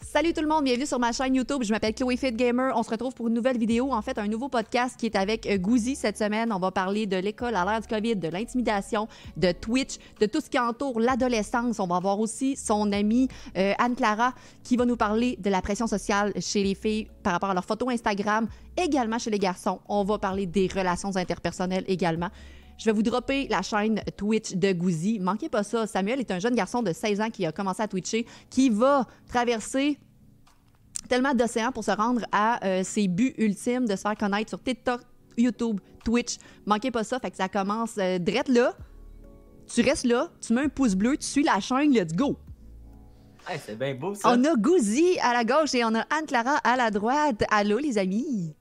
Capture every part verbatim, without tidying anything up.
Salut tout le monde, bienvenue sur ma chaîne YouTube, je m'appelle Chloé Fit Gamer. On se retrouve pour une nouvelle vidéo, en fait un nouveau podcast qui est avec Gouzi cette semaine. On va parler de l'école à l'ère du COVID, de l'intimidation, de Twitch, de tout ce qui entoure l'adolescence. On va avoir aussi son amie euh, Anne-Clara qui va nous parler de la pression sociale chez les filles par rapport à leurs photos Instagram, également chez les garçons. On va parler des relations interpersonnelles également. Je vais vous dropper la chaîne Twitch de Gouzi. Manquez pas ça. Samuel est un jeune garçon de seize ans qui a commencé à twitcher, qui va traverser tellement d'océans pour se rendre à euh, ses buts ultimes de se faire connaître sur TikTok, YouTube, Twitch. Manquez pas ça. Fait que ça commence euh, drette là. Tu restes là, tu mets un pouce bleu, tu suis la chaîne, let's go! Hey, c'est bien beau ça! On a Gouzi à la gauche et on a Anne-Clara à la droite. Allô les amis!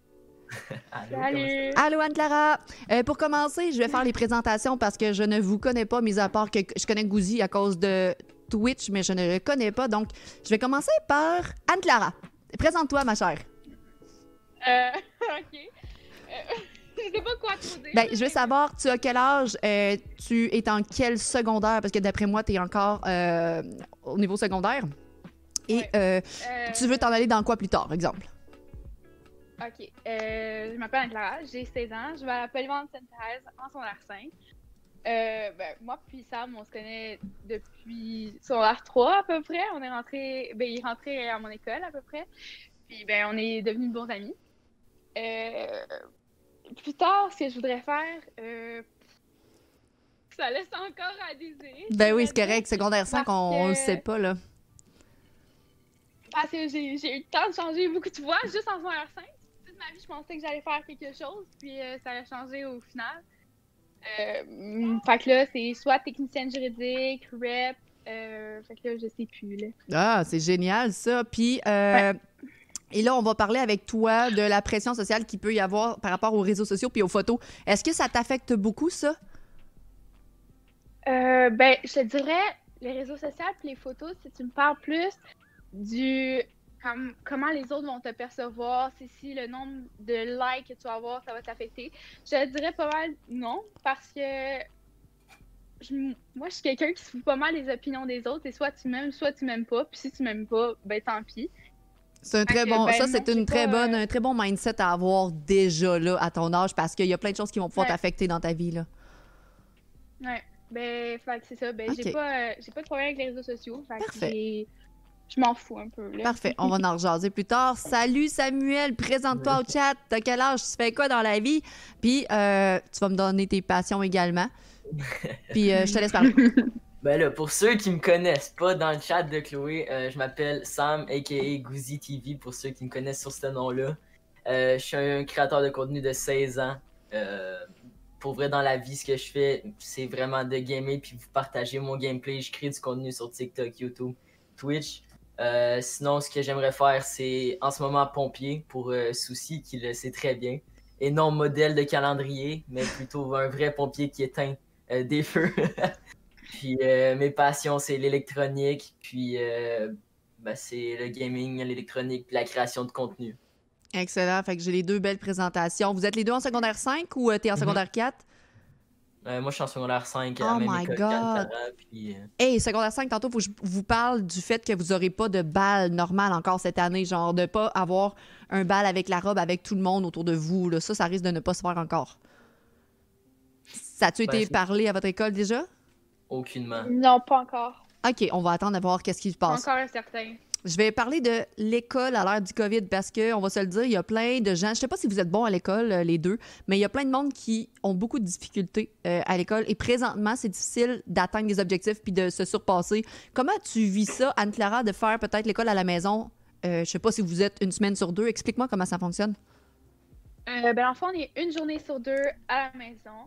Allô, salut. Allô Anne-Clara. Euh, pour commencer, je vais faire les présentations parce que je ne vous connais pas, mis à part que je connais Gouzi à cause de Twitch, mais je ne le connais pas. Donc, je vais commencer par Anne-Clara. Présente-toi, ma chère. Euh, OK. Euh, je ne sais pas quoi te dire. Ben, je veux savoir, tu as quel âge, euh, tu es en quel secondaire, parce que d'après moi, tu es encore euh, au niveau secondaire. Et ouais. euh, euh... tu veux t'en aller dans quoi plus tard, par exemple? OK. Euh, je m'appelle Anne-Clara, j'ai seize ans. Je vais à la Polyvalente Sainte-Thérèse en secondaire cinq. Euh, ben, moi puis Sam, on se connaît depuis secondaire trois à peu près. On est rentré, ben, il est rentré à mon école à peu près. Puis ben, on est devenus bons amis. Euh, plus tard, ce que je voudrais faire, euh, ça laisse encore à désirer. Ben oui, c'est correct. Secondaire cinq, on, on le sait pas, là. Parce que j'ai eu le temps de changer beaucoup de voix juste en secondaire cinq. Ma vie, je pensais que j'allais faire quelque chose, puis euh, ça a changé au final. Euh, fait que là, c'est soit technicienne juridique, rep, euh, fait que là, je sais plus. Là. Ah, c'est génial ça. Puis, euh, ouais. Et là, on va parler avec toi de la pression sociale qu'il peut y avoir par rapport aux réseaux sociaux puis aux photos. Est-ce que ça t'affecte beaucoup, ça? Euh, ben, je te dirais, les réseaux sociaux puis les photos, si tu me parles plus du... Comme, comment les autres vont te percevoir, si, si le nombre de likes que tu vas avoir, ça va t'affecter. Je te dirais pas mal non, parce que je, moi, je suis quelqu'un qui se fout pas mal des opinions des autres, et soit tu m'aimes, soit tu m'aimes pas, puis si tu m'aimes pas, ben tant pis. C'est un très bon, ça c'est une très bonne, un très bon mindset à avoir déjà là, à ton âge, parce qu'il y a plein de choses qui vont pouvoir t'affecter dans ta vie, là. Ouais, ben, c'est ça, ben, j'ai pas, j'ai pas de problème avec les réseaux sociaux, fait que j'ai... Je m'en fous un peu. Là. Parfait, on va en rejaser plus tard. Salut Samuel, présente-toi au chat. T'as quel âge, tu fais quoi dans la vie? Puis euh, tu vas me donner tes passions également. Puis euh, je te laisse parler. Ben là, pour ceux qui me connaissent pas dans le chat de Chloé, euh, je m'appelle Sam, a k a. Gouzi T V, pour ceux qui me connaissent sur ce nom-là. Euh, je suis un créateur de contenu de seize ans. Euh, pour vrai, dans la vie, ce que je fais, c'est vraiment de gamer puis vous partagez mon gameplay. Je crée du contenu sur TikTok, YouTube, Twitch. Euh, sinon, ce que j'aimerais faire, c'est en ce moment pompier pour euh, Souci, qui le sait très bien. Et non modèle de calendrier, mais plutôt un vrai pompier qui éteint euh, des feux. Puis euh, mes passions, c'est l'électronique, puis euh, ben, c'est le gaming, l'électronique, puis la création de contenu. Excellent, fait que j'ai les deux belles présentations. Vous êtes les deux en secondaire cinq ou euh, t'es en secondaire quatre? Euh, moi, je suis en secondaire cinq, oh à la même école qu'Anne-Clara, puis... Hey, secondaire cinq, tantôt, faut que je vous parle du fait que vous n'aurez pas de bal normal encore cette année, genre de pas avoir un bal avec la robe, avec tout le monde autour de vous. Là. Ça, ça risque de ne pas se faire encore. Ça a-tu ben, été parlé à votre école déjà? Aucunement. Non, pas encore. OK, on va attendre à voir qu'est-ce qui se passe. Encore incertain. Je vais parler de l'école à l'ère du COVID parce qu'on va se le dire, il y a plein de gens, je ne sais pas si vous êtes bons à l'école, les deux, mais il y a plein de monde qui ont beaucoup de difficultés euh, à l'école et présentement, c'est difficile d'atteindre des objectifs puis de se surpasser. Comment tu vis ça, Anne-Clara, de faire peut-être l'école à la maison? Euh, je ne sais pas si vous êtes une semaine sur deux. Explique-moi comment ça fonctionne. Euh, ben, en fait, on est une journée sur deux à la maison.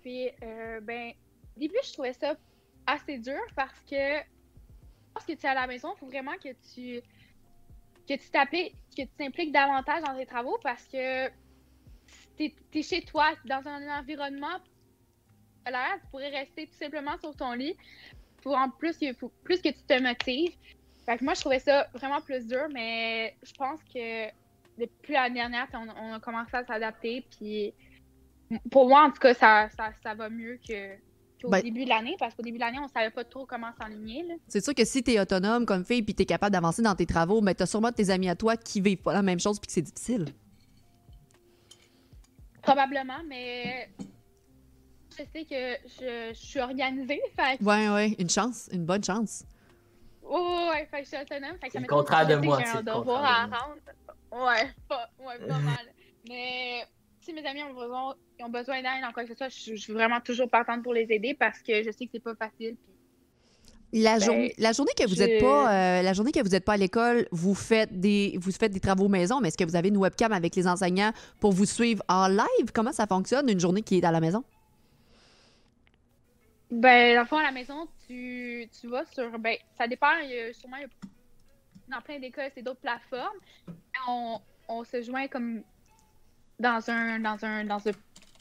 Puis, euh, ben, au début, je trouvais ça assez dur parce que parce que tu es à la maison, il faut vraiment que tu que tu t'appliques, que tu t'impliques davantage dans tes travaux parce que t'es es chez toi, dans un environnement à l'air, tu pourrais rester tout simplement sur ton lit pour en plus, pour plus que tu te motives. Fait que moi, je trouvais ça vraiment plus dur, mais je pense que depuis l'année dernière, on, on a commencé à s'adapter. Puis pour moi, en tout cas, ça, ça, ça va mieux que... qu'au ben, début de l'année, parce qu'au début de l'année, on savait pas trop comment s'enligner. C'est sûr que si tu es autonome comme fille puis tu es capable d'avancer dans tes travaux, mais ben, tu as sûrement tes amis à toi qui vivent pas la même chose puis que c'est difficile. Probablement, mais je sais que je, je suis organisée. Fait... Ouais, ouais, une chance, une bonne chance. Oh, ouais, fait que je suis autonome. Fait que ça le contraire de moi, c'est le devoir à rendre. Ouais, pas, ouais, pas mal. Mais si mes amis ont besoin, ils ont besoin d'aide en quoi que ce soit, je, je suis vraiment toujours partante pour les aider parce que je sais que c'est pas facile. Puis... La, ben, jour... la journée que vous je... êtes pas, euh, la journée que vous n'êtes pas à l'école, vous faites des, vous faites des travaux maison. Mais est-ce que vous avez une webcam avec les enseignants pour vous suivre en live? Comment ça fonctionne une journée qui est à la maison? Ben, dans le fond, à la maison, tu, tu vas sur... Ben, ça dépend. Il y a, sûrement, il y a, dans plein d'écoles, c'est d'autres plateformes. On, on se joint comme dans un... dans un, dans un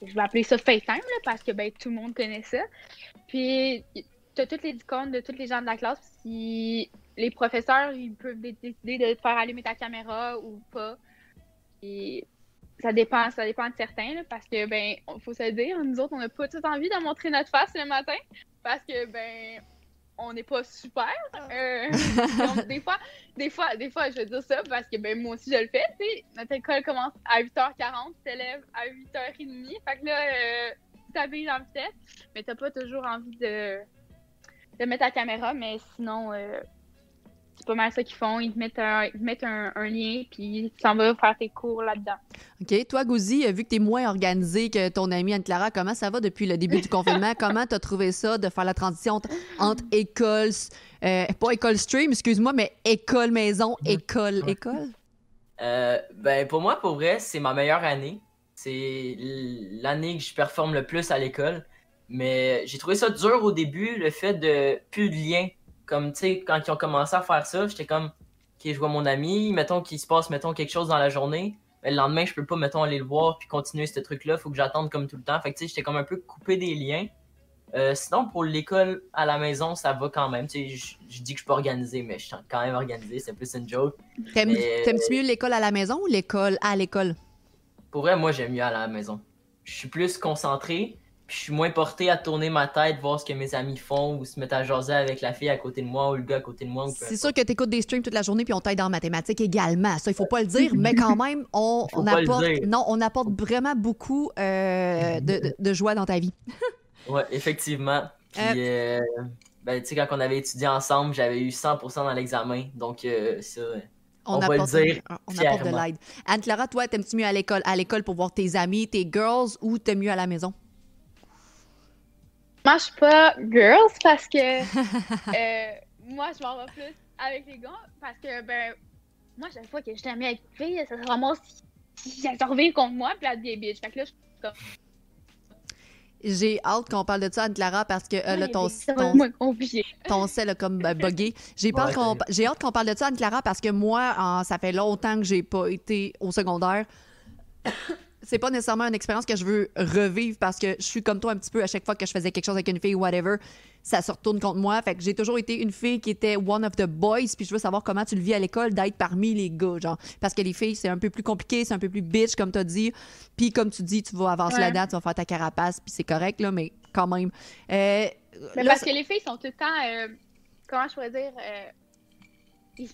je vais appeler ça FaceTime, là, parce que ben tout le monde connaît ça. Puis, tu as toutes les icônes de tous les gens de la classe. Puis, les professeurs, ils peuvent décider de te faire allumer ta caméra ou pas. Et... Ça dépend, ça dépend de certains, là, parce que, ben, faut se dire, nous autres, on n'a pas tout envie de montrer notre face le matin, parce que, ben, on n'est pas super. Euh, donc, des fois, des fois, des fois, je vais dire ça, parce que, ben, moi aussi, je le fais, tu sais. Notre école commence à huit heures quarante, tu t'élèves à huit heures trente, fait que là, euh, tu t'habilles dans le tête, mais t'as pas toujours envie de, de mettre la caméra, mais sinon, euh, c'est pas mal ça qu'ils font. Ils te mettent un, ils te mettent un, un lien, puis tu s'en vas faire tes cours là-dedans. OK. Toi, Gouzi, vu que tu es moins organisée que ton amie Anne-Clara, comment ça va depuis le début du confinement? Comment tu as trouvé ça de faire la transition entre école, euh, pas école stream, excuse-moi, mais école maison, école, école? Euh, ben, pour moi, pour vrai, c'est ma meilleure année. C'est l'année que je performe le plus à l'école. Mais j'ai trouvé ça dur au début, le fait de plus de lien. Comme, tu sais, quand ils ont commencé à faire ça, j'étais comme, OK, je vois mon ami, mettons qu'il se passe, mettons, quelque chose dans la journée, mais le lendemain, je peux pas, mettons, aller le voir puis continuer ce truc-là, faut que j'attende comme tout le temps. Fait que, tu sais, j'étais comme un peu coupé des liens. Euh, sinon, pour l'école à la maison, ça va quand même. Tu sais, je dis que je suis pas organisé, mais je suis quand même organisé, c'est plus une joke. T'aimes-tu mais... mieux l'école à la maison ou l'école à l'école? Pour vrai, moi, j'aime mieux à la maison. Je suis plus concentré. Je suis moins porté à tourner ma tête, voir ce que mes amis font ou se mettre à jaser avec la fille à côté de moi ou le gars à côté de moi. C'est sûr que tu écoutes des streams toute la journée puis on t'aide en mathématiques également. Ça, il faut pas le dire, mais quand même, on, on apporte, non, on apporte vraiment beaucoup euh, de, de, de joie dans ta vie. Oui, effectivement. Puis, euh... Euh, ben, tu sais, quand on avait étudié ensemble, j'avais eu cent pour cent dans l'examen. Donc, euh, ça... On, on va apporte, le dire on apporte de l'aide. Anne-Clara, toi, t'aimes-tu mieux à l'école? À l'école pour voir tes amis, tes girls, ou t'aimes mieux à la maison? Moi, je suis pas girls parce que euh, moi, je m'en vais plus avec les gars parce que, ben, moi, chaque fois que je suis amie avec les filles, ça se ramasse, elles se reviennent contre moi, puis elles des bitches. Fait que là, je suis comme. J'ai hâte qu'on parle de ça, Anne-Clara, parce que euh, ouais, là, ton, ton, ton sel a comme ben, bugué. J'ai ouais, qu hâte qu'on parle de ça, Anne-Clara, parce que moi, hein, ça fait longtemps que j'ai pas été au secondaire. C'est pas nécessairement une expérience que je veux revivre parce que je suis comme toi un petit peu à chaque fois que je faisais quelque chose avec une fille ou whatever, ça se retourne contre moi. Fait que j'ai toujours été une fille qui était one of the boys, puis je veux savoir comment tu le vis à l'école d'être parmi les gars, genre. Parce que les filles, c'est un peu plus compliqué, c'est un peu plus bitch, comme t'as dit. Puis comme tu dis, tu vas avancer ouais. là-dedans, tu vas faire ta carapace, puis c'est correct, là, mais quand même. Euh, mais là, parce que les filles sont tout le temps, euh, comment je pourrais dire, euh, ils...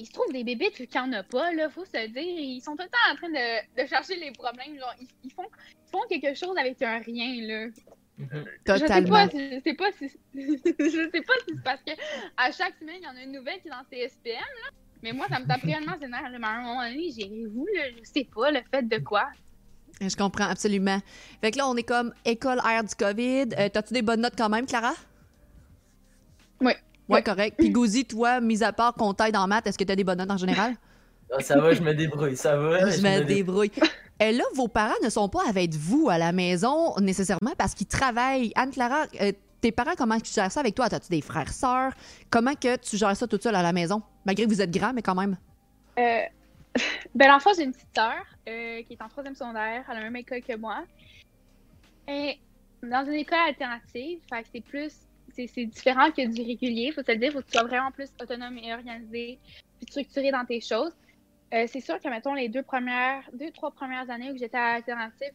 Ils se trouvent des bébés qu'il n'y en a pas, là, faut se dire. Ils sont tout le temps en train de, de chercher les problèmes. Genre, ils, ils, font, ils font quelque chose avec un rien, là. Mm-hmm. Totalement. Je ne sais pas si c'est parce qu'à chaque semaine, il y en a une nouvelle qui est dans C S P M, là. Mais moi, ça me tape réellement ses nerfs. Mais à un moment donné, j'ai vous, là, je sais pas, le fait de quoi. Je comprends absolument. Fait que là, on est comme école ère du COVID. Euh, T'as-tu des bonnes notes quand même, Clara? Oui. Ouais, correct. Puis Gouzi, toi, mis à part qu'on t'aide en maths, est-ce que tu as des bonnes notes en général? Ça va, je me débrouille, ça va. Je, je me débrouille. Et là, vos parents ne sont pas avec vous à la maison nécessairement parce qu'ils travaillent. Anne-Clara, euh, tes parents, comment tu gères ça avec toi? As-tu des frères, sœurs? Comment que tu gères ça toute seule à la maison? Malgré que vous êtes grand, mais quand même. Euh, ben, en fait, j'ai une petite sœur euh, qui est en troisième secondaire, à la même école que moi. Et dans une école alternative, fait que c'est plus... C'est différent que du régulier. Faut se le dire, faut que tu sois vraiment plus autonome et organisé, puis structuré dans tes choses. Euh, c'est sûr que, mettons, les deux premières, deux, trois premières années où j'étais à l'alternative,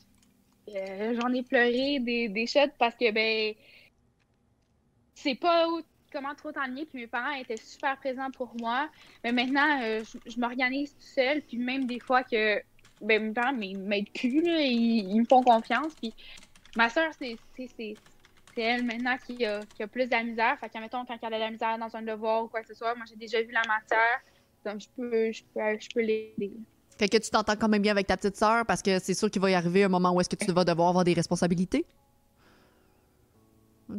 euh, j'en ai pleuré des, des shots parce que, ben, c'est pas comment trop t'ennuyer, puis mes parents étaient super présents pour moi. Mais maintenant, euh, je, je m'organise toute seule, puis même des fois que ben, mes parents ne m'aident plus, là, ils, ils me font confiance. Puis ma soeur, c'est elle maintenant qui a, qui a plus de la misère. Fait que, admettons, quand elle a de la misère dans un devoir ou quoi que ce soit, moi j'ai déjà vu la matière, donc je peux, je peux, je peux l'aider. Fait que tu t'entends quand même bien avec ta petite soeur, parce que c'est sûr qu'il va y arriver un moment où est-ce que tu vas devoir avoir des responsabilités?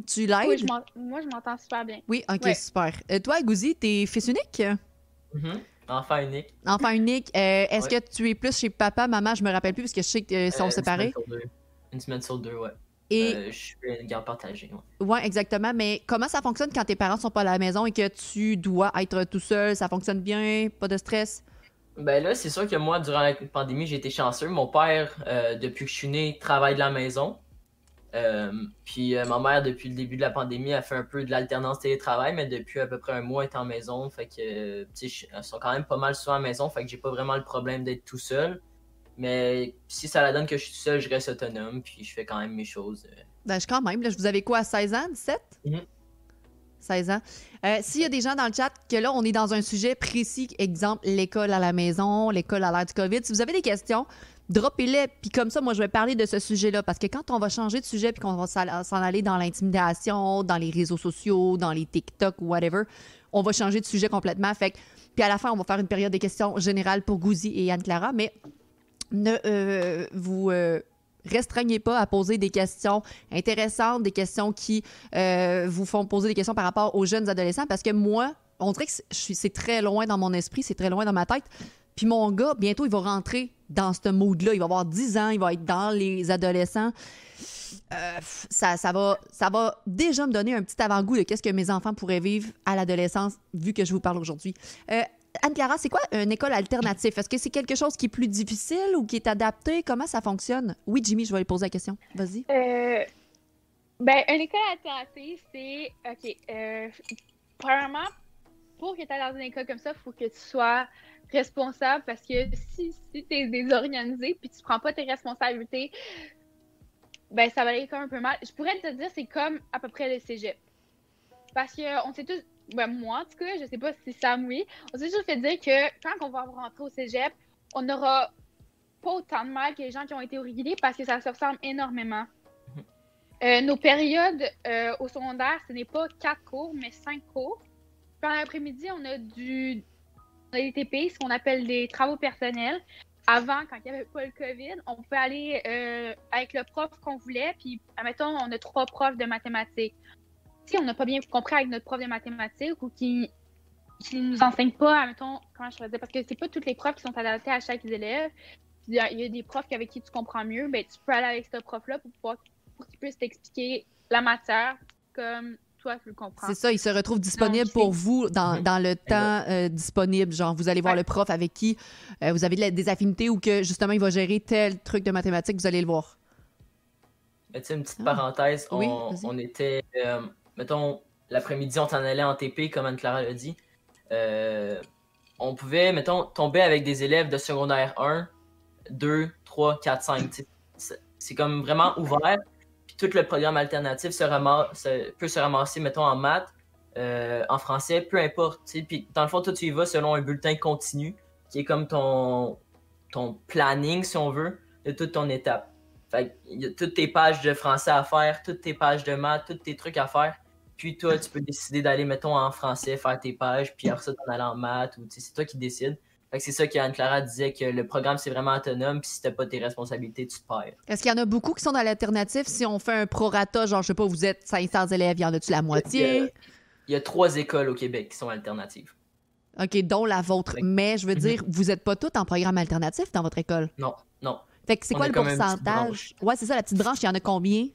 Tu l'aides? Oui, je moi, je m'entends super bien. Oui, OK, ouais. Super. Euh, toi, Gouzi, t'es fils unique? Mm-hmm. Enfant unique. Enfant unique. Euh, Est-ce ouais. que tu es plus chez papa, maman? Je me rappelle plus, parce que je sais qu'ils euh, sont euh, séparés. Une semaine sur deux, ouais. Et... Euh, je suis une garde partagée, ouais. Ouais, exactement. Mais comment ça fonctionne quand tes parents sont pas à la maison et que tu dois être tout seul? Ça fonctionne bien? Pas de stress? Ben là, c'est sûr que moi, durant la pandémie, j'ai été chanceux. Mon père, euh, depuis que je suis né, travaille de la maison. Euh, puis euh, ma mère, depuis le début de la pandémie, a fait un peu de l'alternance télétravail, mais depuis à peu près un mois, elle est en maison. Fait que, euh, tu sais, elles sont quand même pas mal souvent à la maison, fait que j'ai pas vraiment le problème d'être tout seul. Mais si ça la donne que je suis tout seul, je reste autonome, puis je fais quand même mes choses. Euh. Ben, je quand même. Là, vous avez quoi, seize ans, dix-sept? Mm-hmm. seize ans. Euh, s'il y a des gens dans le chat que là, on est dans un sujet précis, exemple, l'école à la maison, l'école à l'ère du COVID, si vous avez des questions, droppez-les, puis comme ça, moi, je vais parler de ce sujet-là, parce que quand on va changer de sujet puis qu'on va s'en aller dans l'intimidation, dans les réseaux sociaux, dans les TikTok ou whatever, on va changer de sujet complètement. Fait que, puis à la fin, on va faire une période de questions générales pour Gouzi et Anne-Clara, mais ne euh, vous... Euh, restreignez pas à poser des questions intéressantes, des questions qui euh, vous font poser des questions par rapport aux jeunes adolescents, parce que moi, on dirait que c'est très loin dans mon esprit, c'est très loin dans ma tête. Puis mon gars, bientôt, il va rentrer dans ce mood-là. Il va avoir dix ans, il va être dans les adolescents. Euh, ça, ça, va, ça va déjà me donner un petit avant-goût de qu'est-ce que mes enfants pourraient vivre à l'adolescence, vu que je vous parle aujourd'hui. Euh, Anne-Clara, c'est quoi une école alternative? Est-ce que c'est quelque chose qui est plus difficile ou qui est adapté? Comment ça fonctionne? Oui, Jimmy, je vais lui poser la question. Vas-y. Euh, ben, une école alternative, c'est... OK. Euh, premièrement, pour que tu ailles dans une école comme ça, il faut que tu sois responsable, parce que si, si tu es désorganisé puis tu prends pas tes responsabilités, ben ça va aller comme un peu mal. Je pourrais te dire, c'est comme à peu près le cégep. Parce qu'on sait tous... Ben moi, en tout cas, je sais pas si Sam, oui. On s'est juste fait dire que quand on va rentrer au cégep, on n'aura pas autant de mal que les gens qui ont été au régulier, parce que ça se ressemble énormément. Euh, nos périodes euh, au secondaire, ce n'est pas quatre cours, mais cinq cours. Puis en l'après-midi, on a du on a des T P I, ce qu'on appelle des travaux personnels. Avant, quand il n'y avait pas le COVID, on pouvait aller euh, avec le prof qu'on voulait, puis admettons, on a trois profs de mathématiques. Si on n'a pas bien compris avec notre prof de mathématiques ou qui ne nous enseigne pas, admettons, comment je faisais, parce que c'est pas toutes les profs qui sont adaptées à chaque élève. Il y a, il y a des profs avec qui tu comprends mieux, ben, tu peux aller avec ce prof-là pour pouvoir, pour qu'il puisse t'expliquer la matière comme toi tu le comprends. C'est ça, il se retrouve disponible. Donc, pour vous dans, dans le temps euh, disponible. Genre, vous allez voir ouais. le prof avec qui euh, vous avez des affinités ou que justement il va gérer tel truc de mathématiques, vous allez le voir. Mais tu sais, une petite ah. parenthèse, on, oui, on était... Euh, mettons, l'après-midi, on s'en allait en T P, comme Anne-Clara l'a dit. Euh, on pouvait, mettons, tomber avec des élèves de secondaire un, deux, trois, quatre, cinq. C'est comme vraiment ouvert. Puis tout le programme alternatif se ramasse, peut se ramasser, mettons, en maths, euh, en français, peu importe. T'sais. Puis dans le fond, toi, tu y vas selon un bulletin continu, qui est comme ton, ton planning, si on veut, de toute ton étape. Fait qu'il y a toutes tes pages de français à faire, toutes tes pages de maths, tous tes trucs à faire. Puis toi, tu peux décider d'aller, mettons, en français, faire tes pages, puis après ça, t'en aller en maths, ou c'est toi qui décides. Fait que c'est ça qu'Anne-Clara disait, que le programme, c'est vraiment autonome, puis si t'as pas tes responsabilités, tu te perds. Est-ce qu'il y en a beaucoup qui sont dans l'alternative? Si on fait un prorata, genre, je sais pas, vous êtes cinq cents élèves, il y en a-tu la moitié? Il y a, il y a trois écoles au Québec qui sont alternatives. OK, dont la vôtre. Ouais. Mais je veux dire, mm-hmm. vous êtes pas toutes en programme alternatif dans votre école? Non, non. Fait que c'est quoi le pourcentage? Ouais, c'est ça, la petite branche, il y en a combien?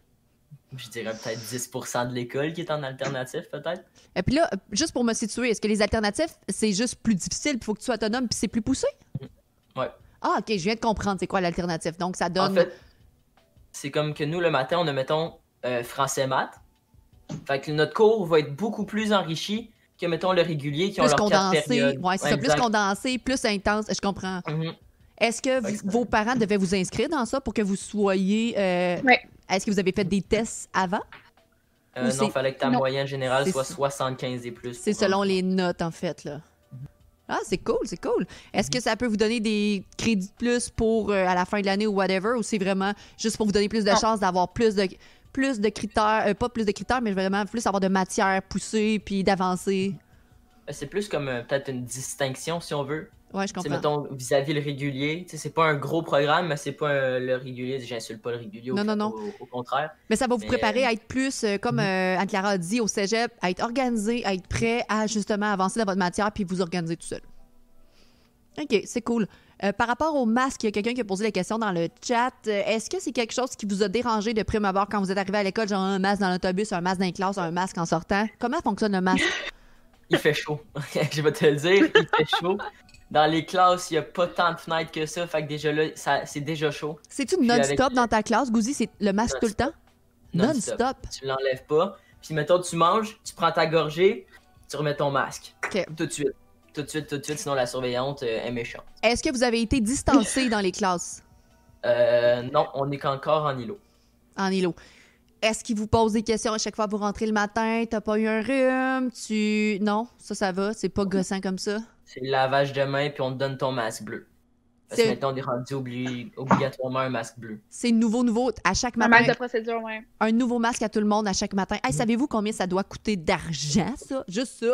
Je dirais peut-être dix pour cent de l'école qui est en alternatif, peut-être. Et puis là, juste pour me situer, est-ce que les alternatifs, c'est juste plus difficile, il faut que tu sois autonome, puis c'est plus poussé? Ouais. Ah, OK, je viens de comprendre c'est quoi l'alternatif. Donc, ça donne... En fait, c'est comme que nous, le matin, on a, mettons, euh, français-maths. Fait que notre cours va être beaucoup plus enrichi que, mettons, le régulier qui ont leur quatre périodes. Ouais, c'est ça, plus condensé, plus intense, je comprends. Mm-hmm. Est-ce que vous, vos parents devaient vous inscrire dans ça pour que vous soyez... Euh, oui. Est-ce que vous avez fait des tests avant? Euh, non, fallait que ta non. moyenne générale soit soixante-quinze et plus. C'est selon les notes, en fait, là. Ah, c'est cool, c'est cool. Est-ce que ça peut vous donner des crédits de plus pour euh, à la fin de l'année ou whatever, ou c'est vraiment juste pour vous donner plus de chances d'avoir plus de plus de critères, euh, pas plus de critères, mais vraiment plus avoir de matière poussée puis d'avancer? C'est plus comme euh, peut-être une distinction, si on veut. Ouais, je comprends. Mettons, vis-à-vis le régulier, c'est pas un gros programme, mais c'est pas euh, le régulier, j'insulte pas le régulier, non, au, non, non. Au, au contraire. Mais ça va vous mais... préparer à être plus, euh, comme euh, Anne-Clara a dit, au cégep, à être organisé, à être prêt à justement avancer dans votre matière puis vous organiser tout seul. OK, c'est cool. Euh, par rapport au masque, il y a quelqu'un qui a posé la question dans le chat. Euh, est-ce que c'est quelque chose qui vous a dérangé de prime abord quand vous êtes arrivé à l'école, genre un masque dans l'autobus, un masque dans les classes, un masque en sortant? Comment fonctionne le masque? Il fait chaud. Je vais te le dire, il fait chaud. Dans les classes, il n'y a pas tant de fenêtres que ça, fait que déjà là, c'est déjà chaud. C'est-tu non-stop avec... dans ta classe, Gouzi? C'est le masque non tout le temps? Non-stop. Non tu l'enlèves pas. Puis mettons, tu manges, tu prends ta gorgée, tu remets ton masque. Okay. Tout de suite. Tout de suite, tout de suite, sinon la surveillante euh, est méchante. Est-ce que vous avez été distancé dans les classes? Euh, non, on n'est qu'encore en îlot. En îlot. Est-ce qu'ils vous posent des questions à chaque fois que vous rentrez le matin? T'as pas eu un rhume? Tu... Non, ça, ça va. C'est pas gossant comme ça. C'est le lavage de main, puis on te donne ton masque bleu. Parce que maintenant, on est rendu obli... obligatoirement un masque bleu. C'est nouveau, nouveau à chaque matin. Un masque de procédure, ouais. Un nouveau masque à tout le monde à chaque matin. Hey, savez-vous combien ça doit coûter d'argent, ça? Juste ça.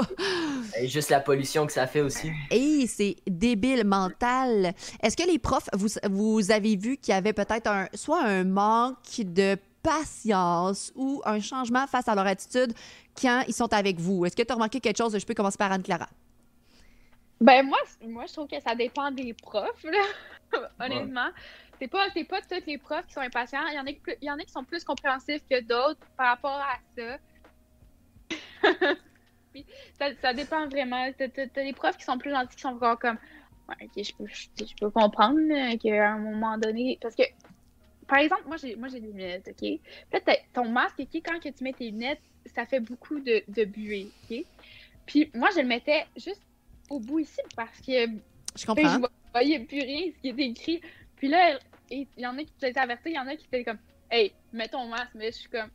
Et juste la pollution que ça fait aussi. Hey, c'est débile mental. Est-ce que les profs, vous, vous avez vu qu'il y avait peut-être un, soit un manque de patience ou un changement face à leur attitude quand ils sont avec vous? Est-ce que tu as remarqué quelque chose? Je peux commencer par Anne-Clara. Ben moi, moi, je trouve que ça dépend des profs, là. Honnêtement. Ouais. C'est pas, c'est pas tous les profs qui sont impatients. Il y en a, il y en a qui sont plus compréhensifs que d'autres par rapport à ça. Puis, ça, ça dépend vraiment. T'as des profs qui sont plus gentils, qui sont encore comme... Ouais, OK, je peux, je, je peux comprendre qu'à un moment donné... Parce que, par exemple, moi, j'ai moi j'ai des lunettes, OK? Peut-être ton masque, okay, quand que tu mets tes lunettes, ça fait beaucoup de, de buée, OK? Puis moi, je le mettais juste... au bout ici, parce que je comprends. Je voyais plus rien ce qui était écrit. Puis là, il y en a qui étaient avertis, il y en a qui étaient comme « Hey, mets ton masque », mais je suis comme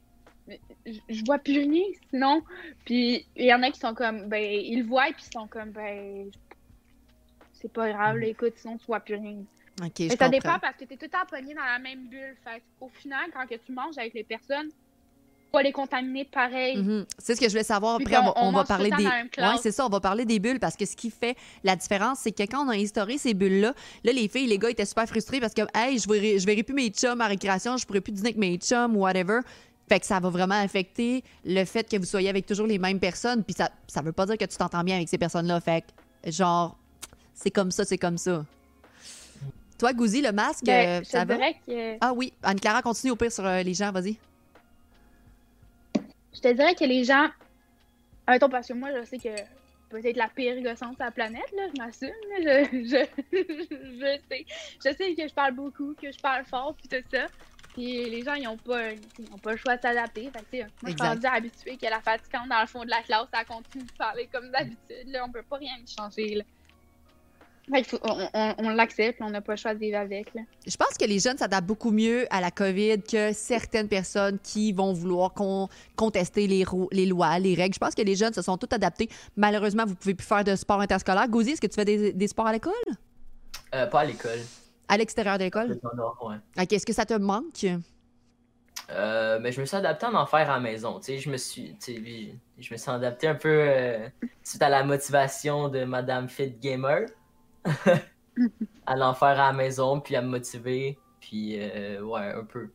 « Je vois plus rien, sinon. » Puis il y en a qui sont comme « Ben, ils le voient », puis ils sont comme « Ben, c'est pas grave, là, écoute, sinon tu vois plus rien. » Ok, je comprends. Ça dépend parce que t'es tout le temps pogné dans la même bulle. Fait au final, quand que tu manges avec les personnes, pas les contaminer pareil. Mm-hmm. C'est ce que je voulais savoir. Puis après, on, on, on va parler des... Ouais, c'est ça, on va parler des bulles parce que ce qui fait la différence, c'est que quand on a instauré ces bulles-là, là, les filles, les gars étaient super frustrés parce que, hey, je verrai, je verrai plus mes chums à récréation, je pourrai plus dîner avec mes chums, whatever. Fait que ça va vraiment affecter le fait que vous soyez avec toujours les mêmes personnes. Puis ça, ça veut pas dire que tu t'entends bien avec ces personnes-là. Fait que, genre, c'est comme ça, c'est comme ça. Toi, Gouzi, le masque, ben, euh, ça va? Que... Ah oui, Anne-Clara, continue au pire sur euh, les gens, vas-y. Je te dirais que les gens, attends, parce que moi, je sais que peut-être la pire gossante de la planète, là, je m'assume, je, je, je sais, je sais que je parle beaucoup, que je parle fort, puis tout ça, puis les gens, ils n'ont pas, ils ont pas le choix de s'adapter, fait que, moi, je suis rendue habituée que la fatigante dans le fond de la classe, elle continue de parler comme d'habitude, là, on peut pas rien changer, là. Fait faut, on, on, on l'accepte, on n'a pas le choix de vivre avec. Là. Je pense que les jeunes s'adaptent beaucoup mieux à la COVID que certaines personnes qui vont vouloir con, contester les, les lois, les règles. Je pense que les jeunes se sont tous adaptés. Malheureusement, vous ne pouvez plus faire de sport interscolaire. Gouzi, est-ce que tu fais des, des sports à l'école? Euh, pas à l'école. À l'extérieur de l'école? Oui. OK, est-ce que ça te manque? Euh, mais je me suis adapté à en faire à la maison. Tu sais, je me suis, tu sais, je me suis adapté un peu euh, suite à la motivation de Madame Fit Gamer. À l'en faire à la maison, puis à me motiver, puis euh, ouais, un peu.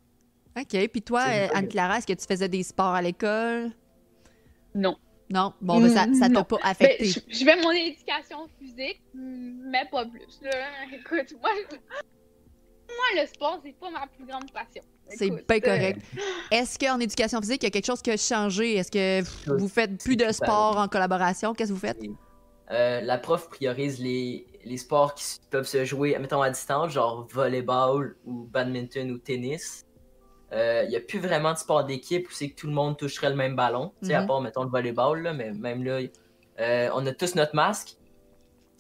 OK, puis toi, est Anne-Clara, est-ce que tu faisais des sports à l'école? Non. Non? Bon, ben, ça ne t'a pas affecté. Ben, je, je fais mon éducation physique, mais pas plus. Là. Écoute, moi, je... moi, le sport, c'est pas ma plus grande passion. C'est bien correct. Euh... Est-ce qu'en éducation physique, il y a quelque chose qui a changé? Est-ce que vous faites plus de sport en collaboration? Qu'est-ce que vous faites? Euh, la prof priorise les, les sports qui peuvent se jouer, mettons, à distance, genre volleyball ou badminton ou tennis. Il euh, n'y a plus vraiment de sport d'équipe où c'est que tout le monde toucherait le même ballon, mm-hmm. à part, mettons, le volleyball, là, mais même là, euh, on a tous notre masque.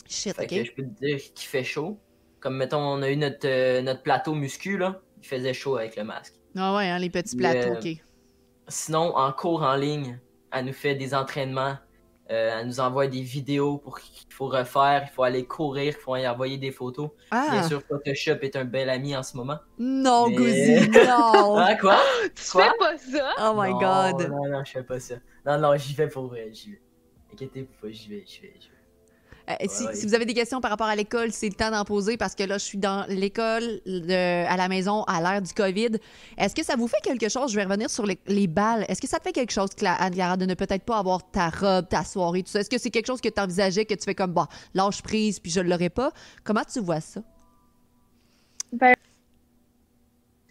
Shit, fait okay. que je peux te dire qu'il fait chaud. Comme, mettons, on a eu notre, euh, notre plateau muscu, là, il faisait chaud avec le masque. Ah ouais, hein, les petits plateaux, le, OK. Sinon, en cours en ligne, elle nous fait des entraînements. Euh, elle nous envoie des vidéos pour qu'il faut refaire, il faut aller courir, il faut y envoyer des photos. Ah. Bien sûr, Photoshop est un bel ami en ce moment. Non, mais... Gouzi, non! Hein, quoi? Tu quoi? Fais pas ça? Oh my non, god! Non, non, je fais pas ça. Non, non, j'y vais pour vrai, j'y vais. Inquiétez-vous pas, j'y vais, j'y vais, j'y vais. Euh, ouais, si, ouais. si vous avez des questions par rapport à l'école, c'est le temps d'en poser parce que là, je suis dans l'école, de, à la maison, à l'ère du COVID. Est-ce que ça vous fait quelque chose? Je vais revenir sur les, les balles. Est-ce que ça te fait quelque chose, Anne-Clara, de ne peut-être pas avoir ta robe, ta soirée, tout ça? Est-ce que c'est quelque chose que tu envisageais, que tu fais comme, bah, lâche prise, puis je ne l'aurai pas? Comment tu vois ça? Ben,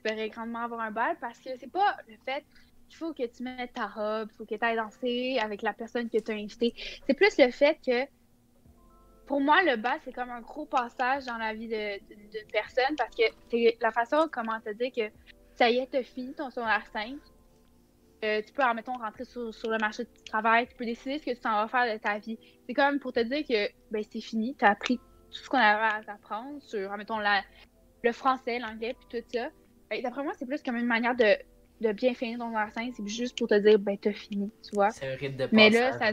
j'espérais grandement avoir un bal parce que c'est pas le fait... Il faut que tu mettes ta robe, il faut que tu ailles danser avec la personne que tu as invitée. C'est plus le fait que, pour moi, le bal, c'est comme un gros passage dans la vie d'une personne parce que c'est la façon comment te dire que ça y est, tu as fini ton secondaire cinq. Euh, tu peux, admettons, rentrer sur, sur le marché du travail, tu peux décider ce que tu t'en vas faire de ta vie. C'est comme pour te dire que ben, c'est fini, tu as appris tout ce qu'on avait à t'apprendre sur, admettons, la, le français, l'anglais, puis tout ça. Ben, d'après moi, c'est plus comme une manière de. de bien finir ton scène, c'est juste pour te dire, ben, t'as fini, tu vois. C'est un rythme de passage. Mais là, ça...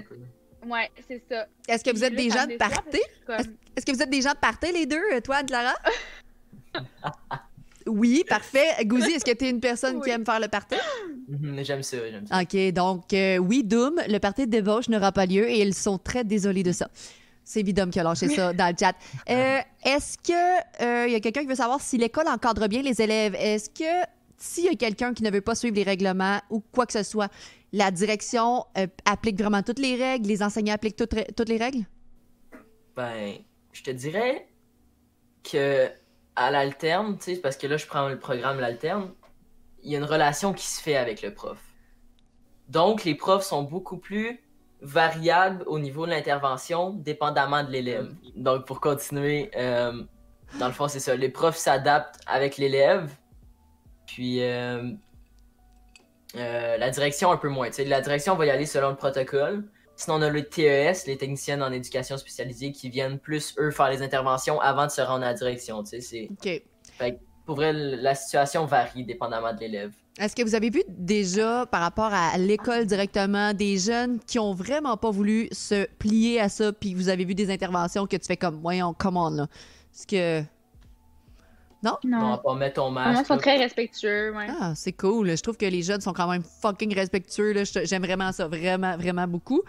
Ouais, c'est ça. Est-ce que vous êtes là, des gens de party? Comme... Est-ce... Est-ce que vous êtes des gens de party, les deux, toi, Anne-Clara? Oui, parfait. Gouzi, est-ce que t'es une personne oui. qui aime faire le party? J'aime ça, j'aime ça. OK, donc, euh, oui, Doom, le party de débauche n'aura pas lieu et ils sont très désolés de ça. C'est Vidom qui a lâché ça dans le chat. Euh, est-ce que... Euh, y a quelqu'un qui veut savoir si l'école encadre bien les élèves? Est-ce que... S'il y a quelqu'un qui ne veut pas suivre les règlements ou quoi que ce soit, la direction euh, applique vraiment toutes les règles? Les enseignants appliquent toutes, toutes les règles? Ben, je te dirais que à l'alterne, tu sais, parce que là, je prends le programme l'alterne, il y a une relation qui se fait avec le prof. Donc, les profs sont beaucoup plus variables au niveau de l'intervention, dépendamment de l'élève. Donc, pour continuer, euh, dans le fond, c'est ça. Les profs s'adaptent avec l'élève. Puis, euh, euh, la direction, un peu moins. T'sais, la direction, on va y aller selon le protocole. Sinon, on a le T E S, les techniciennes en éducation spécialisée, qui viennent plus, eux, faire les interventions avant de se rendre à la direction. C'est... OK. Fait que, pour vrai, la situation varie dépendamment de l'élève. Est-ce que vous avez vu déjà, par rapport à l'école directement, des jeunes qui ont vraiment pas voulu se plier à ça, puis vous avez vu des interventions que tu fais comme, voyons, commande, là? Est-ce que... Non? Non, pas mettre ton masque. Ils sont très respectueux, ouais. Ah, c'est cool. Je trouve que les jeunes sont quand même fucking respectueux. Là. J'aime vraiment ça, vraiment, vraiment beaucoup.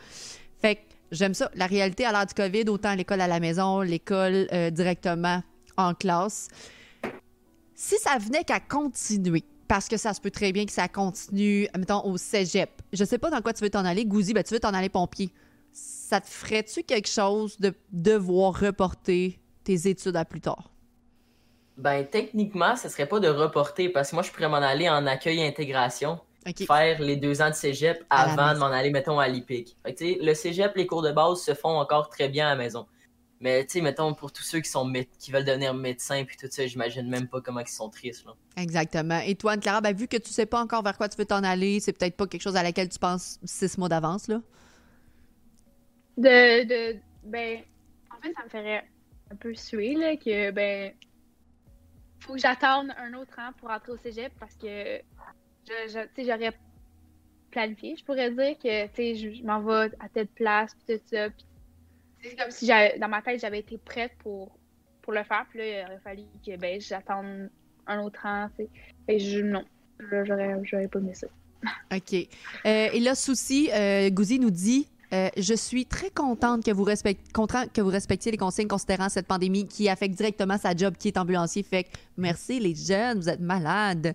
Fait que j'aime ça. La réalité à l'heure du COVID, autant l'école à la maison, l'école euh, directement en classe. Si ça venait qu'à continuer, parce que ça se peut très bien que ça continue, mettons, au cégep. Je sais pas dans quoi tu veux t'en aller, Gouzi, ben tu veux t'en aller pompier. Ça te ferait-tu quelque chose de devoir reporter tes études à plus tard? Ben, techniquement, ce serait pas de reporter parce que moi, je pourrais m'en aller en accueil et intégration, okay. Faire les deux ans de cégep avant de m'en aller, mettons, à l'I P I C. Fait que, tu sais, le cégep, les cours de base se font encore très bien à la maison. Mais, tu sais, mettons, pour tous ceux qui, sont mé- qui veulent devenir médecins puis tout ça, j'imagine même pas comment ils sont tristes. Là. Exactement. Et toi, Anne-Clara, ben, vu que tu sais pas encore vers quoi tu veux t'en aller, c'est peut-être pas quelque chose à laquelle tu penses six mois d'avance, là? De, de, ben, en fait, ça me ferait un peu suer, là, que, ben... faut que j'attende un autre an pour rentrer au cégep parce que je, je, tu sais, j'aurais planifié, je pourrais dire que tu sais, je, je m'en vais à telle place puis tout ça. Puis, c'est comme si j'avais, dans ma tête, j'avais été prête pour, pour le faire. Puis là, il aurait fallu que ben, j'attende un autre an. Tu sais. Et je, non, j'aurais, j'aurais pas aimé ça. OK. Euh, et là, Souci, euh, Gouzi nous dit... Euh, je suis très contente que vous, respect... Contra... que vous respectiez les consignes considérant cette pandémie qui affecte directement sa job qui est ambulancier. Fait que merci les jeunes, vous êtes malades. Euh...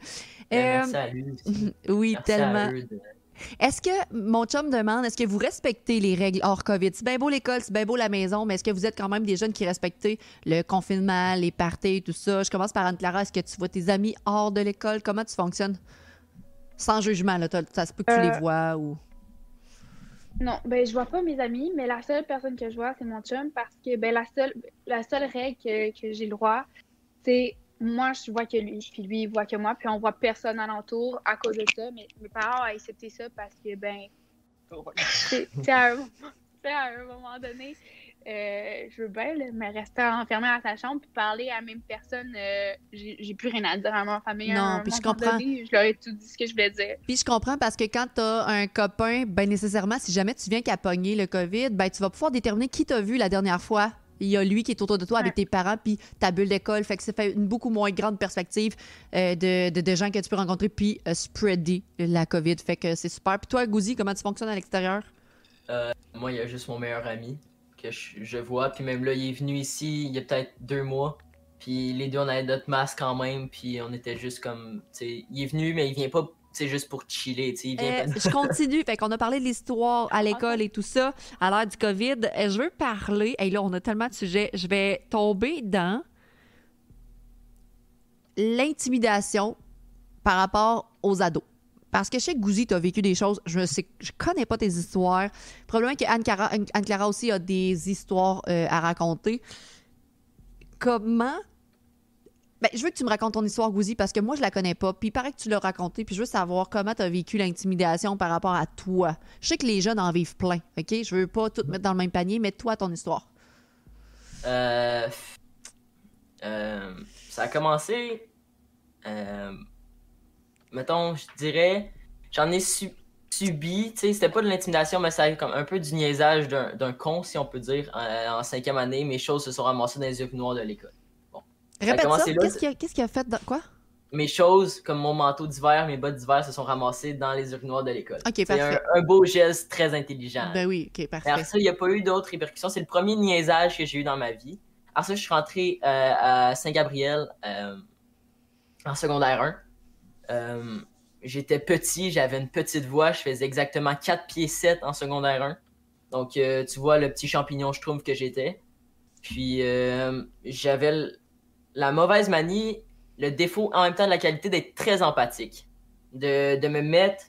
Merci à eux. Oui, merci tellement. À eux de... Est-ce que, mon chum demande, est-ce que vous respectez les règles hors COVID? C'est bien beau l'école, c'est bien beau la maison, mais est-ce que vous êtes quand même des jeunes qui respectez le confinement, les parties, tout ça? Je commence par Anne-Clara. Est-ce que tu vois tes amis hors de l'école? Comment tu fonctionnes? Sans jugement, là, ça se peut que tu euh... les vois ou... Non, ben je vois pas mes amis, mais la seule personne que je vois, c'est mon chum, parce que ben la seule la seule règle que, que j'ai le droit, c'est moi, je vois que lui, puis lui, il voit que moi, puis on voit personne alentour à cause de ça, mais mes parents ont accepté ça parce que, ben, c'est, c'est, à un, c'est à un moment donné, euh, je veux bien, là, mais rester enfermée dans sa chambre puis parler à la même personne, euh, j'ai plus rien à dire à ma famille. Non, puis je comprends. Donné, je leur ai tout dit ce que je voulais dire. Puis je comprends parce que quand t'as un copain, ben nécessairement, si jamais tu viens qu'à pogner le COVID, ben tu vas pouvoir déterminer qui t'a vu la dernière fois. Il y a lui qui est autour de toi avec tes parents puis ta bulle d'école. Fait que ça fait une beaucoup moins grande perspective euh, de, de, de gens que tu peux rencontrer puis euh, spreader la COVID. Fait que c'est super. Puis toi, Gouzi, comment tu fonctionnes à l'extérieur? Euh, moi, il y a juste mon meilleur ami que je, je vois. Puis même là, il est venu ici il y a peut-être deux mois. Puis les deux, on avait notre masque quand même. Puis on était juste comme... T'sais, il est venu, mais il vient pas... C'est juste pour chiller, tu sais. Euh, je continue. Fait qu'on a parlé de l'histoire à l'école et tout ça, à l'ère du COVID. Je veux parler... Et hey, là, on a tellement de sujets. Je vais tomber dans l'intimidation par rapport aux ados. Parce que chez Gouzi, tu as vécu des choses. Je sais, je connais pas tes histoires. Probablement que Anne-Clara, Anne-Clara aussi a des histoires euh, à raconter. Comment... Ben, je veux que tu me racontes ton histoire, Gouzi, parce que moi, je la connais pas. Puis il paraît que tu l'as racontée. Puis je veux savoir comment tu as vécu l'intimidation par rapport à toi. Je sais que les jeunes en vivent plein, OK? Je veux pas tout mettre dans le même panier, mais toi, ton histoire. Euh... euh... Ça a commencé... Euh... Mettons, je dirais... J'en ai su... subi, tu sais, c'était pas de l'intimidation, mais ça a eu comme un peu du niaisage d'un, d'un con, si on peut dire, en, en cinquième année. Mes choses se sont ramassées dans les yeux noirs de l'école. Répète ça, ça qu'est-ce qu'il a, qu'est-ce qu'il a fait dans... Quoi? Mes choses, comme mon manteau d'hiver, mes bottes d'hiver, se sont ramassées dans les urinoirs de l'école. Okay, c'est un, un beau geste très intelligent. Ben oui, ok, parfait. Alors ça, il n'y a pas eu d'autres répercussions. C'est le premier niaisage que j'ai eu dans ma vie. Alors ça, je suis rentré euh, à Saint-Gabriel euh, en secondaire un. Euh, j'étais petit, j'avais une petite voix. Je faisais exactement quatre pieds sept en secondaire un. Donc, euh, tu vois le petit champignon, je trouve, que j'étais. Puis, euh, j'avais... L... la mauvaise manie, le défaut en même temps de la qualité d'être très empathique, de, de me mettre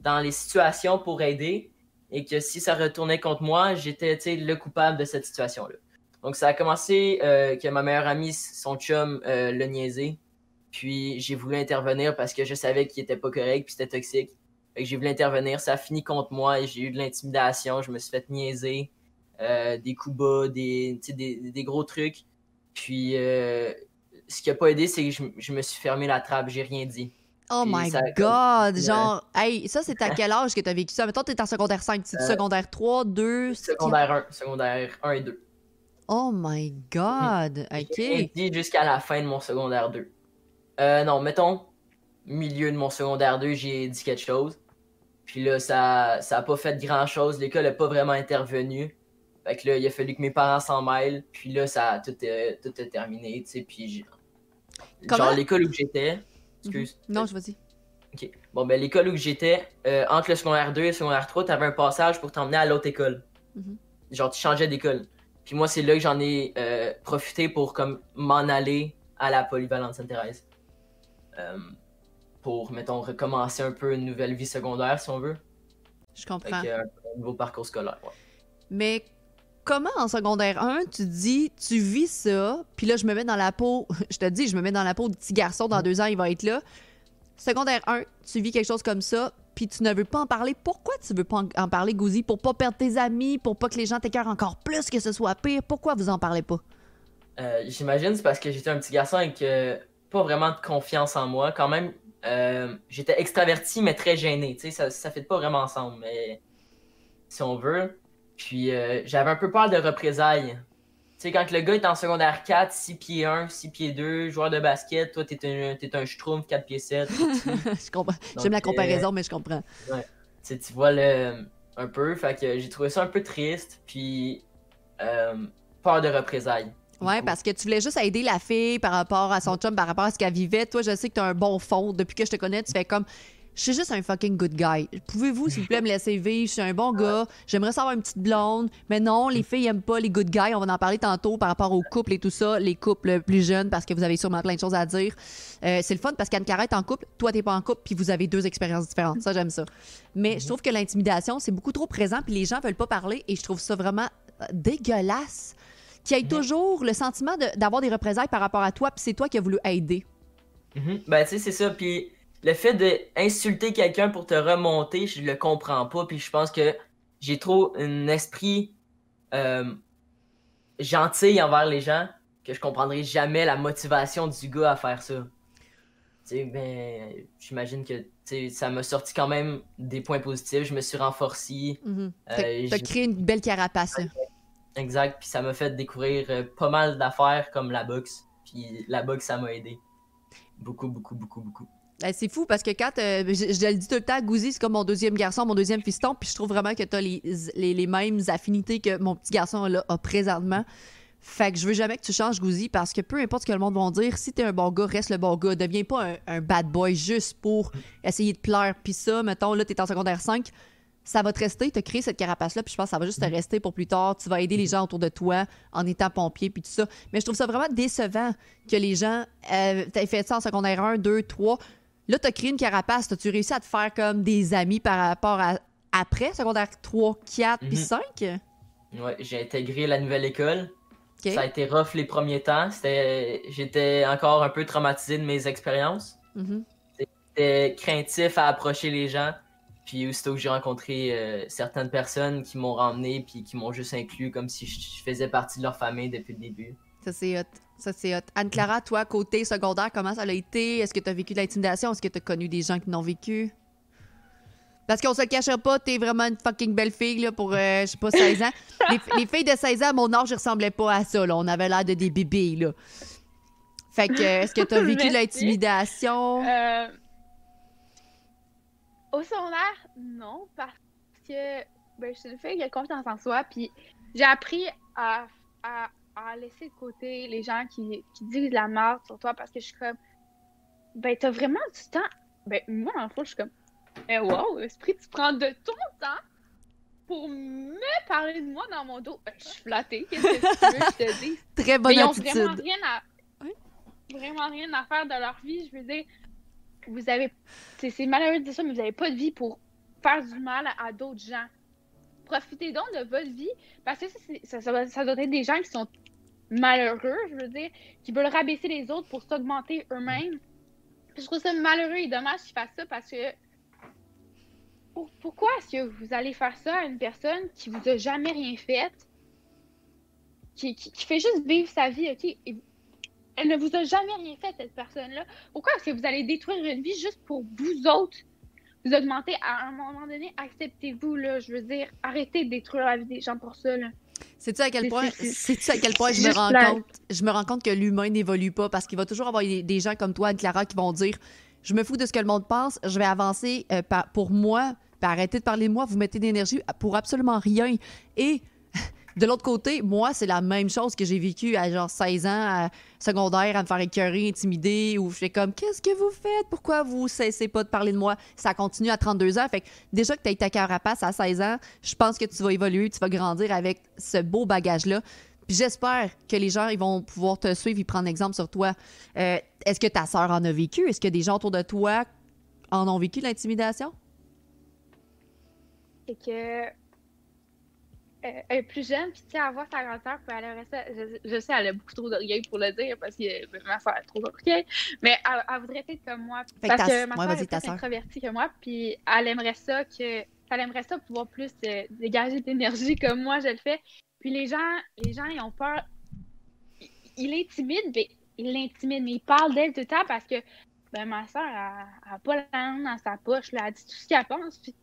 dans les situations pour aider et que si ça retournait contre moi, j'étais le coupable de cette situation-là. Donc ça a commencé euh, que ma meilleure amie, son chum, euh, le niaisait. Puis j'ai voulu intervenir parce que je savais qu'il était pas correct puis c'était toxique. Fait que j'ai voulu intervenir, ça a fini contre moi et j'ai eu de l'intimidation, je me suis fait niaiser, euh, des coups bas, des, des, des gros trucs. Puis... Euh, ce qui n'a pas aidé, c'est que je, je me suis fermé la trappe, j'ai rien dit. Oh puis my ça, God! Comme... Genre, hey, ça, c'est à quel âge que tu as vécu ça? Mettons, tu es en secondaire cinq, c'est euh, secondaire trois, deux... Secondaire un, secondaire un et deux. Oh my God! Mmh. OK. J'ai rien dit jusqu'à la fin de mon secondaire deux. Euh, non, mettons, milieu de mon secondaire deux, j'ai dit quelque chose. Puis là, ça n'a pas fait grand-chose. L'école n'a pas vraiment intervenu. Fait que là, il a fallu que mes parents s'en mêlent. Puis là, ça tout est, tout est terminé, tu sais, puis... J'ai... Comment? Genre l'école où j'étais, excuse. Mm-hmm. Non, je vas-y. Ok. Bon, ben l'école où j'étais, euh, entre le secondaire deux et le secondaire trois, t'avais un passage pour t'emmener à l'autre école. Mm-hmm. Genre, tu changeais d'école. Puis moi, c'est là que j'en ai euh, profité pour comme m'en aller à la Polyvalente Sainte-Thérèse. Euh, pour, mettons, recommencer un peu une nouvelle vie secondaire, si on veut. Je comprends. Avec euh, un nouveau parcours scolaire, ouais. Mais... Comment en secondaire un, tu dis, tu vis ça, puis là, je me mets dans la peau, je te dis, je me mets dans la peau du petit garçon, dans deux ans, il va être là. Secondaire un, tu vis quelque chose comme ça, puis tu ne veux pas en parler. Pourquoi tu veux pas en parler, Gouzi? Pour pas perdre tes amis, pour pas que les gens t'écœurent encore plus, que ce soit pire. Pourquoi vous en parlez pas? Euh, j'imagine c'est parce que j'étais un petit garçon avec euh, pas vraiment de confiance en moi. Quand même, euh, j'étais extraverti, mais très gêné. Tu sais, ça, ça fait pas vraiment ensemble, mais si on veut... Puis euh, j'avais un peu peur de représailles. Tu sais, quand le gars est en secondaire quatre, six pieds un, six pieds deux, joueur de basket, toi, t'es un, t'es un schtroumpf, quatre pieds sept. Je comprends. Donc, j'aime la comparaison, euh, mais je comprends. Ouais. Tu sais, tu vois le, un peu. Fait que j'ai trouvé ça un peu triste. Puis euh, peur de représailles. Ouais, parce que tu voulais juste aider la fille par rapport à son chum, par rapport à ce qu'elle vivait. Toi, je sais que t'as un bon fond. Depuis que je te connais, tu fais comme... Je suis juste un fucking good guy. Pouvez-vous, s'il vous plaît, me laisser vivre? Je suis un bon gars. J'aimerais savoir une petite blonde. Mais non, les filles n'aiment pas les good guys. On va en parler tantôt par rapport aux couples et tout ça, les couples plus jeunes, parce que vous avez sûrement plein de choses à dire. Euh, c'est le fun parce qu'Anne-Clara est en couple, toi, t'es pas en couple, puis vous avez deux expériences différentes. Ça, j'aime ça. Mais mm-hmm. je trouve que l'intimidation, c'est beaucoup trop présent, puis les gens veulent pas parler, et je trouve ça vraiment dégueulasse qu'il y ait mm-hmm. toujours le sentiment de, d'avoir des représailles par rapport à toi, puis c'est toi qui as voulu aider. Mm-hmm. Ben, tu sais, c'est ça, puis... Le fait d'insulter quelqu'un pour te remonter, je le comprends pas. Puis je pense que j'ai trop un esprit euh, gentille envers les gens que je comprendrai jamais la motivation du gars à faire ça. T'sais, ben, j'imagine que ça m'a sorti quand même des points positifs. Je me suis renforcé. Mm-hmm. euh, T'as créé une belle carapace. Exact. Puis ça m'a fait découvrir euh, pas mal d'affaires comme la boxe. Puis la boxe, ça m'a aidé. Beaucoup, beaucoup, beaucoup, beaucoup. Ben, c'est fou parce que quand... Euh, je, je le dis tout le temps, Gouzi, c'est comme mon deuxième garçon, mon deuxième fiston. Puis je trouve vraiment que t'as les, les, les mêmes affinités que mon petit garçon là, a présentement. Fait que je veux jamais que tu changes, Gouzi, parce que peu importe ce que le monde va dire, si t'es un bon gars, reste le bon gars. Deviens pas un, un bad boy juste pour essayer de plaire. Puis ça, mettons, là, t'es en secondaire cinq, ça va te rester, t'as créé cette carapace-là, puis je pense que ça va juste te rester pour plus tard. Tu vas aider les gens autour de toi en étant pompier, puis tout ça. Mais je trouve ça vraiment décevant que les gens... Euh, t'as fait ça en secondaire un, deux, trois. Là, t'as créé une carapace, t'as-tu réussi à te faire comme des amis par rapport à après, secondaire trois, quatre, mm-hmm. puis cinq? Ouais, j'ai intégré la nouvelle école. Okay. Ça a été rough les premiers temps. J'étais encore un peu traumatisé de mes expériences. Mm-hmm. J'étais craintif à approcher les gens. Puis aussitôt que j'ai rencontré euh, certaines personnes qui m'ont ramené puis qui m'ont juste inclus comme si je faisais partie de leur famille depuis le début. Ça, c'est hot. Ça, c'est hot. Anne-Clara, toi, côté secondaire, comment ça a été? Est-ce que tu as vécu de l'intimidation? Est-ce que tu as connu des gens qui n'ont vécu? Parce qu'on se le cachera pas, t'es vraiment une fucking belle fille là, pour, euh, je sais pas, seize ans. Les, les filles de seize ans, à mon âge, je ressemblais pas à ça. Là. On avait l'air de des bébés. Là. Fait que, est-ce que t'as vécu de l'intimidation? Euh... Au secondaire, non, parce que ben, je suis une fille qui a confiance en soi. Puis j'ai appris à, à, à laisser de côté les gens qui, qui disent de la merde sur toi parce que je suis comme, ben, t'as vraiment du temps. Ben, moi, en fait, je suis comme, mais wow, esprit, tu prends de ton temps pour me parler de moi dans mon dos. Ben, je suis flattée, qu'est-ce que tu veux que je te dise? Très bonne attitude. Ils ont vraiment rien, à... oui? vraiment rien à faire de leur vie. Je veux dire, vous avez... c'est malheureux de dire ça, mais vous n'avez pas de vie pour faire du mal à d'autres gens. Profitez donc de votre vie, parce que ça, ça, ça doit être des gens qui sont malheureux, je veux dire, qui veulent rabaisser les autres pour s'augmenter eux-mêmes. Je trouve ça malheureux et dommage qu'ils fassent ça, parce que pourquoi est-ce que vous allez faire ça à une personne qui vous a jamais rien fait, qui, qui, qui fait juste vivre sa vie, ok? Et elle ne vous a jamais rien fait, cette personne-là. Pourquoi est-ce que vous allez détruire une vie juste pour vous autres? Vous augmenter à un moment donné, acceptez-vous, là, je veux dire, arrêtez de détruire la vie des gens pour ça, là. Sais-tu à quel point, sais-tu à quel point je me rends compte, je me rends compte que l'humain n'évolue pas, parce qu'il va toujours avoir des gens comme toi, Anne-Clara, qui vont dire, je me fous de ce que le monde pense, je vais avancer euh, par, pour moi. Puis arrêtez de parler de moi, vous mettez de l'énergie pour absolument rien. Et de l'autre côté, moi, c'est la même chose que j'ai vécu à genre seize ans, à secondaire, à me faire écœurer, intimider, où je fais comme, qu'est-ce que vous faites? Pourquoi vous cessez pas de parler de moi? Ça continue à trente-deux ans. Fait que déjà que tu as eu ta carapace à seize ans, je pense que tu vas évoluer, tu vas grandir avec ce beau bagage-là. Puis j'espère que les gens, ils vont pouvoir te suivre, ils prennent exemple sur toi. Euh, est-ce que ta sœur en a vécu? Est-ce que des gens autour de toi en ont vécu l'intimidation? C'est que euh, elle est plus jeune, puis tu sais, avoir sa grandeur, puis elle aurait ça. Je, je sais, elle a beaucoup trop d'orgueil pour le dire, parce que ben, ma soeur a trop d'orgueil, mais elle, elle voudrait être comme moi. Fait parce que, que ma soeur ouais, est plus introvertie que moi, puis elle aimerait ça que, elle aimerait ça pouvoir plus euh, dégager d'énergie comme moi, je le fais. Puis les gens, les gens, ils ont peur. Il, il est timide, mais il l'intimide, mais il parle d'elle tout le temps, parce que ben, ma soeur, elle n'a pas la langue dans sa poche, là, elle dit tout ce qu'elle pense, puis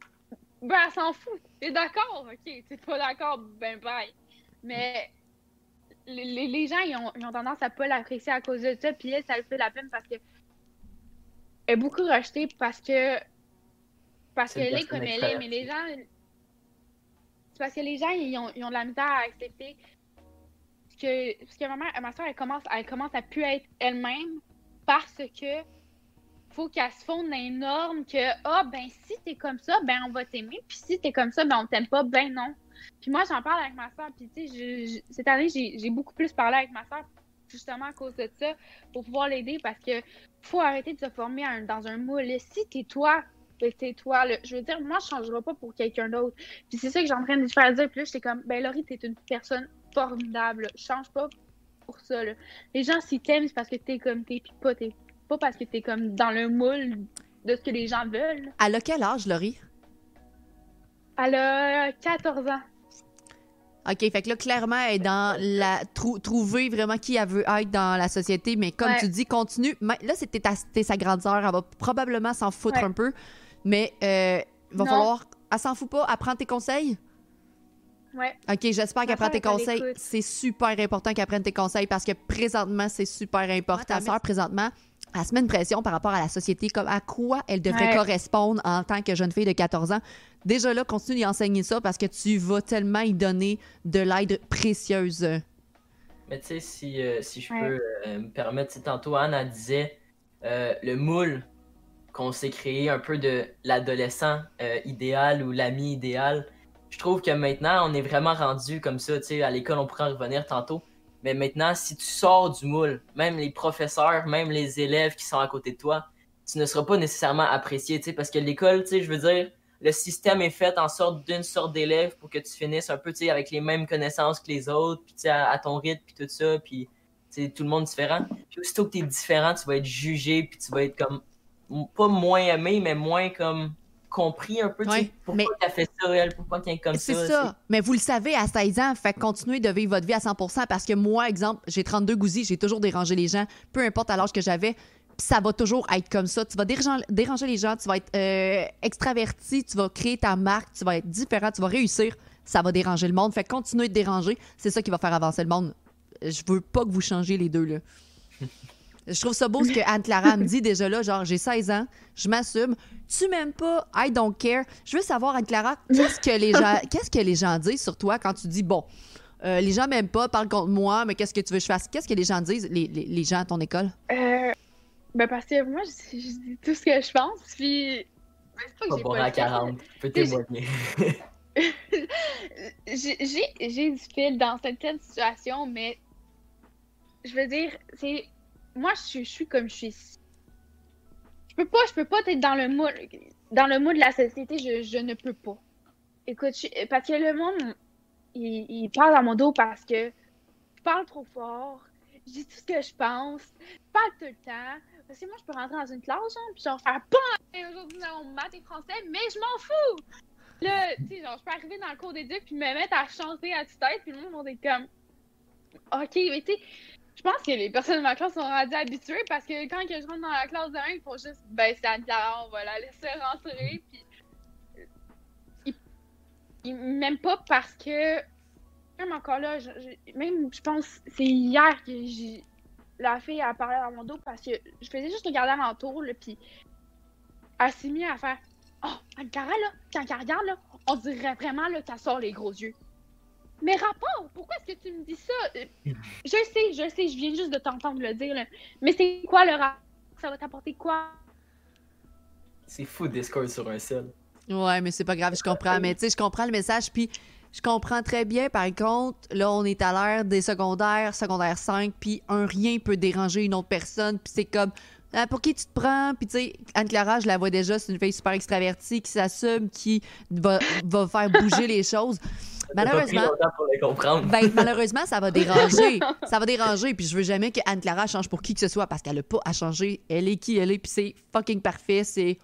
ben, elle s'en fout. T'es d'accord? OK. T'es pas d'accord? Ben, bye. Mais les, les gens, ils ont, ils ont tendance à pas l'apprécier à cause de ça. Puis elle, ça lui fait la peine parce que elle est beaucoup rejetée parce que. Parce qu'elle est comme elle est. Mais les gens. C'est parce que les gens, ils ont, ils ont de la misère à accepter. Parce que, parce que ma mère, ma soeur, elle commence, elle commence à plus être elle-même parce que. Faut qu'elle se fonde dans les normes que ah oh, ben si t'es comme ça, ben on va t'aimer, puis si t'es comme ça, ben on t'aime pas, ben non. Puis moi j'en parle avec ma soeur, puis tu sais, cette année j'ai, j'ai beaucoup plus parlé avec ma soeur justement à cause de ça, pour pouvoir l'aider, parce que faut arrêter de se former un, dans un moule. Si t'es toi, ben t'es toi. Là. Je veux dire, moi je changerai pas pour quelqu'un d'autre. Puis c'est ça que j'en train de faire dire, puis là j'étais comme ben Laurie, t'es une personne formidable, change pas pour ça. Là. Les gens s'ils t'aiment, c'est parce que t'es comme t'es, puis pas t'es. Pas parce que t'es comme dans le moule de ce que les gens veulent. Elle a quel âge, Laurie? Elle a quatorze ans. OK, fait que là, clairement, elle est dans la... Trou trouver vraiment qui elle veut être dans la société, mais comme ouais. tu dis, continue. Là, c'était sa grande sœur, elle va probablement s'en foutre ouais. un peu, mais euh, il va non. falloir... Elle s'en fout pas, elle prend tes conseils? Ouais. OK, j'espère qu'elle prend tes conseils. C'est super important qu'elle prenne tes conseils parce que présentement, c'est super important. Ta sœur, présentement, elle se met une pression par rapport à la société, comme à quoi elle devrait ouais. correspondre en tant que jeune fille de quatorze ans. Déjà là, continue d'y enseigner ça parce que tu vas tellement y donner de l'aide précieuse. Mais tu sais, si, euh, si je ouais. peux euh, me permettre, tantôt Anne, elle disait euh, le moule qu'on s'est créé un peu de l'adolescent euh, idéal ou l'ami idéal. Je trouve que maintenant, on est vraiment rendu comme ça, tu sais, à l'école, on pourrait en revenir tantôt. Mais maintenant, si tu sors du moule, même les professeurs, même les élèves qui sont à côté de toi, tu ne seras pas nécessairement apprécié, tu sais, parce que l'école, tu sais, je veux dire, le système est fait en sorte d'une sorte d'élève pour que tu finisses un peu, tu sais, avec les mêmes connaissances que les autres, puis tu sais, à, à ton rythme, puis tout ça, puis tu sais, tout le monde différent. Puis aussitôt que tu es différent, tu vas être jugé, puis tu vas être comme, pas moins aimé, mais moins comme... compris un peu, oui, pourquoi mais... tu as fait ça, elle, pourquoi tu es comme ça. C'est ça, mais vous le savez, à seize ans, fait continuez de vivre votre vie à cent pour cent parce que moi, exemple, j'ai trente-deux Gouzi, j'ai toujours dérangé les gens, peu importe à l'âge que j'avais, ça va toujours être comme ça. Tu vas déranger, déranger les gens, tu vas être euh, extraverti, tu vas créer ta marque, tu vas être différent, tu vas réussir, ça va déranger le monde. Fait continuez de déranger, c'est ça qui va faire avancer le monde. Je veux pas que vous changiez les deux, là. Je trouve ça beau ce que Anne-Clara me dit déjà là, genre j'ai seize ans, je m'assume, tu m'aimes pas, I don't care. Je veux savoir, Anne-Clara, qu'est-ce que les gens qu'est-ce que les gens disent sur toi quand tu dis bon, euh, les gens m'aiment pas, parle contre moi, mais qu'est-ce que tu veux que je fasse? Qu'est-ce que les gens disent, les, les, les gens à ton école? Euh, ben parce que moi, je, je dis tout ce que je pense, puis c'est pas que j'ai pas à quarante, peut témoigner. J'ai du fil dans certaines situations, mais je veux dire, c'est... Moi, je, je suis comme je suis. Je peux pas, je peux pas être dans le moule, dans le moule de la société. Je, je ne peux pas. Écoute, je, parce que le monde, il, il parle dans mon dos parce que je parle trop fort. Je dis tout ce que je pense. Je parle tout le temps. Parce que moi, je peux rentrer dans une classe, genre, puis genre faire bon, aujourd'hui, nous avons maths et français, mais je m'en fous. Là, tu sais, genre, je peux arriver dans le cours d'éduc puis me mettre à chanter à toute tête, puis le monde est comme, ok, mais tu sais. Je pense que les personnes de ma classe sont rendues habituées parce que quand je rentre dans la classe de un, ils font juste « Ben, c'est Anne-Clara, on va la laisser rentrer. » Puis ils, ils m'aiment pas parce que, même encore là, je, je, même je pense c'est hier que j'ai la fille a parlé dans mon dos parce que je faisais juste regarder alentour, là, puis elle s'est mise à faire « Oh, Anne-Clara, là, quand elle regarde, là, on dirait vraiment là, qu'elle sort les gros yeux. » Mais rapport, pourquoi est-ce que tu me dis ça? Je sais, je sais, je viens juste de t'entendre le dire, là. Mais c'est quoi le rapport? Ça va t'apporter quoi? C'est fou, Discord sur un seul. Ouais, mais c'est pas grave, je comprends. Mais tu sais, je comprends le message, puis je comprends très bien. Par contre, là, on est à l'ère des secondaires, secondaire cinq, puis un rien peut déranger une autre personne, puis c'est comme... Ah, pour qui tu te prends? Puis, tu sais, Anne-Clara, je la vois déjà, c'est une fille super extravertie qui s'assume, qui va, va faire bouger les choses. Malheureusement, pour les comprendre. Ben, malheureusement, ça va déranger. Ça va déranger. Puis, je veux jamais que Anne-Clara change pour qui que ce soit parce qu'elle n'a pas à changer. Elle est qui elle est. Puis, c'est fucking parfait. C'est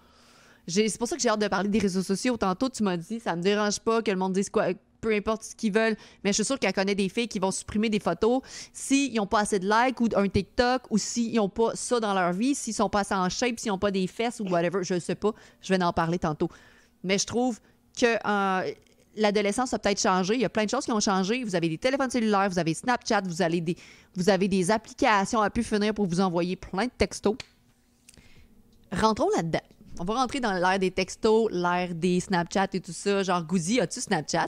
pour ça que j'ai hâte de parler des réseaux sociaux. Tantôt, tu m'as dit, ça me dérange pas que le monde dise quoi. Peu importe ce qu'ils veulent, mais je suis sûre qu'elle connaît des filles qui vont supprimer des photos s'ils n'ont pas assez de likes ou un TikTok ou s'ils n'ont pas ça dans leur vie, s'ils sont pas assez en shape, s'ils n'ont pas des fesses ou whatever, je sais pas, je vais en parler tantôt. Mais je trouve que euh, l'adolescence a peut-être changé, il y a plein de choses qui ont changé, vous avez des téléphones cellulaires, vous avez Snapchat, vous avez des, vous avez des applications à pu finir pour vous envoyer plein de textos. Rentrons là-dedans. On va rentrer dans l'ère des textos, l'ère des Snapchat et tout ça, genre Gouzi, as-tu Snapchat?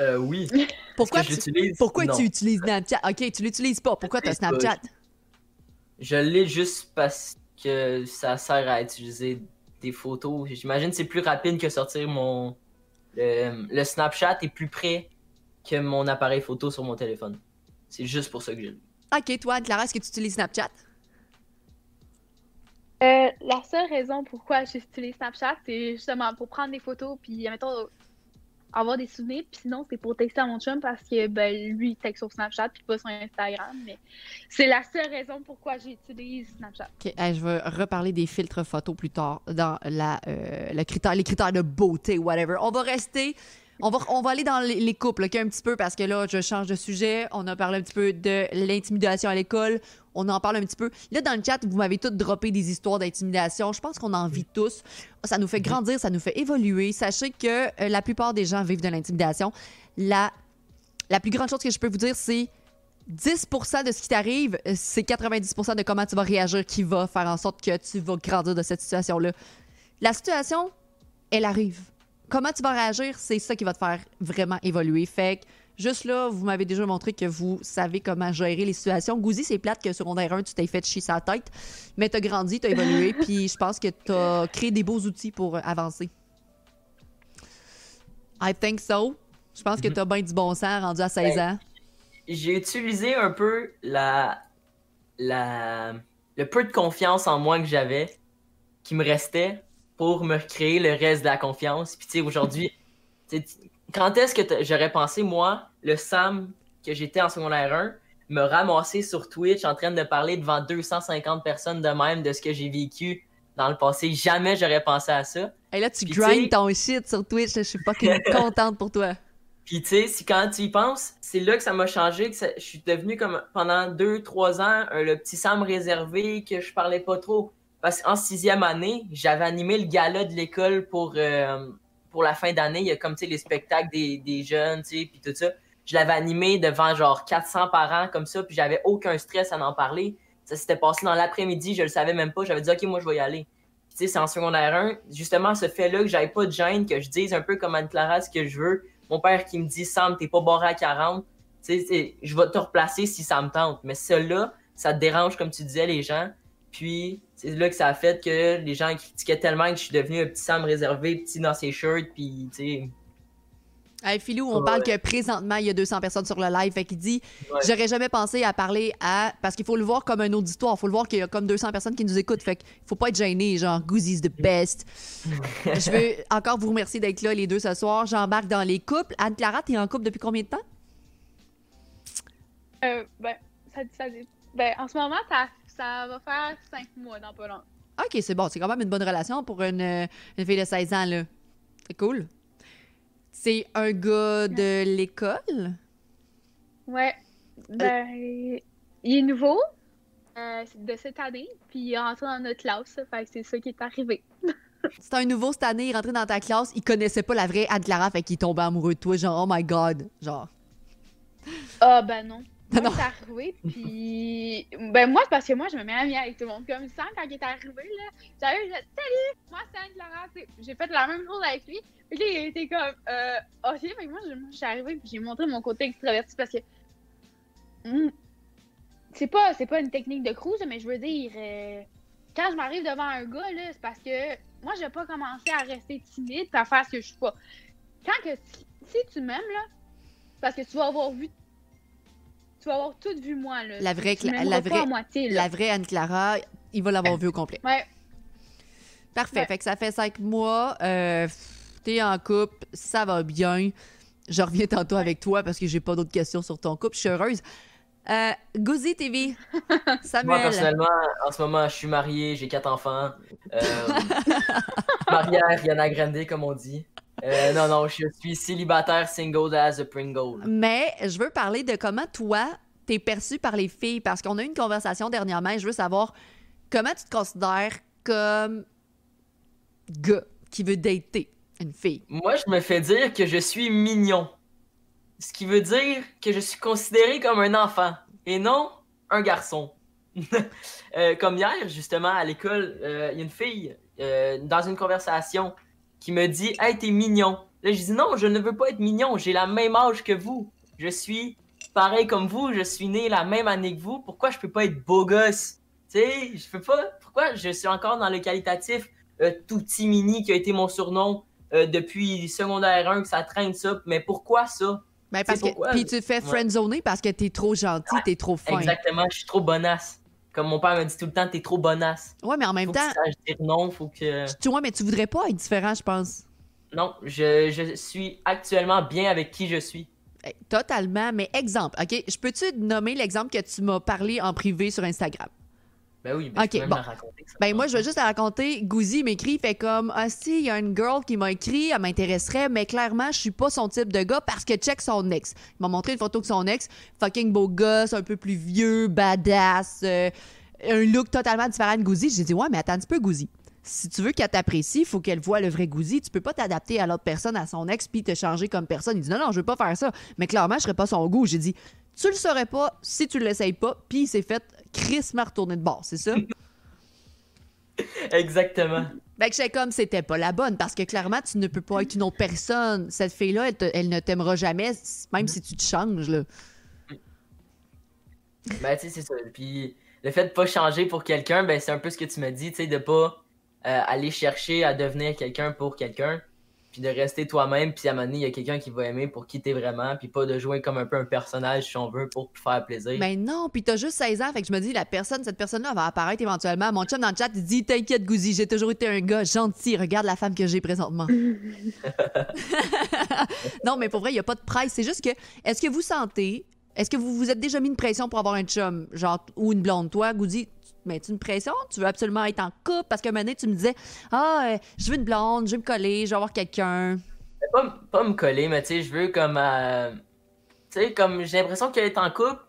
Euh, oui. Pourquoi, tu, pourquoi tu utilises Snapchat? Ok, tu l'utilises pas. Pourquoi tu as Snapchat? Je l'ai juste parce que ça sert à utiliser des photos. J'imagine que c'est plus rapide que sortir mon... Le, le Snapchat est plus près que mon appareil photo sur mon téléphone. C'est juste pour ça que je l'ai. Ok, toi, Clara, est-ce que tu utilises Snapchat? Euh, la seule raison pourquoi j'utilise Snapchat, c'est justement pour prendre des photos, puis, mettons... avoir des souvenirs, puis sinon, c'est pour texter à mon chum parce que, ben, lui, il texte sur Snapchat puis pas sur Instagram, mais c'est la seule raison pourquoi j'utilise Snapchat. OK, hey, je vais reparler des filtres photos plus tard dans la, euh, le critère, les critères de beauté, whatever. On va rester On va, on va aller dans les couples, OK, un petit peu, parce que là, je change de sujet. On a parlé un petit peu de l'intimidation à l'école. On en parle un petit peu. Là, dans le chat, vous m'avez toutes droppé des histoires d'intimidation. Je pense qu'on en vit tous. Ça nous fait grandir, ça nous fait évoluer. Sachez que euh, la plupart des gens vivent de l'intimidation. La, la plus grande chose que je peux vous dire, c'est dix pour cent de ce qui t'arrive, c'est quatre-vingt-dix pour cent de comment tu vas réagir qui va faire en sorte que tu vas grandir de cette situation-là. La situation, elle arrive. Comment tu vas réagir, c'est ça qui va te faire vraiment évoluer. Fait que, juste là, vous m'avez déjà montré que vous savez comment gérer les situations. Gouzi, c'est plate que secondaire un, tu t'es fait chier sa tête, mais t'as grandi, t'as évolué, puis je pense que t'as créé des beaux outils pour avancer. I think so. Je pense que t'as bien du bon sens rendu à seize ans. J'ai utilisé un peu la, la, le peu de confiance en moi que j'avais, qui me restait, pour me recréer le reste de la confiance. Puis tu sais, aujourd'hui, quand est-ce que j'aurais pensé, moi, le Sam que j'étais en secondaire un, me ramasser sur Twitch en train de parler devant deux cent cinquante personnes de même de ce que j'ai vécu dans le passé. Jamais j'aurais pensé à ça. Et hey, là, tu grindes ton shit sur Twitch. Je suis fucking contente pour toi. Puis, tu sais, si quand tu y penses, c'est là que ça m'a changé, que ça, je suis devenu comme pendant deux, trois ans, euh, le petit Sam réservé, que je parlais pas trop. Parce qu'en sixième année, j'avais animé le gala de l'école pour, euh, pour la fin d'année. Il y a comme, tu sais, les spectacles des, des jeunes, tu sais, puis tout ça. Je l'avais animé devant genre quatre cents parents, comme ça, puis j'avais aucun stress à en parler. Ça s'était passé dans l'après-midi, je le savais même pas. J'avais dit, OK, moi, je vais y aller. Puis, tu sais, c'est en secondaire un, justement, ce fait-là que j'avais pas de gêne, que je dise un peu comme Anne-Clara ce que je veux. Mon père qui me dit « Sam, t'es pas barré à quarante, t'sais, t'sais, je vais te replacer si ça me tente. » Mais cela, ça te dérange, comme tu disais, les gens. Puis c'est là que ça a fait que les gens critiquaient tellement que je suis devenu un petit Sam réservé, petit dans ses shirts, puis tu sais... Hey, Philou, on ouais. parle que présentement, il y a deux cents personnes sur le live, fait qu'il dit ouais. « J'aurais jamais pensé à parler à... » Parce qu'il faut le voir comme un auditoire, il faut le voir qu'il y a comme deux cents personnes qui nous écoutent, fait qu'il faut pas être gêné, genre « Gouzi's the best ». Je veux encore vous remercier d'être là les deux ce soir. J'embarque dans les couples. Anne-Clara, t'es en couple depuis combien de temps? Euh, ben, ça, ça, ben, en ce moment, ça, ça va faire cinq mois dans pas longtemps. OK, c'est bon, c'est quand même une bonne relation pour une, une fille de seize ans, là. C'est cool. C'est un gars de l'école? Ouais. Ben, euh... il est nouveau euh, de cette année, puis il est rentré dans notre classe, fait que c'est ça qui est arrivé. C'est un nouveau cette année, il est rentré dans ta classe, il connaissait pas la vraie Anne-Clara, fait qu'il est tombé amoureux de toi, genre, oh my god, genre. Ah, oh, ben non. Ben moi, c'est arrivé, puis. Ben, moi, c'est parce que moi, je me mets amie avec tout le monde. Comme ça, quand il est arrivé, là, j'avais dit, salut, moi, c'est Anne-Clara. J'ai fait la même chose avec lui. Puis là, il était comme, euh, ok, fait que moi, je, je suis arrivée, puis j'ai montré mon côté extraverti parce que. Mm, c'est pas, pas une technique de cruise, mais je veux dire, euh, quand je m'arrive devant un gars, là, c'est parce que moi, j'ai pas commencé à rester timide et à faire ce que je suis pas. Quand que. Si, si tu m'aimes, là, parce que tu vas avoir vu. Tu vas avoir tout vu moi, là. La vraie, la vraie, moitié, là. La vraie Anne-Clara, il va l'avoir ouais. vu au complet. Ouais. Parfait. Ouais. Fait que ça fait cinq mois. Euh, T'es en couple. Ça va bien. Je reviens tantôt ouais. avec toi parce que j'ai pas d'autres questions sur ton couple. Je suis heureuse. Euh, Gouzi T V. Samuel. Moi, personnellement, en ce moment, je suis mariée. J'ai quatre enfants. Euh, marière, Yana Grande, comme on dit. Euh, non, non, je suis célibataire, single as a Pringle. Mais je veux parler de comment toi, t'es perçu par les filles, parce qu'on a eu une conversation dernièrement et je veux savoir comment tu te considères comme gars qui veut dater une fille. Moi, je me fais dire que je suis mignon. Ce qui veut dire que je suis considéré comme un enfant et non un garçon. euh, comme hier, justement, à l'école, il euh, y a une fille, euh, dans une conversation... qui me dit « Hey, t'es mignon. » Là, je dis « Non, je ne veux pas être mignon. J'ai la même âge que vous. Je suis pareil comme vous. Je suis né la même année que vous. Pourquoi je peux pas être beau gosse? » Tu sais, je peux pas... Pourquoi je suis encore dans le qualitatif euh, tout petit mini qui a été mon surnom euh, depuis secondaire un, que ça traîne ça. Mais pourquoi ça? Ben, parce pourquoi, que... Puis tu fais friendzoner ouais. parce que t'es trop gentil, ouais, t'es trop fin. Exactement, je suis trop bonasse. Comme mon père me dit tout le temps, t'es trop bonasse. Ouais, mais en même faut temps. Que tu dire non, faut que. Tu vois, mais tu voudrais pas être différent, je pense. Non, je, je suis actuellement bien avec qui je suis. Hey, totalement, mais exemple, OK? Je peux-tu nommer l'exemple que tu m'as parlé en privé sur Instagram? Ben oui, ben okay, tu peux bon. même la raconter. Ça ben moi, je vais juste la raconter. Gouzi m'écrit, fait comme « Ah si, il y a une girl qui m'a écrit, elle m'intéresserait, mais clairement, je suis pas son type de gars parce que check son ex. » Il m'a montré une photo de son ex, fucking beau gosse, un peu plus vieux, badass, euh, un look totalement différent de Gouzi. J'ai dit « Ouais, mais attends un petit peu, Gouzi. Si tu veux qu'elle t'apprécie, il faut qu'elle voie le vrai Gouzi. Tu peux pas t'adapter à l'autre personne, à son ex, puis te changer comme personne. » Il dit « Non, non, je veux pas faire ça. Mais clairement, je serais pas son goût. » J'ai dit « Tu le saurais pas si tu l'essayes pas. » Puis il s'est fait Chris m'a retourné de bord, c'est ça? Exactement. Fait que j'étais comme, c'était pas la bonne, parce que clairement, tu ne peux pas être une autre personne. Cette fille-là, elle, elle ne t'aimera jamais, même si tu te changes, là. Ben, tu sais, c'est ça. Puis, le fait de pas changer pour quelqu'un, ben, c'est un peu ce que tu m'as dit, tu sais, de pas euh, aller chercher à devenir quelqu'un pour quelqu'un, puis de rester toi-même, puis à un moment donné, il y a quelqu'un qui va aimer pour qui t'es vraiment, puis pas de jouer comme un peu un personnage, si on veut, pour faire plaisir. Mais non, puis t'as juste seize ans, fait que je me dis, la personne, cette personne-là va apparaître éventuellement. Mon chum dans le chat, il dit « T'inquiète, Gouzi, j'ai toujours été un gars gentil, regarde la femme que j'ai présentement. » Non, mais pour vrai, il n'y a pas de presse, c'est juste que, est-ce que vous sentez, est-ce que vous vous êtes déjà mis une pression pour avoir un chum, genre, ou une blonde, toi, Gouzi? Mais tu une pression, tu veux absolument être en couple parce qu'à un moment donné, tu me disais « Ah, euh, je veux une blonde, je veux me coller, je veux avoir quelqu'un. » Pas, pas me coller, mais tu sais, je veux comme... Euh, tu sais, comme j'ai l'impression qu'être en couple,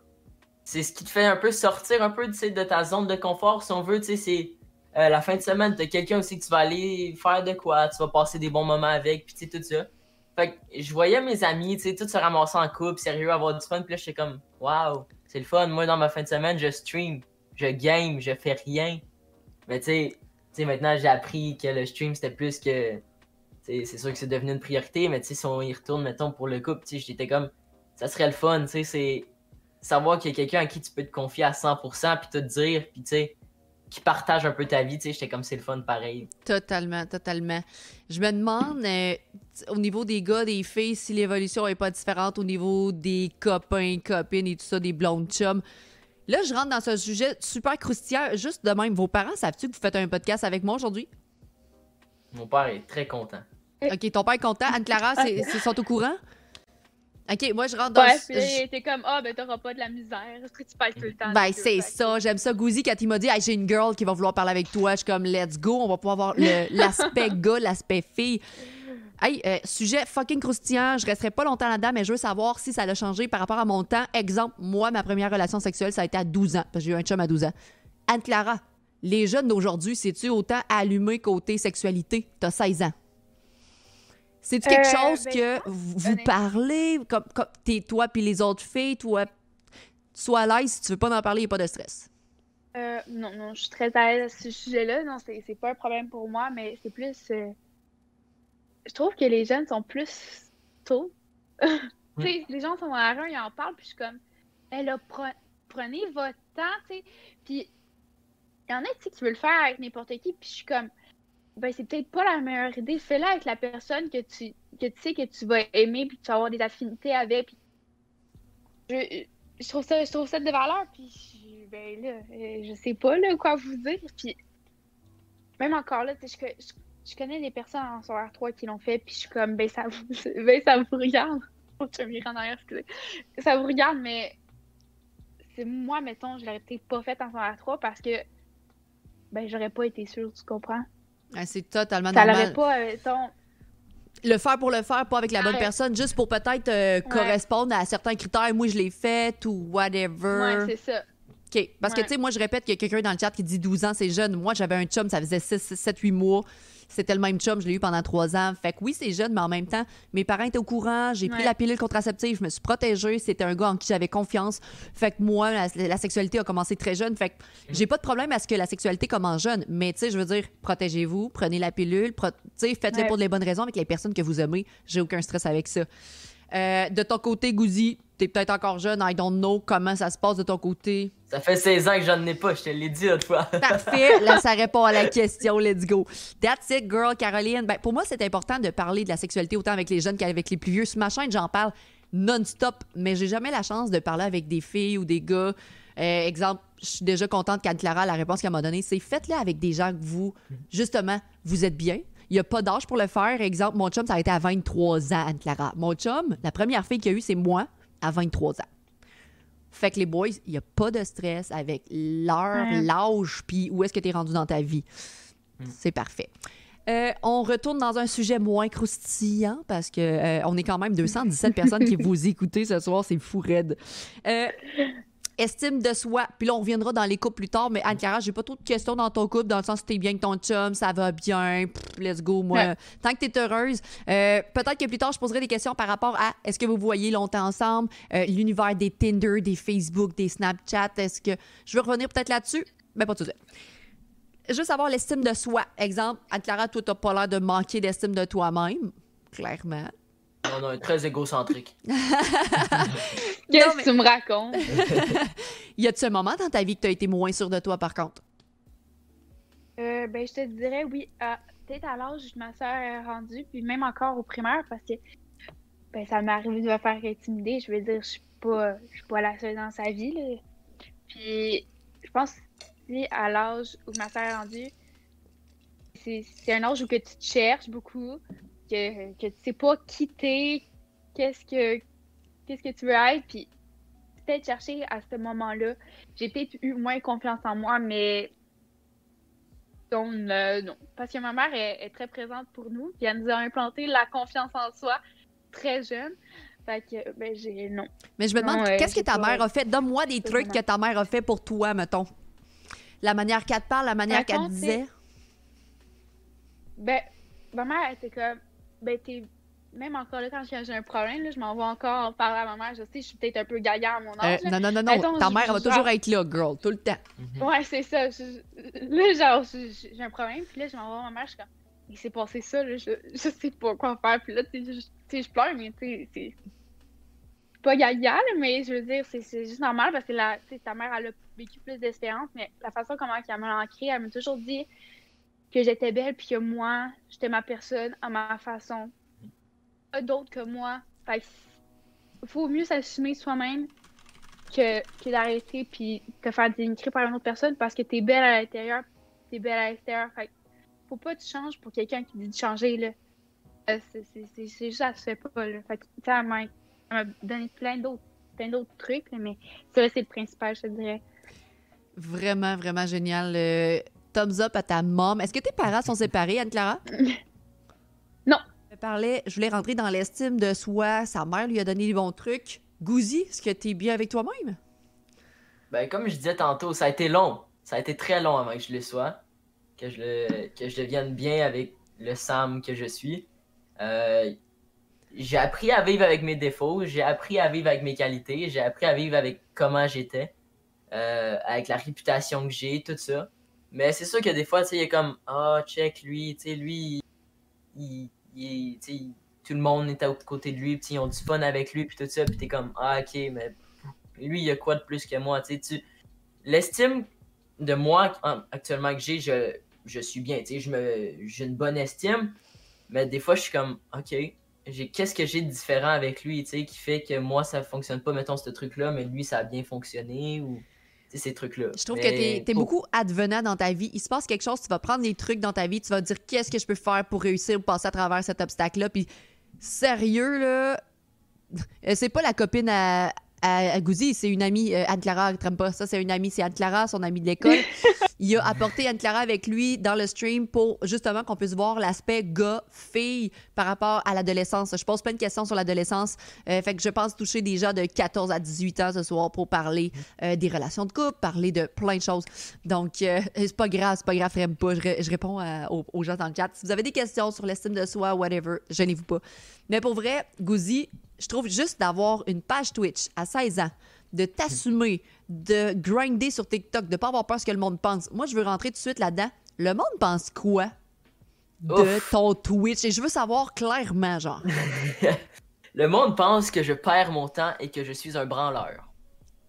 c'est ce qui te fait un peu sortir un peu de ta zone de confort, si on veut. Tu sais, c'est euh, la fin de semaine, t'as quelqu'un aussi que tu vas aller faire de quoi, tu vas passer des bons moments avec, puis tu sais, tout ça. Fait que je voyais mes amis, tu sais, tous se ramasser en couple, sérieux, avoir du fun, puis là, j'étais comme « Wow, c'est le fun, moi, dans ma fin de semaine, je stream. » Je game, je fais rien. Mais tu sais, maintenant, j'ai appris que le stream, c'était plus que... C'est sûr que c'est devenu une priorité, mais tu sais, si on y retourne, mettons, pour le couple, tu sais, j'étais comme... Ça serait le fun, tu sais, c'est... Savoir qu'il y a quelqu'un à qui tu peux te confier à cent pour cent, puis te dire, puis tu sais... Qui partage un peu ta vie, tu sais, j'étais comme c'est le fun pareil. Totalement, totalement. Je me demande, euh, au niveau des gars, des filles, si l'évolution est pas différente au niveau des copains, copines et tout ça, des blondes chums... Là, je rentre dans ce sujet super croustillant. Juste de même, vos parents, savent-tu que vous faites un podcast avec moi aujourd'hui? Mon père est très content. OK, ton père est content. Anne-Clara, ils sont au courant? OK, moi, je rentre dans... Ouais, puis je... t'es comme, ah, oh, ben, t'auras pas de la misère. Est-ce que tu parles tout le temps? Ben, c'est ça. J'aime ça. Gouzi, quand il m'a dit, hey, j'ai une girl qui va vouloir parler avec toi, je suis comme, let's go. On va pouvoir voir l'aspect gars, l'aspect fille. Hey, euh, sujet fucking croustillant, je resterai pas longtemps là-dedans, mais je veux savoir si ça a changé par rapport à mon temps. Exemple, moi, ma première relation sexuelle, ça a été à douze ans, parce que j'ai eu un chum à douze ans. Anne-Clara, les jeunes d'aujourd'hui, c'est-tu autant allumé côté sexualité? T'as seize ans. C'est-tu quelque euh, chose ben, que vous parlez, comme, comme t'es toi puis les autres filles, toi, sois à l'aise, si tu veux pas en parler, il n'y a pas de stress. Euh, non, non, je suis très à l'aise à ce sujet-là. Non, c'est pas un problème pour moi, mais c'est plus... Euh... Je trouve que les jeunes sont plus tôt. Mm. Les gens sont dans la rue, ils en parlent, puis je suis comme, hey, là, prenez votre temps, tu sais. Puis, il y en a qui veulent le faire avec n'importe qui, puis je suis comme, ben, c'est peut-être pas la meilleure idée. Fais-la avec la personne que tu, que tu sais que tu vas aimer, puis que tu vas avoir des affinités avec. Puis... Je, je, trouve ça, je trouve ça de valeur, puis ben là, je sais pas là, quoi vous dire. Puis, même encore là, tu sais, je. je Je connais des personnes en secondaire trois qui l'ont fait, puis je suis comme, ben ça vous, ben, ça vous regarde. Je me rends derrière, excusez. Ça vous regarde, mais c'est moi, mettons, je l'aurais peut-être pas fait en secondaire trois parce que, ben, j'aurais pas été sûre, tu comprends? Ah, c'est totalement ça normal. Ça l'aurait pas, mettons. Le faire pour le faire, pas avec la bonne ouais. personne, juste pour peut-être euh, ouais. correspondre à certains critères. Moi, je l'ai fait ou whatever. Ouais, c'est ça. OK. Parce ouais. que, tu sais, moi, je répète qu'il y a quelqu'un dans le chat qui dit douze ans, c'est jeune. Moi, j'avais un chum, ça faisait six, sept, huit mois. C'était le même chum, je l'ai eu pendant trois ans. Fait que oui, c'est jeune, mais en même temps, mes parents étaient au courant. J'ai pris ouais. la pilule contraceptive, je me suis protégée. C'était un gars en qui j'avais confiance. Fait que moi, la, la sexualité a commencé très jeune. Fait que j'ai pas de problème à ce que la sexualité commence jeune. Mais tu sais, je veux dire, protégez-vous, prenez la pilule, pro faites-le ouais. pour les bonnes raisons avec les personnes que vous aimez. J'ai aucun stress avec ça. Euh, de ton côté, Gouzi, t'es peut-être encore jeune, I don't know comment ça se passe de ton côté. Ça fait seize ans que j'en ai pas, je te l'ai dit l'autre fois. Parfait, là ça répond à la question, let's go. That's it, girl, Caroline. Ben, pour moi, c'est important de parler de la sexualité autant avec les jeunes qu'avec les plus vieux. Sur ma chaîne, j'en parle non-stop, mais j'ai jamais la chance de parler avec des filles ou des gars. Euh, exemple, je suis déjà contente qu'Anne-Clara, la réponse qu'elle m'a donnée, c'est faites-le avec des gens que vous, justement, vous êtes bien. Il n'y a pas d'âge pour le faire. Exemple, mon chum, ça a été à vingt-trois ans, Anne-Clara. Mon chum, la première fille qu'il y a eu, c'est moi, à vingt-trois ans. Fait que les boys, il n'y a pas de stress avec l'heure, ouais. l'âge, puis où est-ce que tu es rendu dans ta vie. Mmh. C'est parfait. Euh, on retourne dans un sujet moins croustillant parce que euh, on est quand même deux cent dix-sept personnes qui vous écoutez ce soir, c'est fou raide. Euh, estime de soi, puis là on reviendra dans les couples plus tard, mais Anne-Clara, j'ai pas trop de questions dans ton couple, dans le sens que t'es bien avec ton chum, ça va bien, pff, let's go, moi, ouais. tant que t'es heureuse. Euh, peut-être que plus tard, je poserai des questions par rapport à est-ce que vous voyez longtemps ensemble, euh, l'univers des Tinder, des Facebook, des Snapchat, est-ce que... Je veux revenir peut-être là-dessus, mais pas tout de suite. Juste avoir l'estime de soi. Exemple, Anne-Clara, toi, t'as pas l'air de manquer d'estime de toi-même, clairement. Non, non, très égocentrique. Qu'est-ce que mais... tu me racontes? Y a-t-il un moment dans ta vie que t'as été moins sûre de toi, par contre? Euh, ben, je te dirais, oui. Euh, peut-être à l'âge où ma soeur est rendue, puis même encore au primaire, parce que ben, ça m'est arrivé de me faire intimider. Je veux dire, je suis pas, je suis pas la seule dans sa vie, là. Puis, je pense... à l'âge où ma sœur est rendue, c'est, c'est un âge où que tu te cherches beaucoup, que, que tu sais pas qui t'es, qu'est-ce que, qu'est-ce que tu veux être, puis peut-être chercher à ce moment-là. J'ai peut-être eu moins confiance en moi, mais donc, euh, non. Parce que ma mère est, est très présente pour nous, puis elle nous a implanté la confiance en soi très jeune. Fait que, ben, j'ai non. Mais je me demande, non, euh, qu'est-ce que ta mère a fait? Donne-moi des trucs que ta mère a fait pour toi, mettons. La manière qu'elle te parle, la manière qu'elle disait. Ben, ma mère, elle était comme, ben, t'es, même encore là, quand j'ai un problème, là, je m'en vais encore en parler à ma mère. Je sais, je suis peut-être un peu gaillard à mon âge. Euh, non, non, non, non. Mettons, ta mère, elle va genre... toujours être là, girl, tout le temps. Mm-hmm. Ouais, c'est ça. Je, je, là, genre, je, je, j'ai un problème, puis là, je m'en vais à ma mère, je suis comme, il s'est passé ça, là, je, je sais pas quoi faire. Puis là, tu sais, je pleure, mais tu sais, c'est pas gaillard, mais je veux dire, c'est, c'est juste normal parce que la, ta mère, elle a vécu plus d'espérance, mais la façon comment elle m'a ancrée, elle m'a toujours dit que j'étais belle puis que moi, j'étais ma personne à ma façon. Pas d'autre que moi. Fait qu'il faut mieux s'assumer soi-même que, que d'arrêter puis te faire dénigrer par une autre personne parce que t'es belle à l'intérieur, t'es belle à l'extérieur. Fait faut pas que tu changes pour quelqu'un qui dit de changer, là. Euh, c'est, c'est, c'est, c'est juste, ça se fait pas, là. Fait que, tu sais, elle m'a donné plein d'autres, plein d'autres trucs, mais ça, c'est le principal, je te dirais. Vraiment, vraiment génial. Euh, thumbs up à ta mom. Est-ce que tes parents sont séparés, Anne-Clara? Non. Je parlais, je voulais rentrer dans l'estime de soi. Sa mère lui a donné les bons trucs. Gouzi, est-ce que t'es bien avec toi-même? Ben, comme je disais tantôt, ça a été long. Ça a été très long avant que je le sois. Que je, le, que je devienne bien avec le Sam que je suis. Euh, j'ai appris à vivre avec mes défauts. J'ai appris à vivre avec mes qualités. J'ai appris à vivre avec comment j'étais. Euh, avec la réputation que j'ai, tout ça. Mais c'est sûr que des fois, tu sais, il est comme « Ah, oh, check, lui, tu sais, lui, il, il, il, tout le monde est à côté de lui, puis ils ont du fun avec lui, puis tout ça, puis t'es comme « Ah, ok, mais lui, il y a quoi de plus que moi? » Tu sais, tu... L'estime de moi actuellement que j'ai, je, je suis bien, tu sais, je me... j'ai une bonne estime, mais des fois, je suis comme « Ok, j'ai... qu'est-ce que j'ai de différent avec lui, tu sais, qui fait que moi, ça fonctionne pas, mettons, ce truc-là, mais lui, ça a bien fonctionné, ou... » ces trucs-là. Je trouve mais... que t'es, t'es oh. beaucoup advenant dans ta vie. Il se passe quelque chose, tu vas prendre des trucs dans ta vie, tu vas te dire qu'est-ce que je peux faire pour réussir ou passer à travers cet obstacle-là. Puis sérieux, là, c'est pas la copine à, à, à Gouzi, c'est une amie. Euh, Anne-Clara, elle t'aime pas ça, c'est une amie, c'est Anne-Clara, son amie de l'école. Il a apporté Anne-Clara avec lui dans le stream pour justement qu'on puisse voir l'aspect gars-fille par rapport à l'adolescence. Je pose plein de questions sur l'adolescence. Euh, fait que je pense toucher des gens de quatorze à dix-huit ans ce soir pour parler euh, des relations de couple, parler de plein de choses. Donc, euh, c'est pas grave, c'est pas grave, frère, pas. Je, ré- je réponds à, aux, aux gens dans le chat. Si vous avez des questions sur l'estime de soi, whatever, gênez-vous pas. Mais pour vrai, Gouzi, je trouve juste d'avoir une page Twitch à seize ans, de t'assumer, de grinder sur TikTok, de pas avoir peur de ce que le monde pense. Moi, je veux rentrer tout de suite là-dedans. Le monde pense quoi de Ouf. ton Twitch? Et je veux savoir clairement, genre. Le monde pense que je perds mon temps et que je suis un branleur.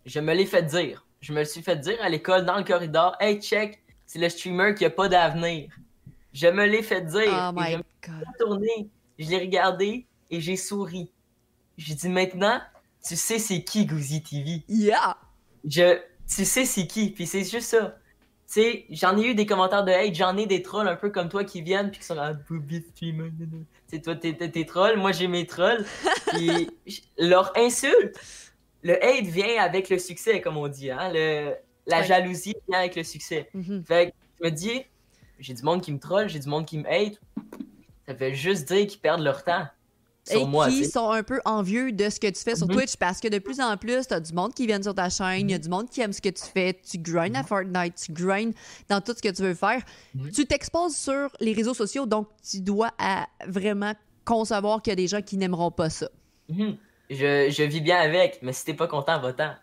Je me l'ai fait dire. Je me le suis fait dire à l'école, dans le corridor. « Hey, check, c'est le streamer qui a pas d'avenir. » Je me l'ai fait dire. Oh my God. Je me suis retourné, je l'ai regardé et j'ai souri. J'ai dit « Maintenant, tu sais c'est qui Gouzi T V? » Yeah! Je, tu sais c'est qui, puis c'est juste ça. Tu sais, j'en ai eu des commentaires de hate, j'en ai des trolls un peu comme toi qui viennent puis qui sont là, ah, booby streamer. Tu sais, toi t'es, t'es, t'es troll, moi j'ai mes trolls. Puis leur insulte, le hate vient avec le succès, comme on dit. Hein? Le, la ouais. jalousie vient avec le succès. Mm-hmm. Fait que je me dis, j'ai du monde qui me troll, j'ai du monde qui me hate. Ça veut juste dire qu'ils perdent leur temps. Sur et moi, qui t'sais. Sont un peu envieux de ce que tu fais sur mm-hmm. Twitch parce que de plus en plus, t'as du monde qui vient sur ta chaîne, il mm-hmm. y a du monde qui aime ce que tu fais, tu grindes à Fortnite, tu grindes dans tout ce que tu veux faire. Mm-hmm. Tu t'exposes sur les réseaux sociaux, donc tu dois à vraiment concevoir qu'il y a des gens qui n'aimeront pas ça. Mm-hmm. je, je vis bien avec, mais si t'es pas content, va-t'en.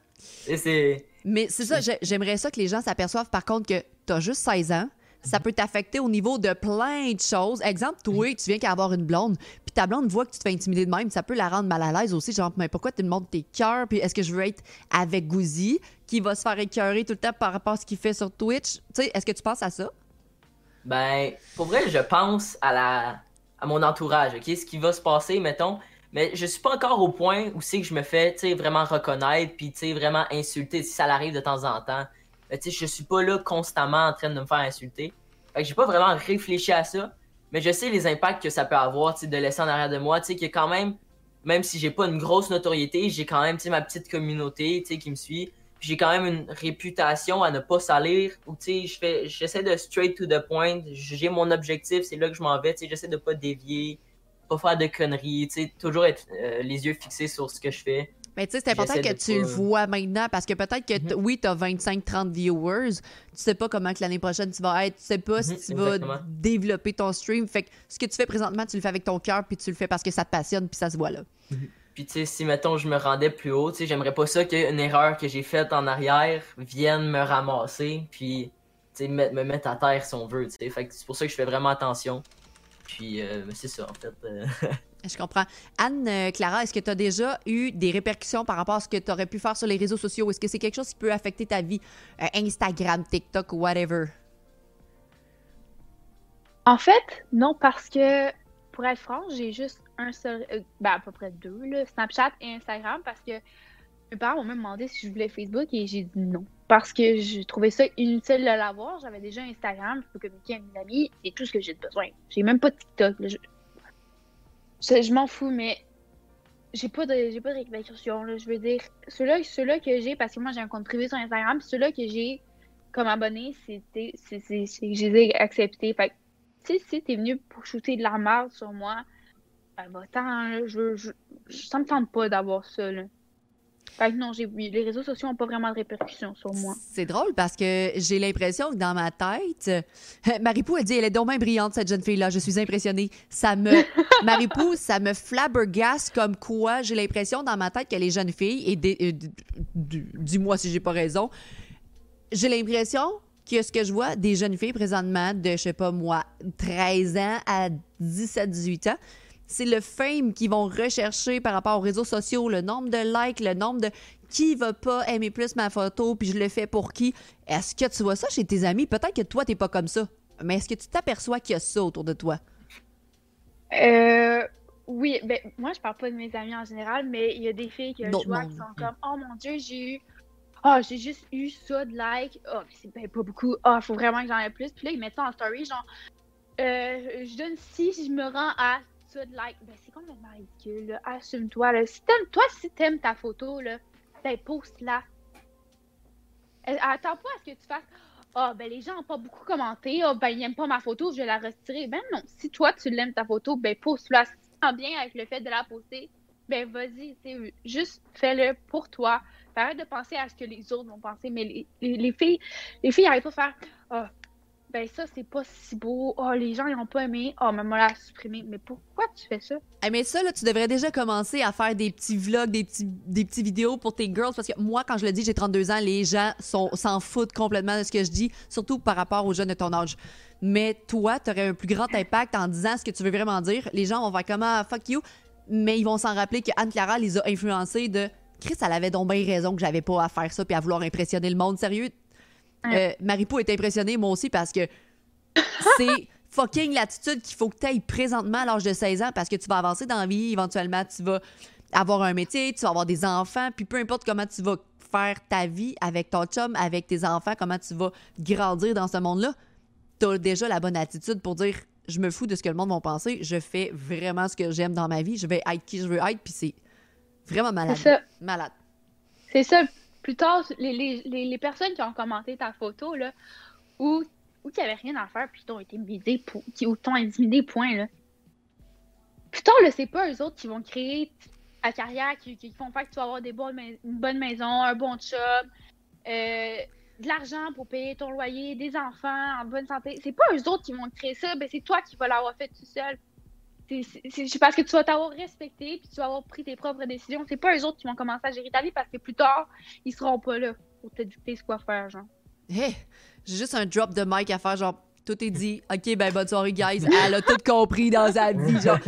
Et c'est... Mais c'est ça, j'aimerais ça que les gens s'aperçoivent par contre que t'as juste seize ans, ça peut t'affecter au niveau de plein de choses. Exemple, toi, mmh. tu viens qu'à avoir une blonde, puis ta blonde voit que tu te fais intimider de même, ça peut la rendre mal à l'aise aussi. Genre, mais pourquoi tu me montres tes cœurs? Puis est-ce que je veux être avec Gouzi, qui va se faire écœurer tout le temps par rapport à ce qu'il fait sur Twitch? Tu sais, est-ce que tu penses à ça? Ben, pour vrai, je pense à la à mon entourage, OK? Ce qui va se passer, mettons. Mais je suis pas encore au point où c'est que je me fais, tu sais, vraiment reconnaître, puis tu sais, vraiment insulter, si ça l'arrive de temps en temps. Tu sais, je suis pas là constamment en train de me faire insulter. Fait que j'ai pas vraiment réfléchi à ça, mais je sais les impacts que ça peut avoir, tu sais, de laisser en arrière de moi, tu sais, que quand même, même si j'ai pas une grosse notoriété, j'ai quand même, tu sais, ma petite communauté, tu sais, qui me suit. Puis j'ai quand même une réputation à ne pas salir, ou tu sais, je fais, j'essaie de straight to the point, j'ai mon objectif, c'est là que je m'en vais, tu sais, j'essaie de pas dévier, pas faire de conneries, tu sais, toujours être euh, les yeux fixés sur ce que je fais. Mais tu sais, c'est important que tu le vois maintenant parce que peut-être que, t- mm-hmm. oui, tu as vingt-cinq trente viewers, tu sais pas comment que l'année prochaine tu vas être, tu sais pas mm-hmm, si tu exactement. Vas développer ton stream. Fait que ce que tu fais présentement, tu le fais avec ton cœur puis tu le fais parce que ça te passionne puis ça se voit là. Mm-hmm. Puis tu sais, si mettons je me rendais plus haut, tu sais, j'aimerais pas ça qu'une erreur que j'ai faite en arrière vienne me ramasser puis tu sais, me, me mettre à terre si on veut, tu sais. Fait que c'est pour ça que je fais vraiment attention. Puis euh, c'est ça, en fait. Euh... Je comprends. Anne-Clara, est-ce que tu as déjà eu des répercussions par rapport à ce que tu aurais pu faire sur les réseaux sociaux? Est-ce que c'est quelque chose qui peut affecter ta vie? Euh, Instagram, TikTok, whatever. En fait, non, parce que, pour être franc, j'ai juste un seul... Euh, ben, à peu près deux, là, Snapchat et Instagram, parce que mes parents m'ont même demandé si je voulais Facebook et j'ai dit non. Parce que je trouvais ça inutile de l'avoir. J'avais déjà Instagram, je peux communiquer avec mes amis, c'est tout ce que j'ai de besoin. J'ai même pas de TikTok, là, je... Je, je m'en fous, mais j'ai pas de j'ai pas de répercussions, là, je veux dire. Ceux-là, ceux-là que j'ai, parce que moi j'ai un compte privé sur Instagram, puis ceux-là que j'ai comme abonné, c'était c'est c'est que je les ai acceptés. Fait que, tu sais, si t'es venu pour shooter de la merde sur moi, ben va-t'en, je, je, je ça me tente pas d'avoir ça, là. Fait que non, j'ai, les réseaux sociaux n'ont pas vraiment de répercussions sur moi. C'est drôle parce que j'ai l'impression que dans ma tête, Marie-Pou a dit « Elle est donc bien brillante, cette jeune fille-là, je suis impressionnée. » Ça me... Marie-Pou, ça me flabbergaste comme quoi j'ai l'impression dans ma tête que les jeunes filles, et des, euh, du, dis-moi si j'ai pas raison, j'ai l'impression que ce que je vois des jeunes filles présentement de, je sais pas moi, treize ans à dix-sept dix-huit ans, c'est le fame qu'ils vont rechercher par rapport aux réseaux sociaux, le nombre de likes, le nombre de qui va pas aimer plus ma photo, puis je le fais pour qui. Est-ce que tu vois ça chez tes amis? Peut-être que toi, t'es pas comme ça, mais est-ce que tu t'aperçois qu'il y a ça autour de toi? Euh, oui, ben moi, je parle pas de mes amis en général, mais il y a des filles que D'autres je vois qui sont comme « Oh mon Dieu, j'ai eu... Ah, oh, j'ai juste eu ça de likes. Ah, oh, c'est ben pas beaucoup. Ah, oh, faut vraiment que j'en aie plus. » Puis là, ils mettent ça en story, genre euh, « Je donne si je me rends à... » de like, ben c'est complètement ridicule, là. Assume-toi, là. Si t'aimes, toi, si t'aimes ta photo, là, ben poste-la. Attends pas à ce que tu fasses « Ah, oh, ben les gens n'ont pas beaucoup commenté, ah, oh, ben ils n'aiment pas ma photo, je vais la retirer. » Ben non, si toi, tu l'aimes ta photo, ben poste-la. Si tu te sens bien avec le fait de la poster, ben vas-y, t'sais, juste fais-le pour toi. Arrête de penser à ce que les autres vont penser, mais les, les, les filles, les filles n'arrêtent pas à faire « Ah, oh, ben ça, c'est pas si beau. Oh, les gens, ils n'ont pas aimé. Oh, maman l'a supprimé. » Mais pourquoi tu fais ça? Ah, mais ça, là, tu devrais déjà commencer à faire des petits vlogs, des petits, des petits vidéos pour tes girls. Parce que moi, quand je le dis, j'ai trente-deux ans, les gens sont, s'en foutent complètement de ce que je dis, surtout par rapport aux jeunes de ton âge. Mais toi, tu aurais un plus grand impact en disant ce que tu veux vraiment dire. Les gens vont faire comment, fuck you. Mais ils vont s'en rappeler que Anne-Clara les a influencés de Chris, elle avait donc bien raison que j'avais pas à faire ça puis à vouloir impressionner le monde. Sérieux? Euh, Marie-Pou est impressionnée, moi aussi, parce que c'est fucking l'attitude qu'il faut que tu ailles présentement à l'âge de seize ans parce que tu vas avancer dans la vie, éventuellement tu vas avoir un métier, tu vas avoir des enfants, puis peu importe comment tu vas faire ta vie avec ton chum, avec tes enfants, comment tu vas grandir dans ce monde-là, t'as déjà la bonne attitude pour dire « Je me fous de ce que le monde va penser, je fais vraiment ce que j'aime dans ma vie, je vais être qui je veux être », puis c'est vraiment malade. C'est ça. Malade. C'est ça. Plus tard, les, les, les, les personnes qui ont commenté ta photo, là, ou, ou qui n'avaient rien à faire, puis t'ont été intimidé, ou t'ont intimidé, point, là. Plus tard, là, c'est pas eux autres qui vont créer ta carrière, qui, qui font faire que tu vas avoir des bonnes, une bonne maison, un bon job, euh, de l'argent pour payer ton loyer, des enfants en bonne santé. C'est pas eux autres qui vont créer ça, ben c'est toi qui vas l'avoir fait tout seul. C'est parce que tu vas t'avoir respecté puis tu vas avoir pris tes propres décisions. C'est pas eux autres qui vont commencer à gérer ta vie parce que plus tard, ils seront pas là pour te dicter ce qu'on va faire, genre. Hey, j'ai juste un drop de mic à faire, genre, tout est dit. OK, ben bonne soirée, guys. Elle a tout compris dans sa vie, genre.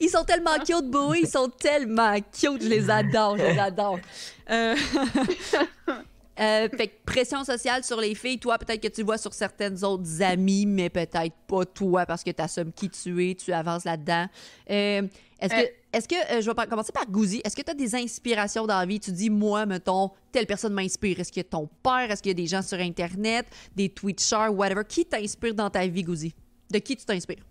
Ils sont tellement cute, boy. Ils sont tellement cute. Je les adore, je les adore. Euh... Euh, fait que pression sociale sur les filles, toi peut-être que tu vois sur certaines autres amies, mais peut-être pas toi parce que tu assumes qui tu es, tu avances là-dedans. Euh, est-ce euh. que, est-ce que euh, je vais commencer par Gouzi, est-ce que tu as des inspirations dans la vie? Tu dis, moi, mettons, telle personne m'inspire. Est-ce qu'il y a ton père? Est-ce qu'il y a des gens sur Internet, des Twitchers, whatever? Qui t'inspire dans ta vie, Gouzi? De qui tu t'inspires?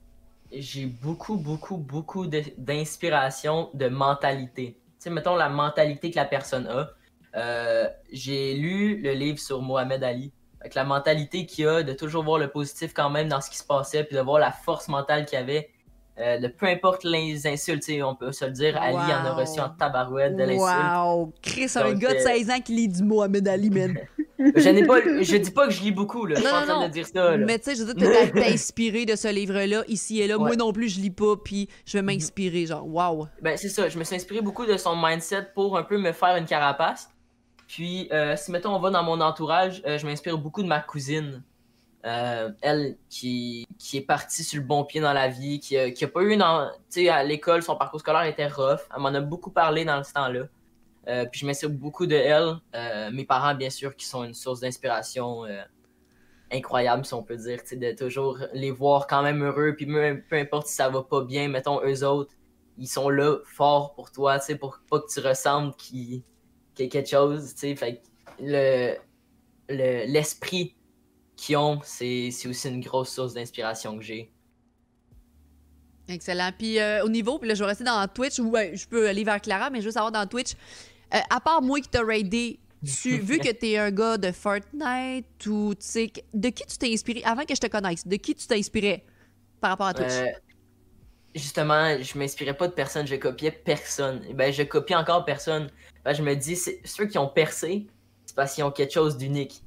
J'ai beaucoup, beaucoup, beaucoup d'inspiration de, de mentalité. Tu sais, mettons la mentalité que la personne a. Euh, j'ai lu le livre sur Mohamed Ali, avec la mentalité qu'il a de toujours voir le positif quand même dans ce qui se passait, puis de voir la force mentale qu'il avait, euh, de peu importe les insultes, on peut se le dire, Ali wow. en a reçu en tabarouette de l'insulte. Wow! Chris, c'est un gars euh... de seize ans qui lit du Mohamed Ali, man! Je n'ai pas, je dis pas que je lis beaucoup, là. Je suis en train de dire ça, là. Mais tu sais, je veux dire, tu t'es inspiré de ce livre-là, ici et là. Ouais. Moi non plus, je lis pas, puis je vais m'inspirer, genre, wow! Ben, c'est ça, je me suis inspiré beaucoup de son mindset pour un peu me faire une carapace. Puis, euh, si mettons on va dans mon entourage, euh, je m'inspire beaucoup de ma cousine. Euh, elle, qui, qui est partie sur le bon pied dans la vie, qui n'a qui pas eu une... Tu sais, à l'école, son parcours scolaire était rough. Elle m'en a beaucoup parlé dans ce temps-là. Euh, puis, je m'inspire beaucoup de elle. Euh, mes parents, bien sûr, qui sont une source d'inspiration euh, incroyable, si on peut dire. Tu sais, de toujours les voir quand même heureux. Puis, même, peu importe si ça va pas bien, mettons, eux autres, ils sont là, forts pour toi, tu sais, pour pas que tu ressembles qu'ils... quelque chose, tu sais, fait le, le, l'esprit qu'ils ont, c'est aussi une grosse source d'inspiration que j'ai. Excellent. Puis euh, au niveau, puis là, je vais rester dans Twitch, ou ouais, je peux aller vers Clara, mais je veux savoir dans Twitch, euh, à part moi qui t'a raidé, tu, vu que t'es un gars de Fortnite, ou tu sais, de qui tu t'es inspiré, avant que je te connaisse, de qui tu t'inspirais par rapport à Twitch? Euh... Justement, je m'inspirais pas de personne, je copiais personne. Ben, je copiais encore personne. Ben, je me dis, ceux qui ont percé, c'est parce qu'ils ont quelque chose d'unique.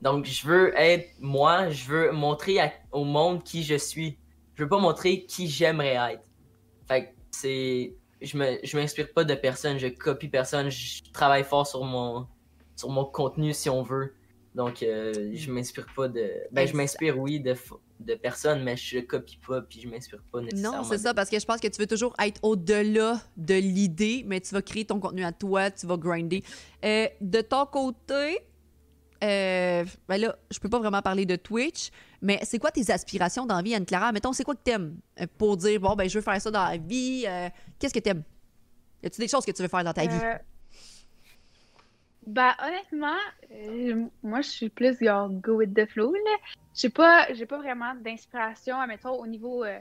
Donc, je veux être moi, je veux montrer à, au monde qui je suis. Je veux pas montrer qui j'aimerais être. Fait que c'est... Je me, je m'inspire pas de personne, je copie personne. Je travaille fort sur mon, sur mon contenu, si on veut. Donc, euh, je m'inspire pas de... Ben, je m'inspire, oui, de... de personne, mais je copie pas puis je m'inspire pas nécessairement. Non, c'est ça, parce que je pense que tu veux toujours être au-delà de l'idée, mais tu vas créer ton contenu à toi, tu vas grinder. Euh, de ton côté, euh, ben là, je peux pas vraiment parler de Twitch, mais c'est quoi tes aspirations dans la vie, Anne-Clara? Mettons, c'est quoi que t'aimes pour dire, bon, ben je veux faire ça dans la vie, euh, qu'est-ce que t'aimes? Y a-tu des choses que tu veux faire dans ta euh... vie? Ben, honnêtement, euh, moi, je suis plus genre go with the flow, là. J'ai pas, j'ai pas vraiment d'inspiration, admettons, au niveau euh,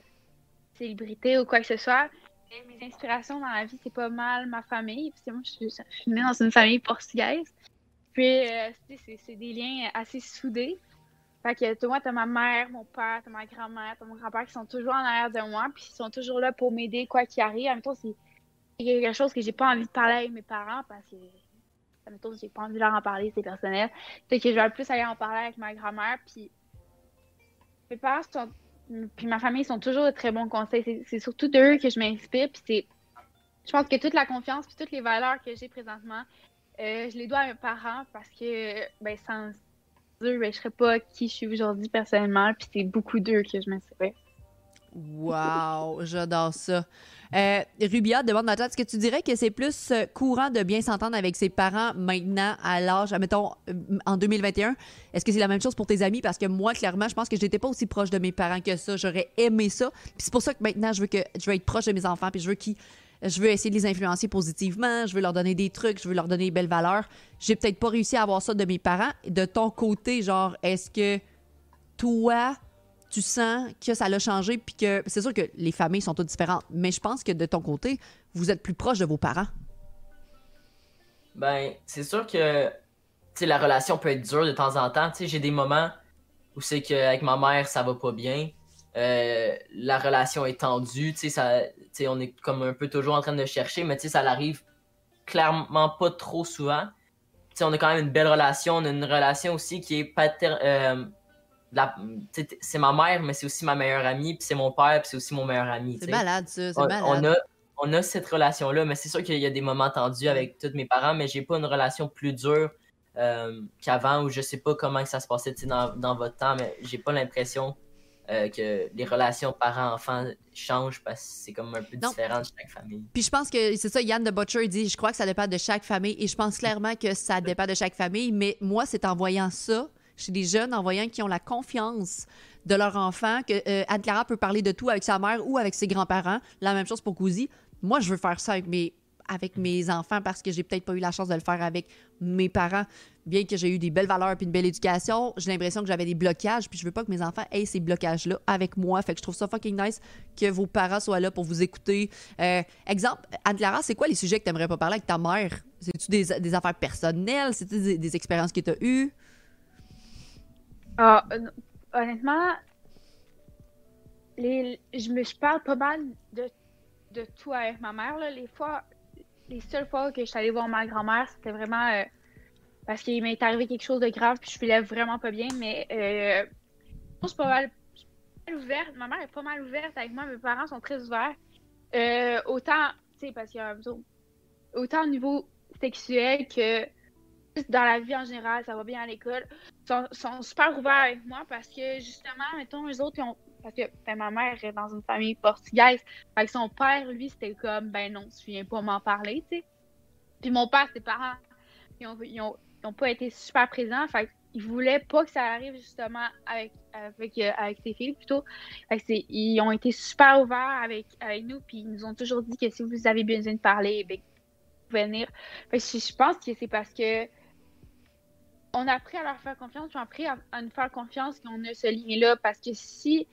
célébrité ou quoi que ce soit. Et mes inspirations dans la vie, c'est pas mal ma famille. Parce que moi, je suis, je suis née dans une famille portugaise. Puis, euh, c'est des liens assez soudés. Fait que, tu vois, t'as ma mère, mon père, t'as ma grand-mère, t'as mon grand-père qui sont toujours en arrière de moi. Puis, ils sont toujours là pour m'aider, quoi qu'il arrive. Admettons, c'est quelque chose que j'ai pas envie de parler avec mes parents parce que... Admettons, j'ai pas envie de leur en parler, c'est personnel. Fait que je vais plus aller en parler avec ma grand-mère. Puis mes parents sont... puis ma famille sont toujours de très bons conseils. C'est surtout d'eux que je m'inspire. Puis c'est... Je pense que toute la confiance puis toutes les valeurs que j'ai présentement, euh, je les dois à mes parents parce que ben, sans eux, ben, je serais pas qui je suis aujourd'hui personnellement. Puis c'est beaucoup d'eux que je m'inspire. Wow, j'adore ça. Euh, Rubia demande dans le chat, est-ce que tu dirais que c'est plus courant de bien s'entendre avec ses parents maintenant à l'âge, admettons, en deux mille vingt et un? Est-ce que c'est la même chose pour tes amis? Parce que moi, clairement, je pense que j'étais pas aussi proche de mes parents que ça. J'aurais aimé ça. Puis c'est pour ça que maintenant, je veux que je veux être proche de mes enfants, puis je veux qu'ils... Je veux essayer de les influencer positivement, je veux leur donner des trucs, je veux leur donner des belles valeurs. J'ai peut-être pas réussi à avoir ça de mes parents. De ton côté, genre, est-ce que toi... tu sens que ça l'a changé, puis que... C'est sûr que les familles sont toutes différentes, mais je pense que de ton côté, vous êtes plus proche de vos parents. ben c'est sûr que la relation peut être dure de temps en temps. J'ai des moments où c'est qu'avec ma mère, ça va pas bien. Euh, la relation est tendue. T'sais, ça, t'sais, on est comme un peu toujours en train de chercher, mais ça l'arrive clairement pas trop souvent. T'sais, on a quand même une belle relation. On a une relation aussi qui est pater... Euh, c'est ma mère, mais c'est aussi ma meilleure amie, puis c'est mon père, puis c'est aussi mon meilleur ami. C'est malade, ça. C'est malade. On a, on a cette relation-là, mais c'est sûr qu'il y a des moments tendus avec tous mes parents, mais j'ai pas une relation plus dure euh, qu'avant, ou je sais pas comment que ça se passait dans, dans votre temps, mais j'ai pas l'impression euh, que les relations parents-enfants changent parce que c'est comme un peu non. différent de chaque famille. Puis je pense que c'est ça, Yann de Butcher, il dit je crois que ça dépend de chaque famille, et je pense clairement que ça dépend de chaque famille, mais moi, c'est en voyant ça. Chez des jeunes, en voyant qu'ils ont la confiance de leur enfant, que euh, Anne-Clara peut parler de tout avec sa mère ou avec ses grands-parents. La même chose pour Gouzi. Moi, je veux faire ça avec mes, avec mes enfants parce que j'ai peut-être pas eu la chance de le faire avec mes parents. Bien que j'ai eu des belles valeurs et une belle éducation, j'ai l'impression que j'avais des blocages, puis je veux pas que mes enfants aient ces blocages-là avec moi. Fait que je trouve ça fucking nice que vos parents soient là pour vous écouter. Euh, exemple, Anne-Clara, c'est quoi les sujets que t'aimerais pas parler avec ta mère? C'est-tu des, des affaires personnelles? C'est-tu des, des expériences que t'as eues? Ah, euh, honnêtement, les, je me je parle pas mal de, de tout avec ma mère. Là. Les fois, les seules fois que je suis allée voir ma grand-mère, c'était vraiment euh, parce qu'il m'est arrivé quelque chose de grave puis je filais vraiment pas bien. Mais euh, je suis pas mal, je suis pas mal ouverte. Ma mère est pas mal ouverte avec moi. Mes parents sont très ouverts. Euh, autant, tu sais, parce qu'il y a un autant au niveau sexuel que dans la vie en général, ça va bien à l'école. Ils sont, sont super ouverts avec moi parce que, justement, mettons, eux autres, ils ont... Parce que ben, ma mère est dans une famille portugaise. Fait que son père, lui, c'était comme, ben non, tu viens pas m'en parler, tu sais. Puis mon père, ses parents, ils ont, ils ont, ils ont pas été super présents. Fait qu'ils voulaient pas que ça arrive, justement, avec, avec, euh, avec ses filles, plutôt. Fait que c'est, ils ont été super ouverts avec, avec nous. Puis ils nous ont toujours dit que si vous avez besoin de parler, ben, vous pouvez venir. Fait que je, je pense que c'est parce que on a appris à leur faire confiance, puis on a appris à, à nous faire confiance qu'on a ce lien-là. Parce que si,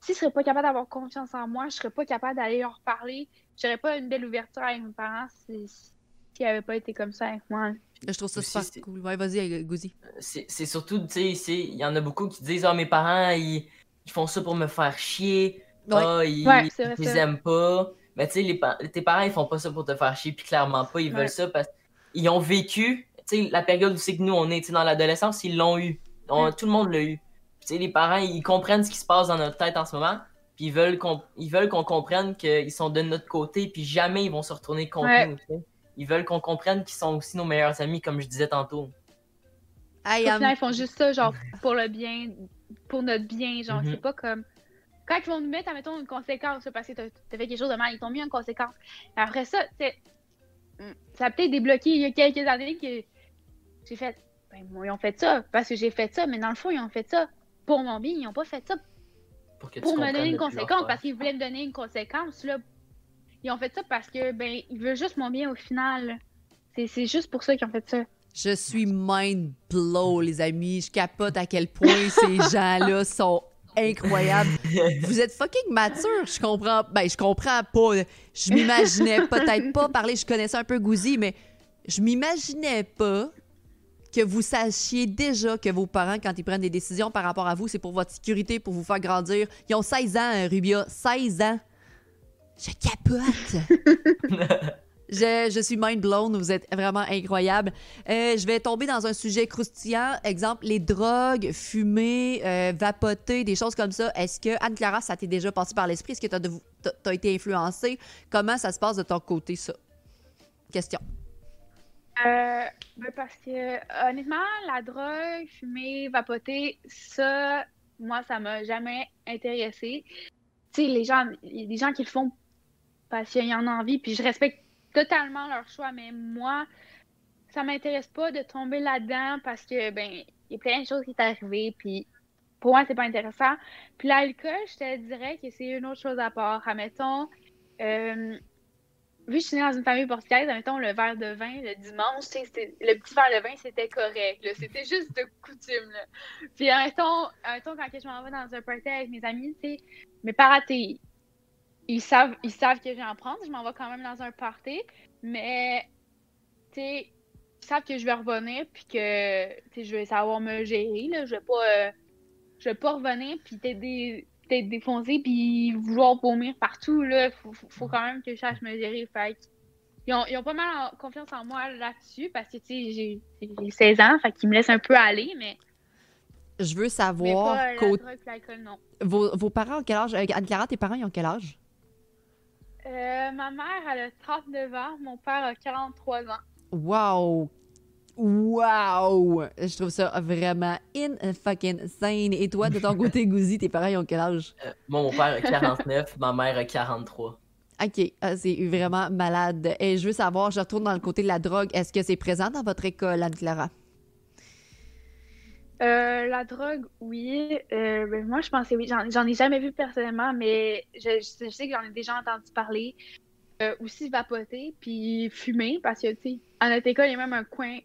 si je ne serais pas capable d'avoir confiance en moi, je ne serais pas capable d'aller leur parler. Je n'aurais pas une belle ouverture avec mes parents s'ils si, si n'avaient pas été comme ça avec moi. Je trouve ça super cool. Ouais, vas-y, Gouzi. C'est surtout, tu sais, il y en a beaucoup qui disent « Ah, oh, mes parents, ils, ils font ça pour me faire chier. Ah, ouais. oh, ils ouais, vrai, ils aiment pas. » Mais tu sais, tes parents, ils font pas ça pour te faire chier, puis clairement pas, ils ouais. veulent ça parce qu'ils ont vécu... T'sais, la période où c'est que nous, on est dans l'adolescence, ils l'ont eu. On, mm. Tout le monde l'a eu. T'sais, les parents, ils comprennent ce qui se passe dans notre tête en ce moment. Puis ils veulent qu'on qu comprenne qu'ils sont de notre côté. Puis jamais ils vont se retourner contre ouais. nous. T'sais. Ils veulent qu'on comprenne qu'ils sont aussi nos meilleurs amis, comme je disais tantôt. Hey, um... Ils font juste ça, genre, pour le bien, pour notre bien. Genre, mm-hmm. c'est pas comme. Quand ils vont nous mettre, admettons, une conséquence, parce que t'as fait quelque chose de mal, ils t'ont mis une conséquence. Après ça, t'sais, ça a peut-être débloqué il y a quelques années que. J'ai fait, ben, moi, ils ont fait ça parce que j'ai fait ça, mais dans le fond, ils ont fait ça pour mon bien, ils n'ont pas fait ça pour, que pour me donner une conséquence, parce qu'ils voulaient me donner une conséquence, là. Ils ont fait ça parce que, ben, ils veulent juste mon bien au final. C'est juste pour ça qu'ils ont fait ça. Je suis mind blow, les amis. Je capote à quel point ces gens-là sont incroyables. Vous êtes fucking mature. Je comprends, ben, je comprends pas. Je m'imaginais peut-être pas parler, je connaissais un peu Gouzi, mais je m'imaginais pas que vous sachiez déjà que vos parents, quand ils prennent des décisions par rapport à vous, c'est pour votre sécurité, pour vous faire grandir. Ils ont seize ans, hein, Rubia. seize ans. Je capote. je, je suis mind blown. Vous êtes vraiment incroyables. Euh, je vais tomber dans un sujet croustillant. Exemple, les drogues, fumer, euh, vapoter, des choses comme ça. Est-ce que, Anne-Clara, ça t'est déjà passé par l'esprit? Est-ce que t'as, de, t'as été influencée? Comment ça se passe de ton côté, ça? Question. Euh, ben parce que, honnêtement, la drogue, fumer, vapoter, ça, moi, ça m'a jamais intéressée. Tu sais, les gens, il y a des gens qui le font parce qu'ils en ont envie, puis je respecte totalement leur choix, mais moi, ça m'intéresse pas de tomber là-dedans parce que, ben, il y a plein de choses qui sont arrivées, puis pour moi, c'est pas intéressant. Puis l'alcool, je te dirais que c'est une autre chose à part. Admettons, euh, vu que je suis née dans une famille portugaise, admettons, le verre de vin, le dimanche, le petit verre de vin, c'était correct. C'était juste de coutume. Là. Puis, admettons, admettons, quand je m'en vais dans un party avec mes amis, mes parents, ils savent, ils savent que je vais en prendre. Je m'en vais quand même dans un party. Mais, tu sais, savent que je vais revenir, puis que je vais savoir me gérer, là. Je vais pas, euh, je vais pas revenir, puis t'es des... peut-être défoncé puis vouloir vomir partout, là, faut, faut, faut quand même que je sache me gérer. Fait ils ont, ils ont pas mal en, confiance en moi là-dessus, parce que, tu sais, j'ai, j'ai seize ans, fait qu'ils me laissent un peu aller, mais... Je veux savoir... Mais pas la drogue, l'alcool, non. Vos, vos parents ont quel âge? Euh, Anne-Clara, tes parents, ils ont quel âge? Euh, ma mère, elle a trente-neuf ans, mon père a quarante-trois ans. Wow! Wow! Je trouve ça vraiment in-fucking-sane. Et toi, de ton côté, Gouzi, tes parents, ils ont quel âge? Euh, moi, mon père a quarante-neuf, ma mère a quarante-trois. OK, ah, c'est vraiment malade. Et je veux savoir, je retourne dans le côté de la drogue. Est-ce que c'est présent dans votre école, Anne-Clara? Euh, la drogue, oui. Euh, ben, moi, je pensais oui. J'en, j'en ai jamais vu personnellement, mais je, je, je sais que j'en ai déjà entendu parler. Euh, aussi vapoter, puis fumer, parce que, tu sais, à notre école, il y a même un coin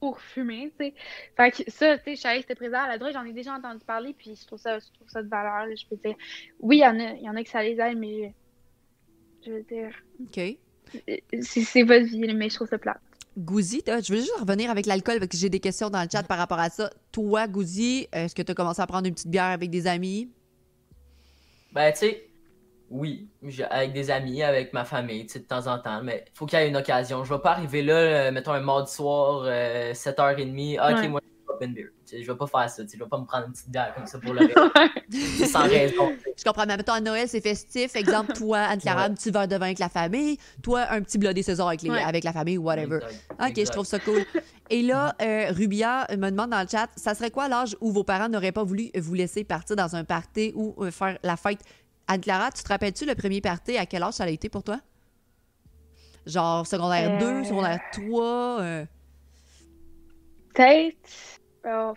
pour fumer, tu sais. Fait que ça, tu sais, je savais que c'était présent à la drogue, j'en ai déjà entendu parler, puis je trouve ça, je trouve ça de valeur, là, je peux dire. Oui, il y en a, il y en a que ça les aide, mais je veux dire... OK. C'est, c'est votre vie, mais je trouve ça plate. Gouzi, je veux juste revenir avec l'alcool, parce que j'ai des questions dans le chat par rapport à ça. Toi, Gouzi, est-ce que tu as commencé à prendre une petite bière avec des amis? Ben, tu sais, oui, avec des amis, avec ma famille, tu sais, de temps en temps, mais faut qu'il y ait une occasion. Je vais pas arriver là, mettons, un mardi soir, euh, sept heures trente, ah, OK, ouais. Moi, je vais pas une bière. Tu sais, je vais pas faire ça, tu sais, je vais pas me prendre une petite bière comme ça pour le reste. Sans raison. Tu sais. Je comprends, mais mettons, à Noël, c'est festif. Exemple, toi, Anne-Clara, ouais. Un petit verre de vin avec la famille, toi, un petit bloody César avec, les, ouais. Avec la famille, whatever. Exact. OK, exact. Je trouve ça cool. Et là, euh, Rubia me demande dans le chat, ça serait quoi l'âge où vos parents n'auraient pas voulu vous laisser partir dans un party ou euh, faire la fête? Anne-Clara, tu te rappelles-tu le premier party, à quel âge ça a été pour toi? Genre secondaire euh... deux, secondaire trois? Euh... Peut-être... Oh.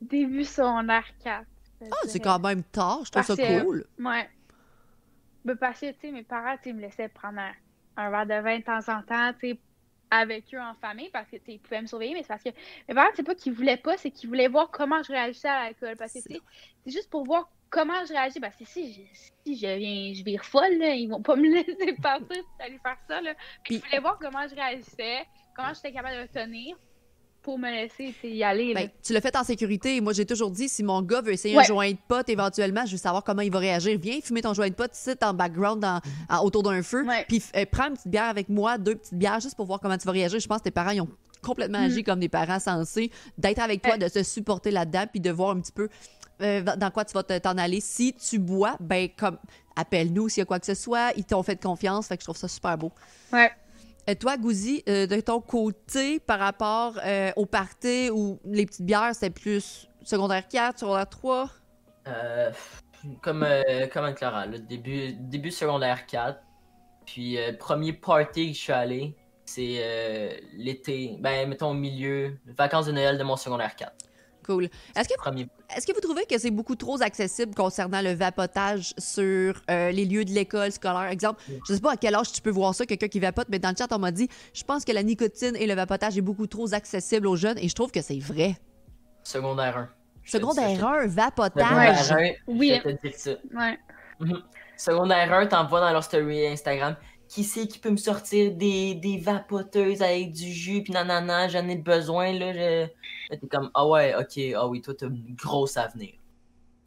Début secondaire quatre. Ah, oh, c'est quand même tard, je trouve parce ça cool. Euh, ouais. Mais parce que, tu sais, mes parents, tu sais, ils me laissaient prendre un, un verre de vin de temps en temps, tu sais, avec eux en famille, parce que, tu sais, ils pouvaient me surveiller, mais c'est parce que mes parents, c'est pas qu'ils voulaient pas, c'est qu'ils voulaient voir comment je réagissais à l'alcool, parce que, tu sais, c'est juste pour voir comment je réagis, parce que si je, si je viens, je vire folle, là, ils vont pas me laisser partir d'aller faire ça, là. Puis, ils voulaient voir comment je réagissais, comment j'étais capable de tenir, pour me laisser y aller. Ben, tu l'as fait en sécurité. Moi, j'ai toujours dit, si mon gars veut essayer ouais. Un joint de pot éventuellement, je veux savoir comment il va réagir. Viens fumer ton joint de pot ici, en background, dans, en, autour d'un feu. Ouais. Puis euh, prends une petite bière avec moi, deux petites bières, juste pour voir comment tu vas réagir. Je pense que tes parents, ils ont complètement mm. agi comme des parents sensés, d'être avec toi, ouais. De se supporter là-dedans, puis de voir un petit peu euh, dans quoi tu vas t'en aller. Si tu bois, ben comme appelle-nous s'il y a quoi que ce soit. Ils t'ont fait confiance, fait que je trouve ça super beau. Ouais. Euh, toi, Gouzi, euh, de ton côté, par rapport euh, au party ou les petites bières, c'est plus secondaire quatre, secondaire trois? Euh, comme euh, comme Anne-Clara, le début, début secondaire quatre. Puis, euh, premier party que je suis allé, c'est euh, l'été, ben, mettons au milieu, vacances de Noël de mon secondaire quatre. Cool. Est-ce que, premier... est-ce que vous trouvez que c'est beaucoup trop accessible concernant le vapotage sur euh, les lieux de l'école scolaire? Exemple, je sais pas à quel âge tu peux voir ça, quelqu'un qui vapote, mais dans le chat, on m'a dit « Je pense que la nicotine et le vapotage est beaucoup trop accessible aux jeunes. » Et je trouve que c'est vrai. Secondaire un. Secondaire un, vapotage. Secondaire un, oui. Je vais te dire ça. Ouais. Mm-hmm. Secondaire un, t'envoies dans leur story Instagram « Qui c'est qui peut me sortir des, des vapoteuses avec du jus, puis nanana, j'en ai besoin, là. Je... » T'es comme, ah ouais, ok, ah oui, toi, t'as une grosse avenir.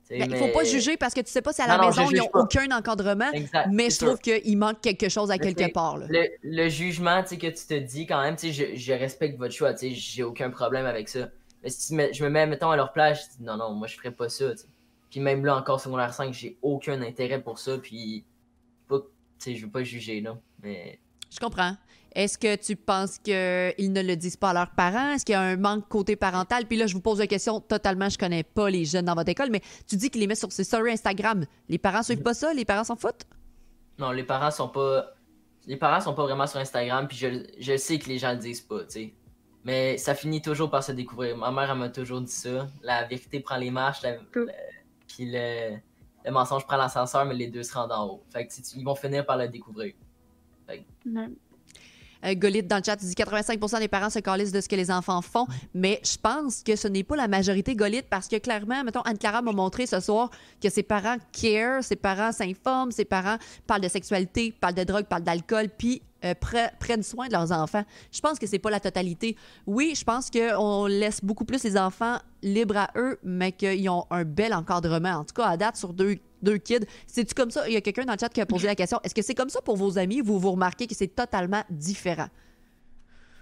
Ben, mais... Faut pas juger parce que tu sais pas si à la non, maison, non, ils n'ont aucun encadrement, exact, mais je sûr. trouve qu'il manque quelque chose à mais quelque part. Là. Le, le jugement que tu te dis, quand même, je, je respecte votre choix, j'ai aucun problème avec ça. Mais si je me mets, mettons, à leur place, je dis, non, non, moi, je ferais pas ça. T'sais. Puis même là, encore secondaire cinq, j'ai aucun intérêt pour ça, puis je veux pas juger, là, mais... Je comprends. Est-ce que tu penses qu'ils ne le disent pas à leurs parents? Est-ce qu'il y a un manque côté parental? Puis là, je vous pose la question totalement, je connais pas les jeunes dans votre école, mais tu dis qu'ils les mettent sur ses stories Instagram. Les parents suivent pas ça? Les parents s'en foutent? Non, les parents sont pas... Les parents sont pas vraiment sur Instagram, puis je, je sais que les gens le disent pas, tu sais. Mais ça finit toujours par se découvrir. Ma mère, elle m'a toujours dit ça. La vérité prend les marches, la... le... puis le... le mensonge prend l'ascenseur, mais les deux se rendent en haut. Fait que, ils vont finir par le découvrir. Fait que... Euh, Golite dans le chat, tu dis quatre-vingt-cinq pour cent des parents se calissent de ce que les enfants font, mais je pense que ce n'est pas la majorité, Golite, parce que clairement, mettons, Anne-Clara m'a montré ce soir que ses parents care, ses parents s'informent, ses parents parlent de sexualité, parlent de drogue, parlent d'alcool, puis Euh, prennent soin de leurs enfants. Je pense que c'est pas la totalité. Oui, je pense qu'on laisse beaucoup plus les enfants libres à eux, mais qu'ils ont un bel encadrement. En tout cas, à date, sur deux, deux kids, c'est-tu comme ça? Il y a quelqu'un dans le chat qui a posé la question. Est-ce que c'est comme ça pour vos amis? Vous vous remarquez que c'est totalement différent?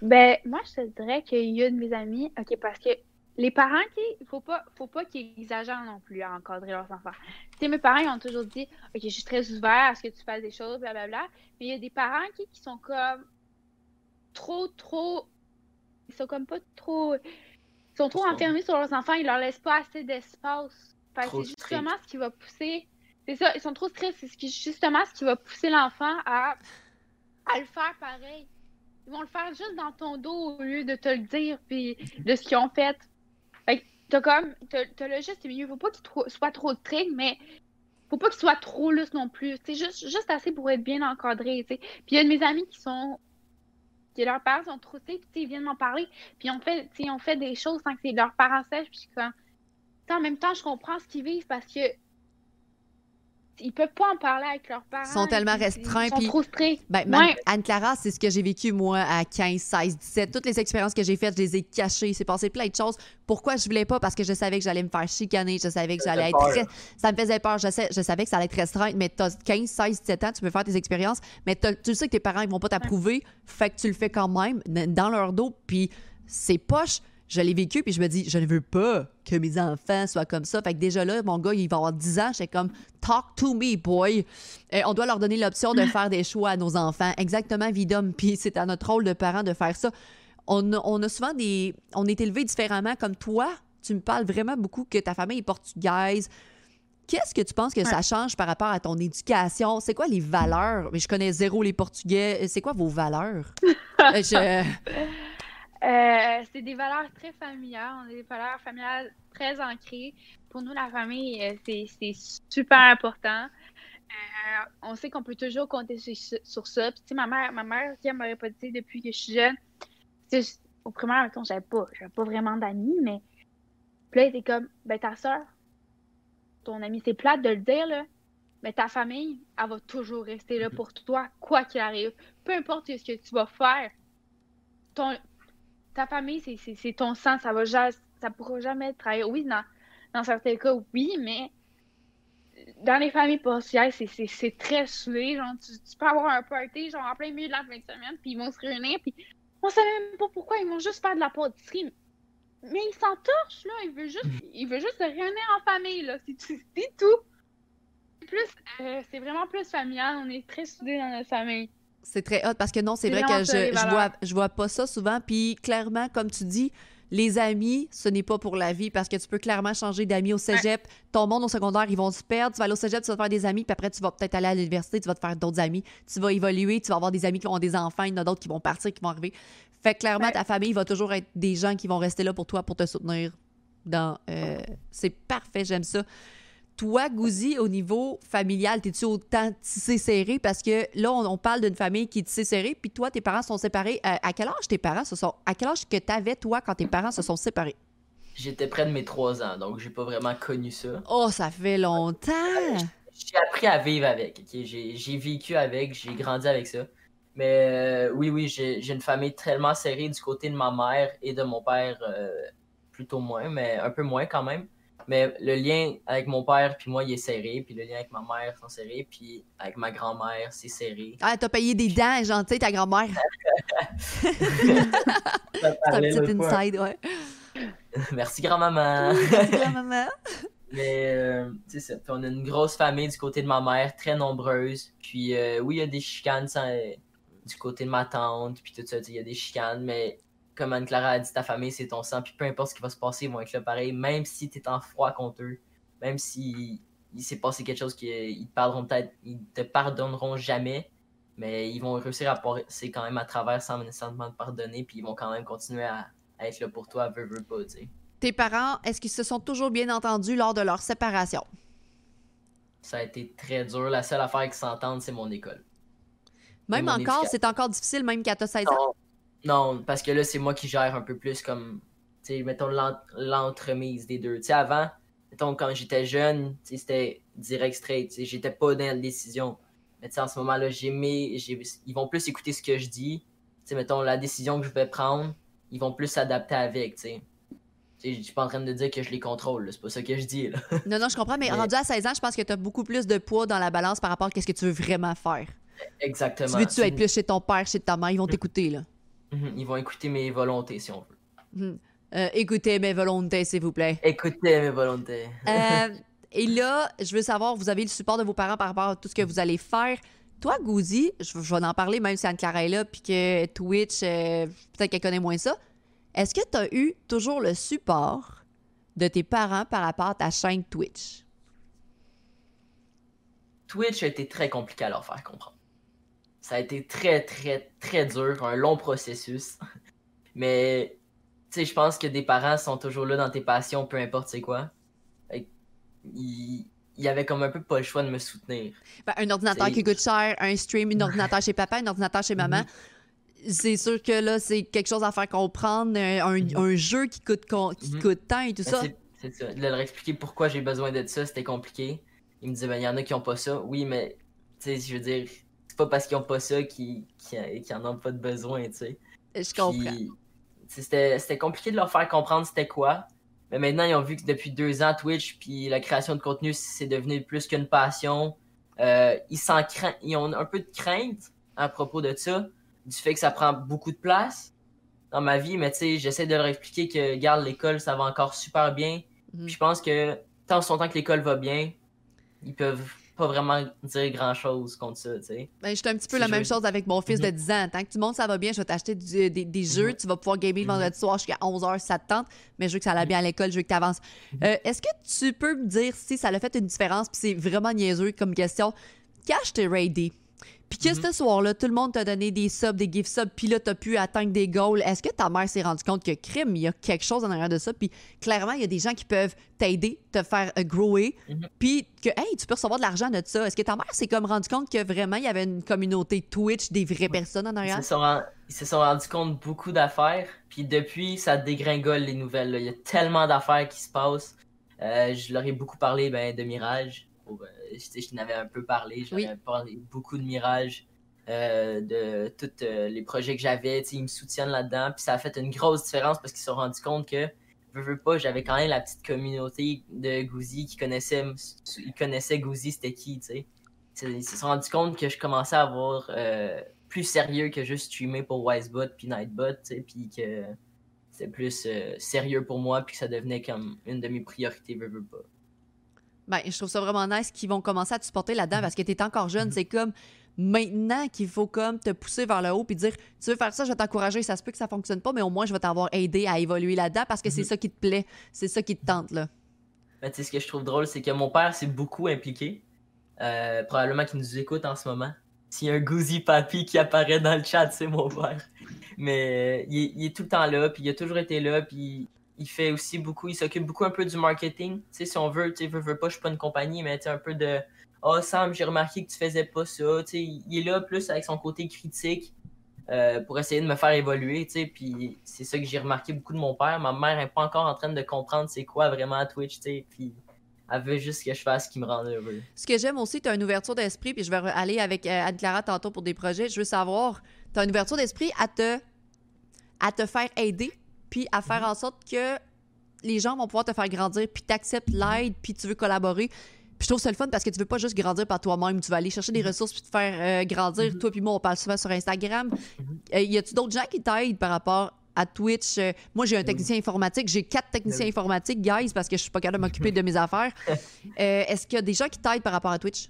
Ben, moi, je te dirais qu'il y a de mes amis, OK, parce que les parents, il faut pas, faut pas qu'ils exagèrent non plus à encadrer leurs enfants. Tu sais, mes parents, ils ont toujours dit « OK, je suis très ouvert à ce que tu fasses des choses, blablabla. » Mais il y a des parents qui, qui sont comme trop, trop... Ils sont comme pas trop... Ils sont trop enfermés sur leurs enfants, ils leur laissent pas assez d'espace. C'est justement ce qui va pousser... C'est ça, ils sont trop stricts. C'est justement ce qui va pousser l'enfant à... à le faire pareil. Ils vont le faire juste dans ton dos au lieu de te le dire, puis de ce qu'ils ont fait. Fait que t'as comme, t'as le juste milieu. Faut pas qu'il soit trop strict, mais faut pas qu'il soit trop loose non plus. C'est juste, juste assez pour être bien encadré, tu sais. Puis il y a de mes amis qui sont, qui leurs parents sont trop stricts, puis ils viennent m'en parler, puis on fait, ils ont fait des choses sans que leurs parents sèchent, puis quand, en même temps, je comprends ce qu'ils vivent parce que ils peuvent pas en parler avec leurs parents. Ils sont tellement restreints. Ils sont pis, trop stricts. Ben, ouais. Anne-Clara, c'est ce que j'ai vécu, moi, à quinze, seize, dix-sept. Toutes les expériences que j'ai faites, je les ai cachées. Il s'est passé plein de choses. Pourquoi je voulais pas? Parce que je savais que j'allais me faire chicaner. Je savais que j'allais être... Très... Ça me faisait peur. Je, sais, je savais que ça allait être restreint. Mais tu as quinze, seize, dix-sept ans, tu peux faire tes expériences. Mais tu sais que tes parents, ils vont pas t'approuver. Fait que tu le fais quand même, dans leur dos. Puis c'est poche. Je l'ai vécu, puis je me dis, je ne veux pas que mes enfants soient comme ça. Fait que déjà là, mon gars, il va avoir dix ans, j'étais comme « talk to me, boy ». On doit leur donner l'option de faire des choix à nos enfants. Exactement, Vidom, puis c'est à notre rôle de parents de faire ça. On a, on a souvent des... On est élevés différemment. Comme toi, tu me parles vraiment beaucoup que ta famille est portugaise. Qu'est-ce que tu penses que ouais. ça change par rapport à ton éducation? C'est quoi les valeurs? Mais je connais zéro les Portugais. C'est quoi vos valeurs? je... Euh, c'est des valeurs très familiales, on a des valeurs familiales très ancrées. Pour nous, la famille, c'est super important. Euh, on sait qu'on peut toujours compter sur, sur ça. Puis, tu sais, ma mère, ma mère, elle m'a répété depuis que je suis jeune. Tu sais, au primaire, mettons, j'avais pas, j'avais pas vraiment d'amis, mais puis là, elle était comme, ben ta soeur, ton ami, c'est plate de le dire, là. Mais ta famille, elle va toujours rester là pour toi, quoi qu'il arrive. Peu importe ce que tu vas faire, ton... Ta famille, c'est ton sang, ça va jamais, ça pourra jamais trahir. Oui, dans, dans certains cas, oui, mais dans les familles portugaises, c'est très soudé. Genre, tu, tu peux avoir un party, genre, en plein milieu de la fin de semaine, puis ils vont se réunir, puis on sait même pas pourquoi, ils vont juste faire de la pâtisserie. Mais ils s'entorchent, là, ils veulent juste, ils veulent juste se réunir en famille, là, c'est tout. Euh, c'est vraiment plus familial, on est très soudés dans notre famille. C'est très hot parce que non, c'est vrai que je, je, vois, je vois pas ça souvent. Puis clairement, comme tu dis, les amis, ce n'est pas pour la vie parce que tu peux clairement changer d'amis au cégep. Ouais. Ton monde au secondaire, ils vont se perdre. Tu vas aller au cégep, tu vas te faire des amis. Puis après, tu vas peut-être aller à l'université, tu vas te faire d'autres amis. Tu vas évoluer, tu vas avoir des amis qui ont des enfants. Il y en a d'autres qui vont partir, qui vont arriver. Fait que clairement, ouais. ta famille va toujours être des gens qui vont rester là pour toi, pour te soutenir. Dans, euh, c'est parfait, j'aime ça. Toi, Gouzi, au niveau familial, t'es-tu autant tissé serré? Parce que là, on, on parle d'une famille qui est tissé serré, puis toi, tes parents sont séparés. À, à quel âge tes parents se sont... À quel âge que t'avais, toi, quand tes parents se sont séparés? J'étais près de mes trois ans, donc j'ai pas vraiment connu ça. Oh, ça fait longtemps! J'ai appris à vivre avec, okay? J'ai vécu avec, j'ai grandi avec ça. Mais euh, oui, oui, j'ai une famille tellement serrée du côté de ma mère et de mon père, euh, plutôt moins, mais un peu moins quand même. Mais le lien avec mon père puis moi, il est serré. Puis le lien avec ma mère, sont serrés. Puis avec ma grand-mère, c'est serré. Ah, t'as payé des dents, genre, tu sais, ta grand-mère. C'est un petit inside, ouais. Merci, grand-maman. Merci, grand-maman. Mais, euh, tu sais, ça. Puis on a une grosse famille du côté de ma mère, très nombreuse. Puis euh, oui, il y a des chicanes sans... du côté de ma tante. Puis tout ça, il y a des chicanes, mais... Comme Anne-Clara a dit, ta famille, c'est ton sang. Puis peu importe ce qui va se passer, ils vont être là pareil. Même si t'es en froid contre eux, même si il s'est passé quelque chose qu'ils te pardonneront peut-être, ils te pardonneront jamais, mais ils vont réussir à passer quand même à travers sans nécessairement te pardonner. Puis ils vont quand même continuer à, à être là pour toi, veux, veux pas, tu sais. Tes parents, est-ce qu'ils se sont toujours bien entendus lors de leur séparation? Ça a été très dur. La seule affaire qu'ils s'entendent, c'est mon école. Même encore, c'est encore difficile, même quand t'as seize ans? Non, non, parce que là, c'est moi qui gère un peu plus comme, tu sais, mettons, l'entremise des deux. Tu sais, avant, mettons, quand j'étais jeune, c'était direct straight, tu sais, j'étais pas dans la décision. Mais tu sais, en ce moment-là, j'ai mes, ils vont plus écouter ce que je dis. Tu sais, mettons, la décision que je vais prendre, ils vont plus s'adapter avec, tu sais. Je suis pas en train de dire que je les contrôle, c'est pas ça que je dis. Là. Non, non, je comprends, mais, mais rendu à seize ans, je pense que tu as beaucoup plus de poids dans la balance par rapport à ce que tu veux vraiment faire. Exactement. Tu veux-tu être plus chez ton père, chez ta mère, ils vont t'écouter, là. Ils vont écouter mes volontés, si on veut. Mmh. Euh, écoutez mes volontés, s'il vous plaît. Écoutez mes volontés. euh, et là, je veux savoir, vous avez le support de vos parents par rapport à tout ce que vous allez faire. Toi, Gouzi, je, je vais en parler même si Anne-Clara est là, puis que Twitch, euh, peut-être qu'elle connaît moins ça. Est-ce que tu as eu toujours le support de tes parents par rapport à ta chaîne Twitch? Twitch a été très compliqué à leur faire comprendre. Ça a été très, très, très dur, un long processus. Mais, tu sais, je pense que des parents sont toujours là dans tes passions, peu importe c'est quoi. Ils... il y avait comme un peu pas le choix de me soutenir. Ben, un ordinateur qui coûte cher, un stream, un ordinateur chez papa, un ordinateur chez maman. Mm-hmm. C'est sûr que là, c'est quelque chose à faire comprendre, un, mm-hmm. un jeu qui coûte, qui mm-hmm. coûte tant et tout ben, ça. C'est ça. De leur expliquer pourquoi j'ai besoin de ça, c'était compliqué. Ils me disaient, ben, il y en a qui ont pas ça. Oui, mais, tu sais, je veux dire, c'est pas parce qu'ils ont pas ça qu'ils qu'ils, qu'ils en ont pas de besoin, tu sais. Je comprends. C'était, c'était compliqué de leur faire comprendre c'était quoi. Mais maintenant, ils ont vu que depuis deux ans, Twitch, puis la création de contenu, c'est devenu plus qu'une passion. Euh, ils, s'en cra- ils ont un peu de crainte à propos de ça, du fait que ça prend beaucoup de place dans ma vie. Mais tu sais, j'essaie de leur expliquer que, regarde, l'école, ça va encore super bien. Mm. Puis je pense que tant son temps que l'école va bien, ils peuvent pas vraiment dire grand-chose contre ça, tu sais. Ben, je suis un petit peu si la même veux... chose avec mon fils mm-hmm. de dix ans. Tant que tu montes, ça va bien, je vais t'acheter du, des, des jeux, mm-hmm. tu vas pouvoir gamer le vendredi soir jusqu'à onze heures si ça te tente, mais je veux que ça aille bien à l'école, je veux que tu avances. Mm-hmm. Euh, est-ce que tu peux me dire si ça l'a fait une différence, puis c'est vraiment niaiseux comme question, quand je t'ai raidé, puis que mm-hmm. ce soir-là, tout le monde t'a donné des subs, des gift subs, puis là, t'as pu atteindre des goals, est-ce que ta mère s'est rendue compte que, crime, il y a quelque chose en arrière de ça, puis clairement, il y a des gens qui peuvent t'aider, te faire uh, grower, mm-hmm. puis que, hey, tu peux recevoir de l'argent de ça. Est-ce que ta mère s'est comme rendue compte que vraiment, il y avait une communauté Twitch, des vraies ouais. personnes en arrière? Ils se sont, rend... sont rendus compte beaucoup d'affaires, puis depuis, ça dégringole les nouvelles, là. Il y a tellement d'affaires qui se passent. Euh, je leur ai beaucoup parlé ben, de Mirage. Oh, ben, je, je n'avais un peu parlé, j'avais oui. parlé beaucoup de Mirage, euh, de tous euh, les projets que j'avais, ils me soutiennent là-dedans, puis ça a fait une grosse différence parce qu'ils se sont rendus compte que, veux, veux pas, j'avais quand même la petite communauté de Gouzi qui connaissait, ils connaissaient Gouzi, c'était qui, tu sais. Ils se sont rendus compte que je commençais à avoir euh, plus sérieux que juste streamer pour Wisebot puis Nightbot, puis que c'était plus euh, sérieux pour moi, puis que ça devenait comme une de mes priorités, veux, veux pas. Ben, je trouve ça vraiment nice qu'ils vont commencer à te supporter là-dedans parce que t'es encore jeune. Mm-hmm. C'est comme maintenant qu'il faut comme te pousser vers le haut puis dire « Tu veux faire ça, je vais t'encourager. Ça se peut que ça fonctionne pas, mais au moins, je vais t'avoir aidé à évoluer là-dedans parce que mm-hmm. c'est ça qui te plaît. C'est ça qui te tente, là. » Ben, tu sais, ce que je trouve drôle, c'est que mon père s'est beaucoup impliqué. Euh, probablement qu'il nous écoute en ce moment. S'il y a un Gouzi Papi qui apparaît dans le chat, c'est mon père. Mais euh, il, est, il est tout le temps là, puis il a toujours été là, puis... Il fait aussi beaucoup, il s'occupe beaucoup un peu du marketing. Tu sais, si on veut, tu sais, veux, veux pas, je suis pas une compagnie, mais tu sais, un peu de « Ah, oh, Sam, j'ai remarqué que tu faisais pas ça. » Tu sais, il est là plus avec son côté critique euh, pour essayer de me faire évoluer, tu sais. Puis c'est ça que j'ai remarqué beaucoup de mon père. Ma mère n'est pas encore en train de comprendre c'est quoi vraiment à Twitch, tu sais. Puis elle veut juste que je fasse ce qui me rend heureux. Ce que j'aime aussi, tu as une ouverture d'esprit, puis je vais aller avec euh, Anne-Clara tantôt pour des projets. Je veux savoir, tu as une ouverture d'esprit à te, à te faire aider puis à faire en sorte que les gens vont pouvoir te faire grandir, puis t'acceptes l'aide, puis tu veux collaborer. Puis je trouve ça le fun parce que tu veux pas juste grandir par toi-même, tu vas aller chercher des ressources puis te faire euh, grandir. Mm-hmm. Toi puis moi, on parle souvent sur Instagram. Mm-hmm. Euh, y a-tu d'autres gens qui t'aident par rapport à Twitch? Euh, moi, j'ai un technicien mm-hmm. informatique, j'ai quatre techniciens mm-hmm. informatiques, guys, parce que je suis pas capable de m'occuper de mes affaires. Euh, est-ce qu'il y a des gens qui t'aident par rapport à Twitch?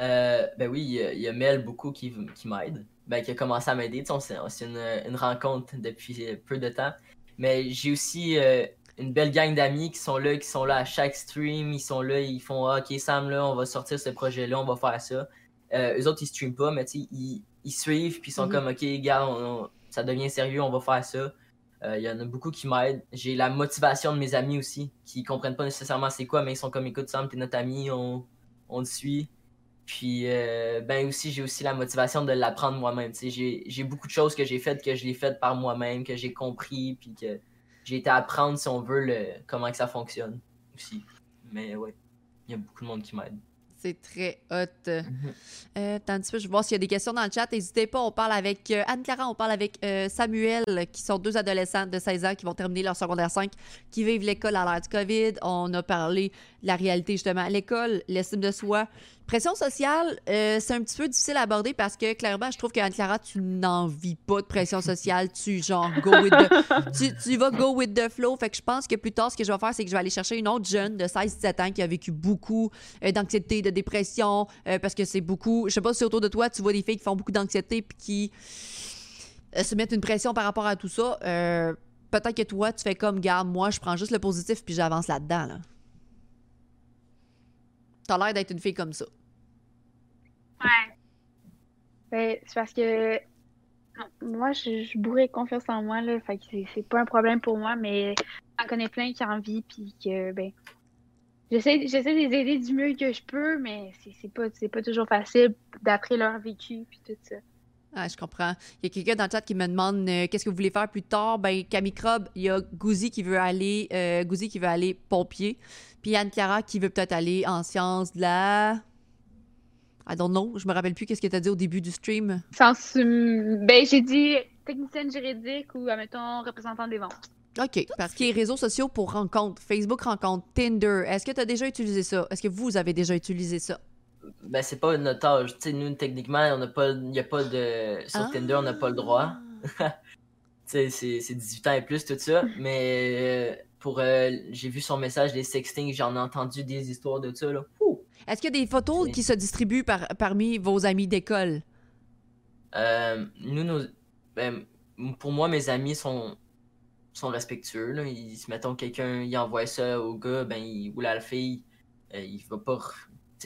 Euh, ben oui, il y, y a Mel beaucoup qui, qui m'aide. Ben, qui a commencé à m'aider. Tu sais, c'est une, une rencontre depuis peu de temps. Mais j'ai aussi euh, une belle gang d'amis qui sont là, qui sont là à chaque stream. Ils sont là, ils font ah, « Ok, Sam, là, on va sortir ce projet-là, on va faire ça. Euh, » Eux autres, ils streament pas, mais ils, ils suivent puis ils sont mm-hmm. comme « Ok, gars, on, on, ça devient sérieux, on va faire ça. » Euh, il y en a beaucoup qui m'aident. J'ai la motivation de mes amis aussi, qui comprennent pas nécessairement c'est quoi, mais ils sont comme « Écoute, Sam, t'es notre ami, on, on te suit. » Puis, euh, ben aussi, j'ai aussi la motivation de l'apprendre moi-même. J'ai, j'ai beaucoup de choses que j'ai faites, que je l'ai faites par moi-même, que j'ai compris, puis que j'ai été apprendre, si on veut, le, comment que ça fonctionne aussi. Mais ouais, il y a beaucoup de monde qui m'aide. C'est très hot. Euh, attends un petit peu, je vais voir s'il y a des questions dans le chat. N'hésitez pas, on parle avec euh, Anne-Clara, on parle avec euh, Samuel, qui sont deux adolescents de seize ans qui vont terminer leur secondaire cinq, qui vivent l'école à l'ère du COVID. On a parlé de la réalité, justement, à l'école, l'estime de soi. Pression sociale, euh, c'est un petit peu difficile à aborder parce que, clairement, je trouve qu'Anne-Clara, tu n'en vis pas de pression sociale. Tu, genre, go with the... tu, tu vas go with the flow. Fait que je pense que plus tard, ce que je vais faire, c'est que je vais aller chercher une autre jeune de seize à dix-sept ans qui a vécu beaucoup euh, d'anxiété, de dépression, euh, parce que c'est beaucoup... Je sais pas si autour de toi, tu vois des filles qui font beaucoup d'anxiété puis qui euh, se mettent une pression par rapport à tout ça. Euh, peut-être que toi, tu fais comme, gars, moi, je prends juste le positif puis j'avance là-dedans, là. T'as l'air d'être une fille comme ça. Ouais. Ben, c'est parce que moi, je, je bourrais confiance en moi, là, fait que c'est, c'est pas un problème pour moi, mais j'en connais plein qui en vivent, puis que, ben... J'essaie, j'essaie de les aider du mieux que je peux, mais c'est, c'est, pas, c'est pas toujours facile d'après leur vécu puis tout ça. Ah, je comprends. Il y a quelqu'un dans le chat qui me demande euh, qu'est-ce que vous voulez faire plus tard. Ben, Camicrobe, il y a Gouzi qui veut aller euh, Gouzi qui veut aller pompier, puis Anne-Clara qui veut peut-être aller en sciences de la... I don't know, je me rappelle plus qu'est-ce que tu as dit au début du stream. Sciences... Ben, j'ai dit technicienne juridique ou, admettons, représentant des ventes. OK, parce qu'il y a réseaux sociaux pour rencontres, Facebook rencontres, Tinder. Est-ce que tu as déjà utilisé ça? Est-ce que vous avez déjà utilisé ça? Ben, c'est pas notre âge. T'sais, nous, techniquement, on n'a pas, y a pas de... Sur ah. Tinder, on n'a pas le droit. T'sais, c'est, c'est dix-huit ans et plus, tout ça. Mais euh, pour... Euh, j'ai vu son message, les sextings, j'en ai entendu des histoires de ça, là. Ouh. Est-ce qu'il y a des photos c'est... qui se distribuent par, parmi vos amis d'école? Euh, nous, nos... Ben, pour moi, mes amis sont... sont respectueux, là. Ils, mettons, quelqu'un, il envoie ça au gars, ben, il, ou la fille, euh, il va pas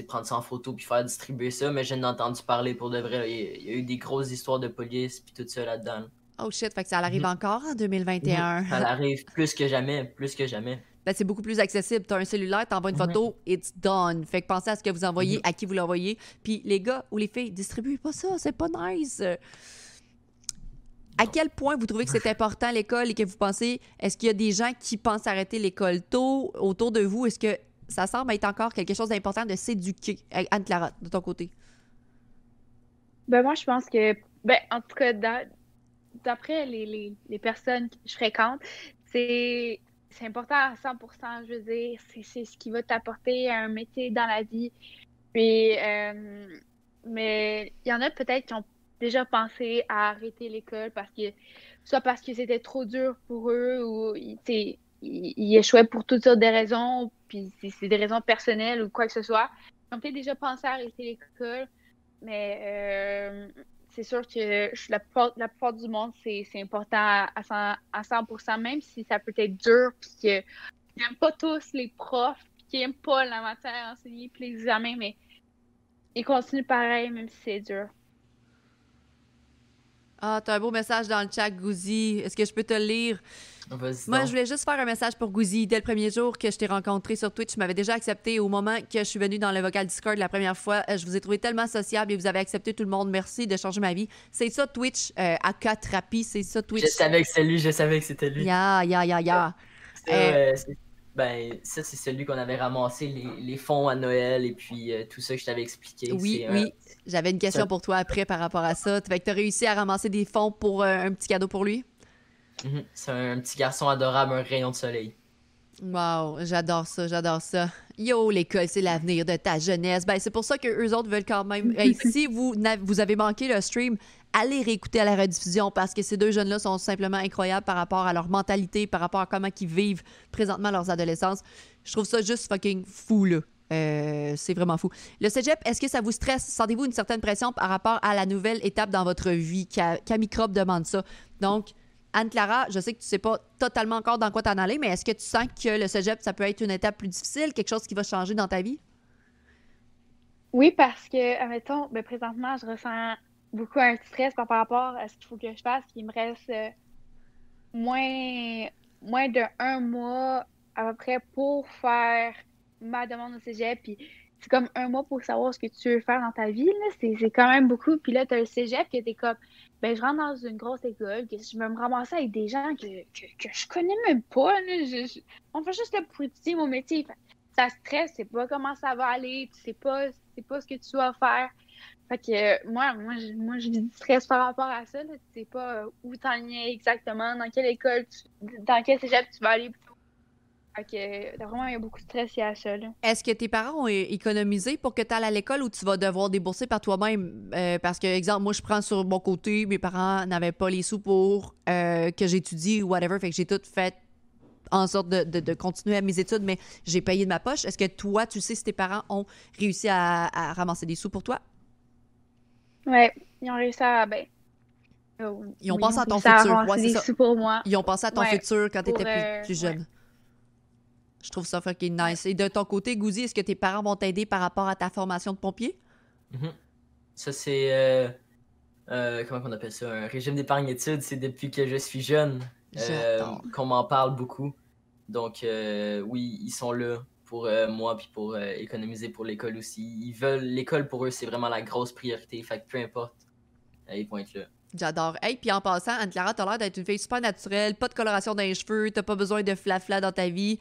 prendre ça en photo puis faire distribuer ça, mais j'en ai entendu parler pour de vrai. Là. Il y a eu des grosses histoires de police puis tout ça là-dedans. Là. Oh shit, fait que ça arrive mmh. encore en deux mille vingt et un. Mmh. Ça arrive plus que jamais, plus que jamais. Ben, c'est beaucoup plus accessible. T'as un cellulaire, t'envoies une photo, mmh. it's done. Fait que pensez à ce que vous envoyez, mmh. à qui vous l'envoyez. Puis les gars ou les filles, distribuez pas ça, c'est pas nice. À quel point vous trouvez que c'est important l'école et que vous pensez, est-ce qu'il y a des gens qui pensent arrêter l'école tôt autour de vous? Est-ce que ça semble être encore quelque chose d'important de s'éduquer? Anne-Clara, de ton côté. Ben moi, je pense que, ben en tout cas, dans, d'après les, les, les personnes que je fréquente, c'est, c'est important à cent pour cent, je veux dire. C'est, c'est ce qui va t'apporter un métier dans la vie. Puis, euh, mais il y en a peut-être qui ont déjà pensé à arrêter l'école parce que soit parce que c'était trop dur pour eux ou ils, ils échouaient pour toutes sortes de raisons, puis c'est, c'est des raisons personnelles ou quoi que ce soit. Ils ont peut-être déjà pensé à arrêter l'école, mais euh, c'est sûr que la plupart, la plupart du monde, c'est, c'est important à, à cent pour cent, même si ça peut être dur, puis qu'ils n'aiment pas tous les profs, puis qu'ils n'aiment pas la matière enseignée, puis les examens, mais ils continuent pareil, même si c'est dur. Ah, t'as un beau message dans le chat, Gouzi. Est-ce que je peux te le lire? Vas-y. Moi, je voulais juste faire un message pour Gouzi. Dès le premier jour que je t'ai rencontré sur Twitch, tu m'avais déjà accepté. Au moment que je suis venue dans le vocal Discord la première fois, je vous ai trouvé tellement sociable et vous avez accepté tout le monde. Merci de changer ma vie. C'est ça, Twitch, euh, à Catrapi, c'est ça, Twitch. Je savais que c'était lui, je savais que c'était lui. Ya, ya, ya, ya. Ben, ça, c'est celui qu'on avait ramassé les, les fonds à Noël et puis euh, tout ça que je t'avais expliqué. Oui, c'est, euh, oui. J'avais une question ça... pour toi après par rapport à ça. Fait que t'as réussi à ramasser des fonds pour euh, un petit cadeau pour lui? Mm-hmm. C'est un, un petit garçon adorable, un rayon de soleil. Wow, j'adore ça, j'adore ça. Yo, l'école, c'est l'avenir de ta jeunesse. Ben, c'est pour ça que eux autres veulent quand même... Hey, si vous, vous avez manqué le stream... Allez réécouter à la rediffusion parce que ces deux jeunes-là sont simplement incroyables par rapport à leur mentalité, par rapport à comment ils vivent présentement leurs adolescences. Je trouve ça juste fucking fou, là. Euh, c'est vraiment fou. Le cégep, est-ce que ça vous stresse? Sentez-vous une certaine pression par rapport à la nouvelle étape dans votre vie? Camicrobe demande ça. Donc, Anne-Clara, je sais que tu ne sais pas totalement encore dans quoi t'en aller, mais est-ce que tu sens que le cégep, ça peut être une étape plus difficile, quelque chose qui va changer dans ta vie? Oui, parce que, admettons, ben, présentement, je ressens... beaucoup un stress par rapport à ce qu'il faut que je fasse. Il me reste euh, moins, moins de un mois à peu près pour faire ma demande au cégep. Puis c'est comme un mois pour savoir ce que tu veux faire dans ta vie, c'est quand même beaucoup. Puis là, tu as le cégep que t'es comme, ben je rentre dans une grosse école, que je vais me ramasser avec des gens que, que, que je connais même pas. Là. Je, je... On fait juste là pour étudier mon métier. Ça stresse, tu sais pas comment ça va aller, tu sais pas, tu sais pas ce que tu vas faire. Fait que moi, moi, je, moi, je vis du stress par rapport à ça. Là. Tu sais pas où t'en es exactement, dans quelle école, tu, dans quel cégep tu vas aller. Fait que vraiment, il y a beaucoup de stress à ça. Est-ce que tes parents ont économisé pour que tu ailles à l'école ou tu vas devoir débourser par toi-même? Euh, parce que, exemple, moi, je prends sur mon côté, mes parents n'avaient pas les sous pour euh, que j'étudie ou whatever. Fait que j'ai tout fait en sorte de, de, de continuer à mes études, mais j'ai payé de ma poche. Est-ce que toi, tu sais si tes parents ont réussi à, à ramasser des sous pour toi? Ouais, ils ont réussi à... Ben, oh, ils ont oui, pensé à ton futur. Ouais, des sous pour moi. Ils ont pensé à ton ouais, futur quand tu étais euh, plus, plus jeune. Ouais. Je trouve ça fucking nice. Et de ton côté, Gouzi, est-ce que tes parents vont t'aider par rapport à ta formation de pompier? Mm-hmm. Ça, c'est... Euh, euh, comment on appelle ça? Un régime d'épargne-études. C'est depuis que je suis jeune euh, qu'on m'en parle beaucoup. Donc, euh, oui, ils sont là pour euh, moi puis pour euh, économiser pour l'école aussi. Ils veulent... L'école, pour eux, c'est vraiment la grosse priorité. Fait que peu importe, euh, ils vont être là. J'adore. Hey, puis en passant, Anne-Clara, t'as l'air d'être une fille super naturelle, pas de coloration dans les cheveux, t'as pas besoin de flafla dans ta vie.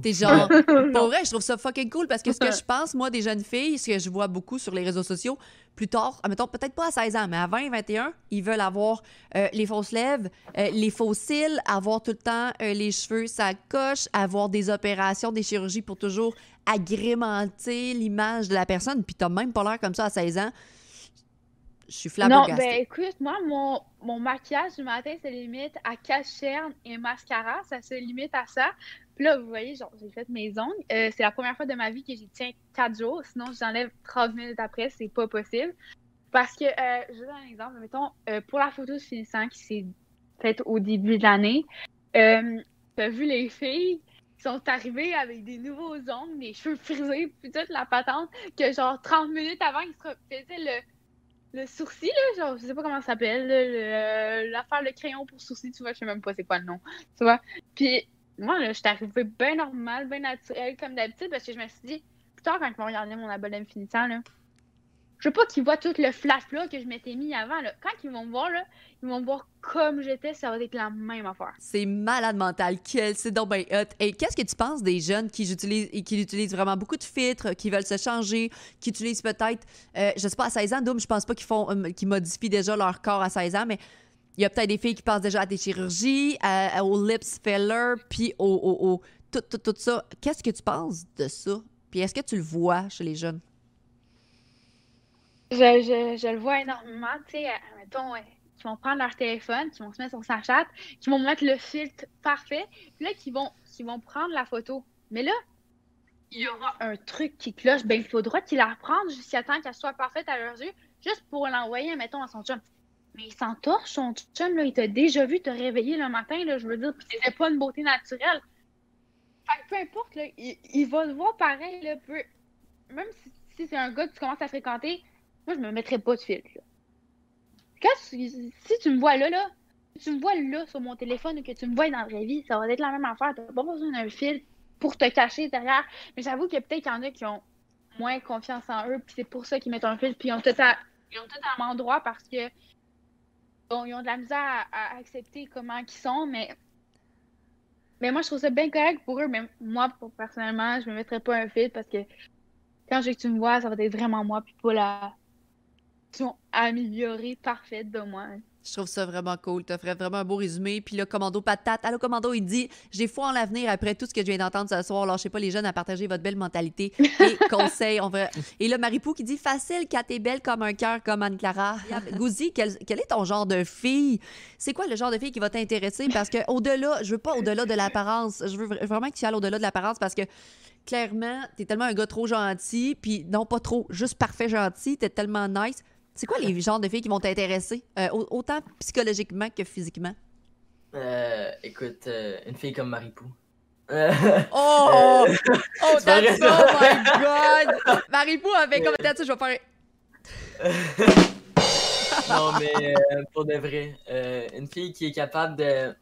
T'es genre... Pour vrai, je trouve ça fucking cool parce que ce que je pense, moi, des jeunes filles, ce que je vois beaucoup sur les réseaux sociaux, plus tard, mettons, peut-être pas à seize ans, mais à vingt, vingt et un, ils veulent avoir euh, les fausses lèvres, euh, les faux cils, avoir tout le temps euh, les cheveux ça coche, avoir des opérations, des chirurgies pour toujours agrémenter l'image de la personne. Puis t'as même pas l'air comme ça à seize ans. Je suis flabbergastée. Non, ben écoute, moi, mon, mon maquillage du matin se limite à cache-cerne et mascara. Ça se limite à ça. Puis là, vous voyez, genre, j'ai fait mes ongles. Euh, c'est la première fois de ma vie que j'y tiens quatre jours. Sinon, j'enlève trente minutes après. C'est pas possible. Parce que, euh, je vous donne un exemple. Mettons, euh, pour la photo de finissant qui s'est faite au début de l'année, euh, t'as vu les filles qui sont arrivées avec des nouveaux ongles, des cheveux frisés, puis toute la patente, que genre trente minutes avant, ils se faisaient le... Le sourcil, là, genre, je sais pas comment ça s'appelle, l'affaire, le crayon pour sourcil, tu vois, je sais même pas c'est quoi le nom, tu vois. Puis moi, là, je suis arrivée bien normale, bien naturelle, comme d'habitude, parce que je me suis dit, plus tard, quand ils vont regarder mon abonnement finissant, là, je veux pas qu'ils voient tout le flash-là que je m'étais mis avant, là. Quand ils vont me voir, là, ils vont me voir comme j'étais, ça va être la même affaire. C'est malade mental, quel, c'est donc ben hot. Et qu'est-ce que tu penses des jeunes qui utilisent, qui utilisent vraiment beaucoup de filtres, qui veulent se changer, qui utilisent peut-être, euh, je sais pas, à seize ans, Doom, je pense pas qu'ils font, euh, qu'ils modifient déjà leur corps à seize ans, mais il y a peut-être des filles qui passent déjà à des chirurgies, à, à, aux lips filler, puis au, au, au tout, tout, tout ça. Qu'est-ce que tu penses de ça? Puis est-ce que tu le vois chez les jeunes? Je, je, je le vois énormément, tu sais, mettons, ouais, qui vont prendre leur téléphone, qui vont se mettre sur Snapchat, qui vont mettre le filtre parfait, puis là, qui vont, qui vont prendre la photo. Mais là, il y aura un truc qui cloche, ben il faudra qu'ils la reprennent jusqu'à temps qu'elle soit parfaite à leurs yeux, juste pour l'envoyer, mettons, à son chum. Mais il s'entorche, son chum, là, il t'a déjà vu te réveiller le matin, là, je veux dire, puis c'était pas une beauté naturelle. Fait que peu importe, là, il, il va le voir pareil, là, peu... même si, si c'est un gars que tu commences à fréquenter, moi, je me mettrais pas de filtre, là. Quand tu, si tu me vois là, là, si tu me vois là sur mon téléphone ou que tu me vois dans la vraie vie, ça va être la même affaire. T'as pas besoin d'un filtre pour te cacher derrière. Mais j'avoue que peut-être qu'il y en a qui ont moins confiance en eux, puis c'est pour ça qu'ils mettent un filtre, puis ils ont tout à, ils ont tout à un endroit parce que bon, ils ont de la misère à, à accepter comment ils sont, mais mais moi, je trouve ça bien correct pour eux. Mais moi, pour, personnellement, je me mettrais pas un filtre parce que quand je veux que tu me vois, ça va être vraiment moi, puis pas la... sont améliorées, parfaites de moi. Je trouve ça vraiment cool. Tu ferais vraiment un beau résumé. Puis le commando patate. Allô, commando, il dit « J'ai foi en l'avenir après tout ce que je viens d'entendre ce soir. Lâchez pas les jeunes à partager votre belle mentalité et conseils. » va... Et là, Marie-Pou qui dit « Facile, quand t'es belle comme un cœur, comme Anne-Clara. » Gouzi, quel, quel est ton genre de fille? C'est quoi le genre de fille qui va t'intéresser? Parce que au-delà, je veux pas au-delà de l'apparence. Je veux vraiment que tu ailles au-delà de l'apparence parce que clairement, t'es tellement un gars trop gentil. Puis non, pas trop, juste parfait gentil. T'es tellement nice. C'est quoi les genres de filles qui vont t'intéresser, euh, autant psychologiquement que physiquement? Euh, écoute, euh, une fille comme Marie-Pou. Euh... Oh! Euh... Oh, that's so, oh my God! Marie-Pou avait comme... Attends, je vais faire... Non, mais euh, pour de vrai, euh, une fille qui est capable de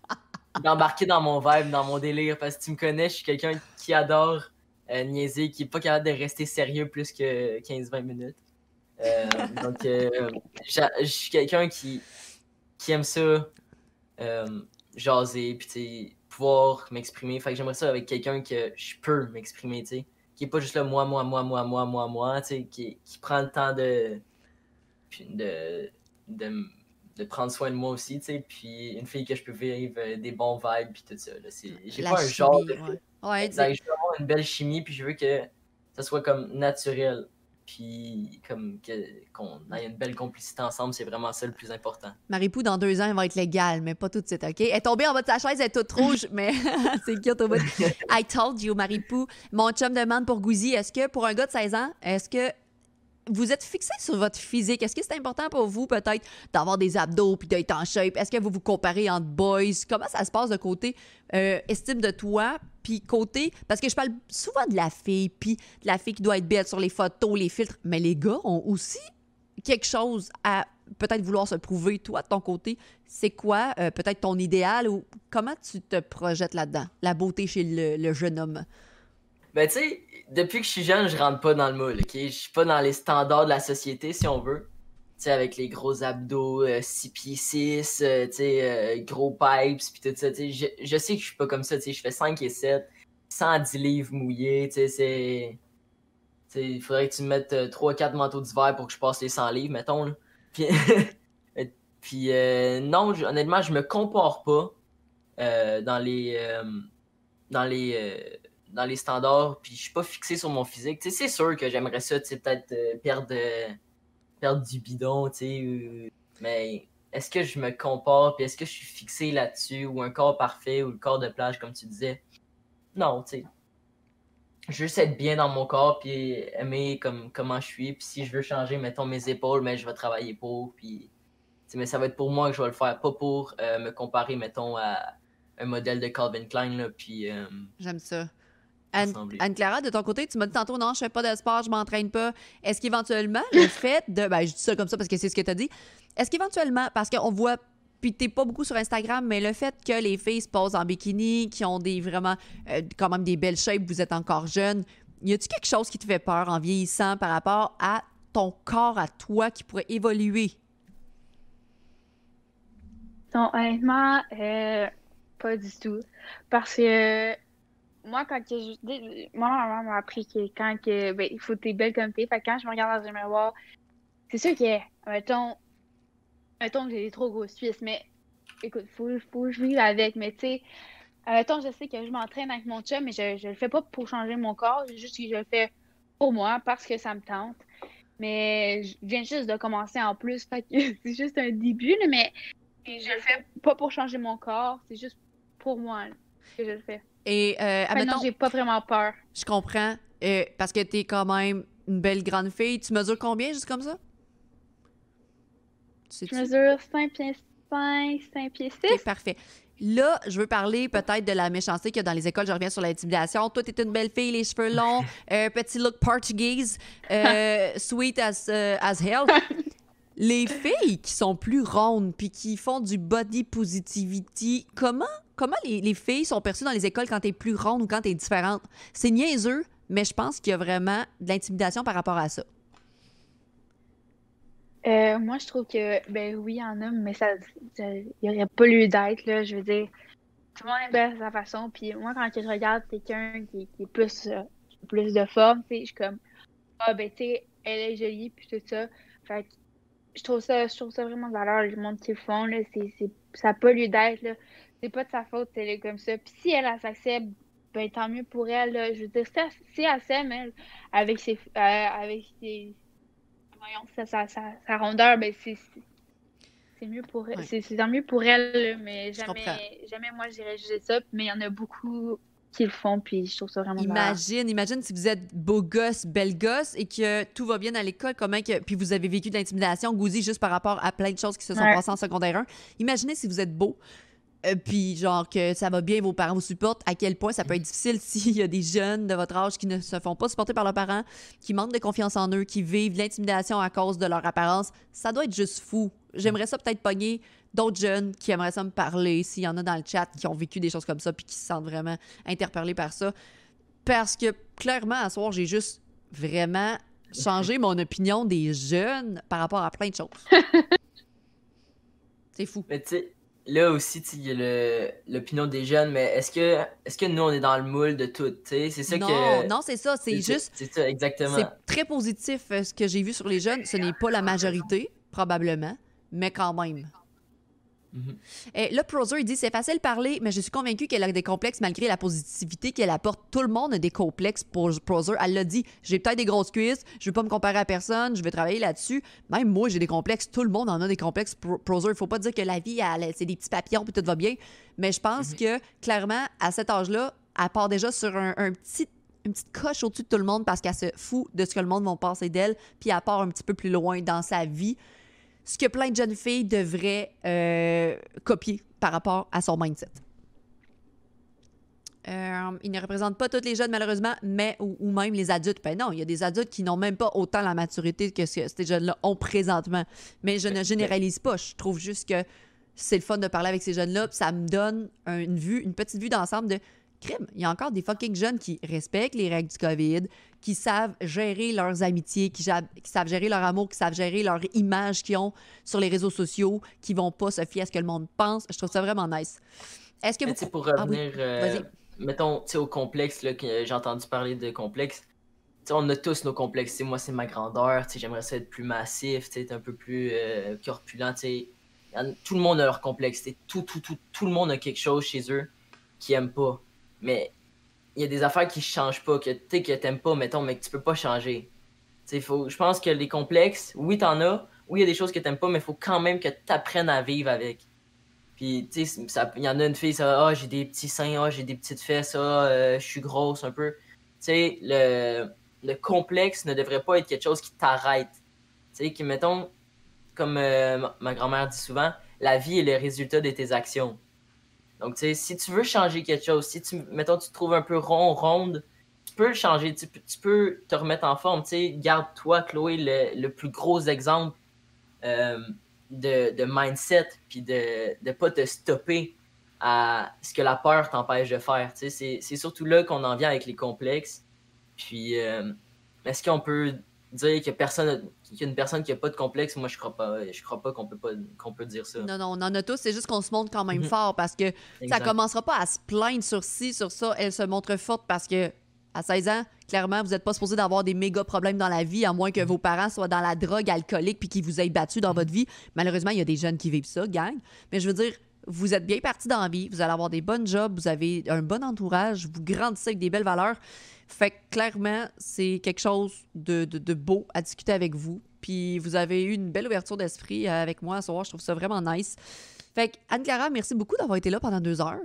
d'embarquer dans mon vibe, dans mon délire, parce que tu me connais, je suis quelqu'un qui adore euh, niaisé, qui n'est pas capable de rester sérieux plus que quinze vingt minutes. Euh, donc, euh, je suis quelqu'un qui, qui aime ça, euh, jaser, puis tu sais, pouvoir m'exprimer. Fait que j'aimerais ça avec quelqu'un que je peux m'exprimer, tu sais, qui n'est pas juste là, moi, moi, moi, moi, moi, moi, moi, tu sais, qui, qui prend le temps de, de, de, de prendre soin de moi aussi, tu sais, puis une fille que je peux vivre euh, des bons vibes, puis tout ça. J'ai pas un chimie, genre de... Ouais. Ouais, donc, je veux avoir une belle chimie, puis je veux que ça soit comme naturel. Puis comme qu'on ait une belle complicité ensemble, c'est vraiment ça le plus important. Marie-Pou, dans deux ans, elle va être légale, mais pas tout de suite, OK? Elle est tombée en bas de sa chaise, elle est toute rouge, mais c'est cute au bout. I told you, Marie-Pou. Mon chum demande pour Gouzi, est-ce que pour un gars de seize ans, est-ce que vous êtes fixé sur votre physique? Est-ce que c'est important pour vous, peut-être, d'avoir des abdos puis d'être en shape? Est-ce que vous vous comparez entre boys? Comment ça se passe de côté euh, estime de toi? Puis côté, parce que je parle souvent de la fille, puis de la fille qui doit être belle sur les photos, les filtres, mais les gars ont aussi quelque chose à peut-être vouloir se prouver. Toi, de ton côté, c'est quoi euh, peut-être ton idéal ou comment tu te projettes là-dedans, la beauté chez le, le jeune homme? Ben tu sais, depuis que je suis jeune, je rentre pas dans le moule, ok? Je suis pas dans les standards de la société, si on veut. Tu sais, avec les gros abdos, euh, six pieds six, euh, tu sais, euh, gros pipes, puis tout ça, tu sais, je, je sais que je suis pas comme ça, tu sais, je fais cinq et sept, cent dix livres mouillés, tu sais, c'est... Tu sais, il faudrait que tu me mettes euh, trois quatre manteaux d'hiver pour que je passe les cent livres, mettons, là. Puis, puis euh, non, honnêtement, je me compare pas euh, dans les... Euh, dans les... Euh, dans les standards, puis je suis pas fixé sur mon physique. Tu sais, c'est sûr que j'aimerais ça, tu sais, peut-être euh, perdre... Euh, perdre du bidon, tu sais, euh, mais est-ce que je me compare, puis est-ce que je suis fixé là-dessus, ou un corps parfait, ou le corps de plage, comme tu disais? Non, tu sais. Je veux juste être bien dans mon corps, puis aimer comme, comment je suis, puis si je veux changer, mettons, mes épaules, mais je vais travailler pour, puis... Mais ça va être pour moi que je vais le faire, pas pour euh, me comparer, mettons, à un modèle de Calvin Klein, là, puis... Euh, J'aime ça. Anne-Clara, de ton côté, tu m'as dit tantôt, non, je fais pas de sport, je m'entraîne pas. Est-ce qu'éventuellement, le fait de... Ben, je dis ça comme ça parce que c'est ce que tu as dit. Est-ce qu'éventuellement, parce qu'on voit, puis t'es pas beaucoup sur Instagram, mais le fait que les filles se posent en bikini, qui ont des vraiment euh, quand même des belles shapes, vous êtes encore jeune, y a-tu quelque chose qui te fait peur en vieillissant par rapport à ton corps, à toi, qui pourrait évoluer? Non, honnêtement, euh, pas du tout. Parce que... Moi, quand que je... Moi, ma maman m'a appris que quand que, ben, il faut que t'es belle comme t'es. Fait que quand je me regarde dans un miroir, c'est sûr que, mettons, mettons que j'ai des trop grosses cuisses, mais écoute, faut, faut que je vive avec. Mais tu sais, mettons, je sais que je m'entraîne avec mon chum, mais je, je le fais pas pour changer mon corps, juste que je le fais pour moi, parce que ça me tente. Mais je viens juste de commencer en plus, fait que c'est juste un début, là, mais puis je le fais pas pour changer mon corps, c'est juste pour moi là, que je le fais. Et euh, admettons, non, j'ai pas vraiment peur. Je comprends, euh, parce que t'es quand même une belle grande fille. Tu mesures combien, juste comme ça? Tu sais je tu? mesure cinq pieds cinq, cinq pieds six. Okay, parfait. Là, je veux parler peut-être de la méchanceté qu'il y a dans les écoles. Je reviens sur l'intimidation. Toi, t'es une belle fille, les cheveux longs, euh, petit look portugaise, euh, sweet as, uh, as hell. Les filles qui sont plus rondes puis qui font du body positivity, comment, comment les, les filles sont perçues dans les écoles quand t'es plus ronde ou quand t'es différente? C'est niaiseux, mais je pense qu'il y a vraiment de l'intimidation par rapport à ça. Euh, moi, je trouve que, ben oui, en homme, mais ça, il n'y aurait pas lieu d'être, là, je veux dire. Tout le monde est belle de sa façon, puis moi, quand je regarde quelqu'un qui, qui est plus, euh, plus de forme, tu sais, je suis comme, ah, ben, tu sais, elle est jolie, puis tout ça, fait que, Je trouve ça, je trouve ça vraiment de valeur, le monde qu'ils font, là, c'est, c'est, ça n'a pas lieu d'être, là. C'est pas de sa faute, elle est comme ça. Puis si elle, elle s'accepte, ben tant mieux pour elle, là. Je veux dire, si elle, si elle s'aime, elle, avec ses, euh, avec ses, voyons, sa, sa, sa, sa rondeur, ben c'est, c'est mieux pour elle, oui. C'est tant mieux pour elle, là, mais jamais, jamais moi j'irais juger ça, mais il y en a beaucoup qui le font, puis je trouve ça vraiment Imagine, marrant. imagine si vous êtes beau gosse, belle gosse, et que tout va bien à l'école, comment que, puis vous avez vécu de l'intimidation, Gouzi, juste par rapport à plein de choses qui se sont ouais. passées en secondaire un. Imaginez si vous êtes beau, euh, puis genre que ça va bien, vos parents vous supportent, à quel point ça peut être difficile s'il y a des jeunes de votre âge qui ne se font pas supporter par leurs parents, qui manquent de confiance en eux, qui vivent de l'intimidation à cause de leur apparence. Ça doit être juste fou. J'aimerais ça peut-être pogner d'autres jeunes qui aimeraient ça me parler, s'il y en a dans le chat qui ont vécu des choses comme ça puis qui se sentent vraiment interpellés par ça. parce que clairement, à ce soir, j'ai juste vraiment changé mon opinion des jeunes par rapport à plein de choses. C'est fou. Mais tu sais, là aussi, il y a l'opinion des jeunes, mais est-ce que, est-ce que nous, on est dans le moule de tout? C'est ça non, que. Non, c'est ça. C'est juste. C'est ça, exactement. C'est très positif ce que j'ai vu sur les jeunes. Ce n'est pas la majorité, probablement, mais quand même. Mm-hmm. Et là, Prozer, il dit « C'est facile de parler, mais je suis convaincue qu'elle a des complexes malgré la positivité qu'elle apporte. Tout le monde a des complexes pour Prozer. Elle l'a dit, j'ai peut-être des grosses cuisses, je ne veux pas me comparer à personne, je vais travailler là-dessus. Même moi, j'ai des complexes. Tout le monde en a des complexes. Prozer, il ne faut pas dire que la vie, c'est des petits papillons puis tout va bien. Mais je pense mm-hmm. que, clairement, à cet âge-là, elle part déjà sur un, un petit, une petite coche au-dessus de tout le monde parce qu'elle se fout de ce que le monde va penser d'elle, puis elle part un petit peu plus loin dans sa vie. Ce que plein de jeunes filles devraient euh, copier par rapport à son mindset. Euh, il ne représente pas tous les jeunes, malheureusement, mais ou, ou même les adultes. Ben non, il y a des adultes qui n'ont même pas autant la maturité que ce, ces jeunes-là ont présentement. Mais je ne généralise pas. Je trouve juste que c'est le fun de parler avec ces jeunes-là. Ça me donne une vue, une petite vue d'ensemble de crime. Il y a encore des fucking jeunes qui respectent les règles du COVID, qui savent gérer leurs amitiés, qui, qui savent gérer leur amour, qui savent gérer leur image qu'ils ont sur les réseaux sociaux, qui vont pas se fier à ce que le monde pense. Je trouve ça vraiment nice. Est-ce que vous... Mais pour revenir, ah, oui. euh, mettons, tu sais, au complexe, là, que j'ai entendu parler de complexe, t'sais, on a tous nos complexes. T'sais, moi, c'est ma grandeur. J'aimerais ça être plus massif, être un peu plus euh, corpulent. T'sais. Tout le monde a leur complexe. Tout, tout, tout, tout le monde a quelque chose chez eux qu'ils aiment pas. Mais il y a des affaires qui changent pas, que tu que t'aimes pas, mettons, mais que tu peux pas changer. Faut, je pense que les complexes, oui, t'en as, oui, il y a des choses que t'aimes pas, mais il faut quand même que t'apprennes à vivre avec. Puis, tu sais, il y en a une fille, ça, ah, j'ai des petits seins, ah, j'ai des petites fesses, ah, euh, je suis grosse un peu. Tu sais, le, le complexe ne devrait pas être quelque chose qui t'arrête. Tu sais, qui, mettons, comme euh, ma grand-mère dit souvent, la vie est le résultat de tes actions. Donc, tu sais, si tu veux changer quelque chose, si tu, mettons, tu te trouves un peu rond, ronde, tu peux le changer, tu, tu peux te remettre en forme, tu sais. Garde-toi, Chloé, le, le plus gros exemple euh, de, de mindset, puis de ne pas te stopper à ce que la peur t'empêche de faire, tu sais. C'est surtout là qu'on en vient avec les complexes. Puis, euh, est-ce qu'on peut dire que personne... qu'il y a une personne qui n'a pas de complexe, moi, je crois pas, je crois pas qu'on peut, qu'on peut dire ça. Non, non, on en a tous, c'est juste qu'on se montre quand même mmh. fort parce que exact. Ça commencera pas à se plaindre sur ci, sur ça. Elle se montre forte parce que à seize ans, clairement, vous n'êtes pas supposé d'avoir des méga problèmes dans la vie, à moins que mmh. vos parents soient dans la drogue alcoolique puis qu'ils vous aient battu dans votre vie. Malheureusement, il y a des jeunes qui vivent ça, gang. Mais je veux dire, vous êtes bien partis dans la vie, vous allez avoir des bonnes jobs, vous avez un bon entourage, vous grandissez avec des belles valeurs. Fait que clairement, c'est quelque chose de, de, de beau à discuter avec vous. Puis vous avez eu une belle ouverture d'esprit avec moi ce soir. Je trouve ça vraiment nice. Fait que Anne-Clara, merci beaucoup d'avoir été là pendant deux heures.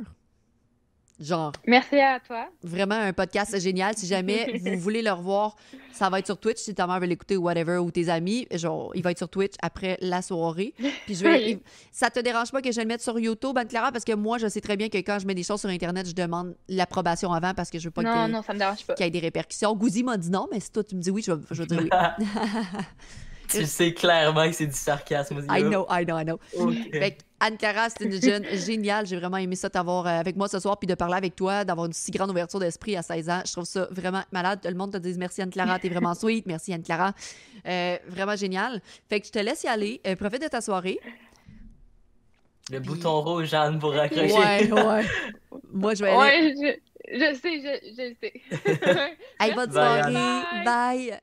Genre. Merci à toi. Vraiment un podcast génial. Si jamais vous voulez le revoir, ça va être sur Twitch. Si ta mère veut l'écouter ou whatever, ou tes amis, genre, il va être sur Twitch après la soirée. Puis je vais. Ça te dérange pas que je le mette sur YouTube, Anne-Clara? Parce que moi, je sais très bien que quand je mets des choses sur Internet, je demande l'approbation avant parce que je veux pas non, non, ça me dérange pas qu'il y ait des répercussions. Gouzi m'a dit non, mais si toi tu me dis oui, je vais, je vais dire oui. Tu sais clairement que c'est du sarcasme. I know, I know, I know. Okay. Fait que Anne-Clara, c'est une jeune géniale. J'ai vraiment aimé ça t'avoir avec moi ce soir puis de parler avec toi, d'avoir une si grande ouverture d'esprit à seize ans. Je trouve ça vraiment malade. Le monde te dit merci Anne-Clara, t'es vraiment sweet. Merci Anne-Clara. Euh, vraiment génial. Fait que je te laisse y aller. Euh, profite de ta soirée. Le puis... bouton rouge, Anne, pour raccrocher. Ouais, ouais. Moi, je vais aller. Ouais, je, je sais, je, je sais. Allez, bonne soirée. Bye. Bye.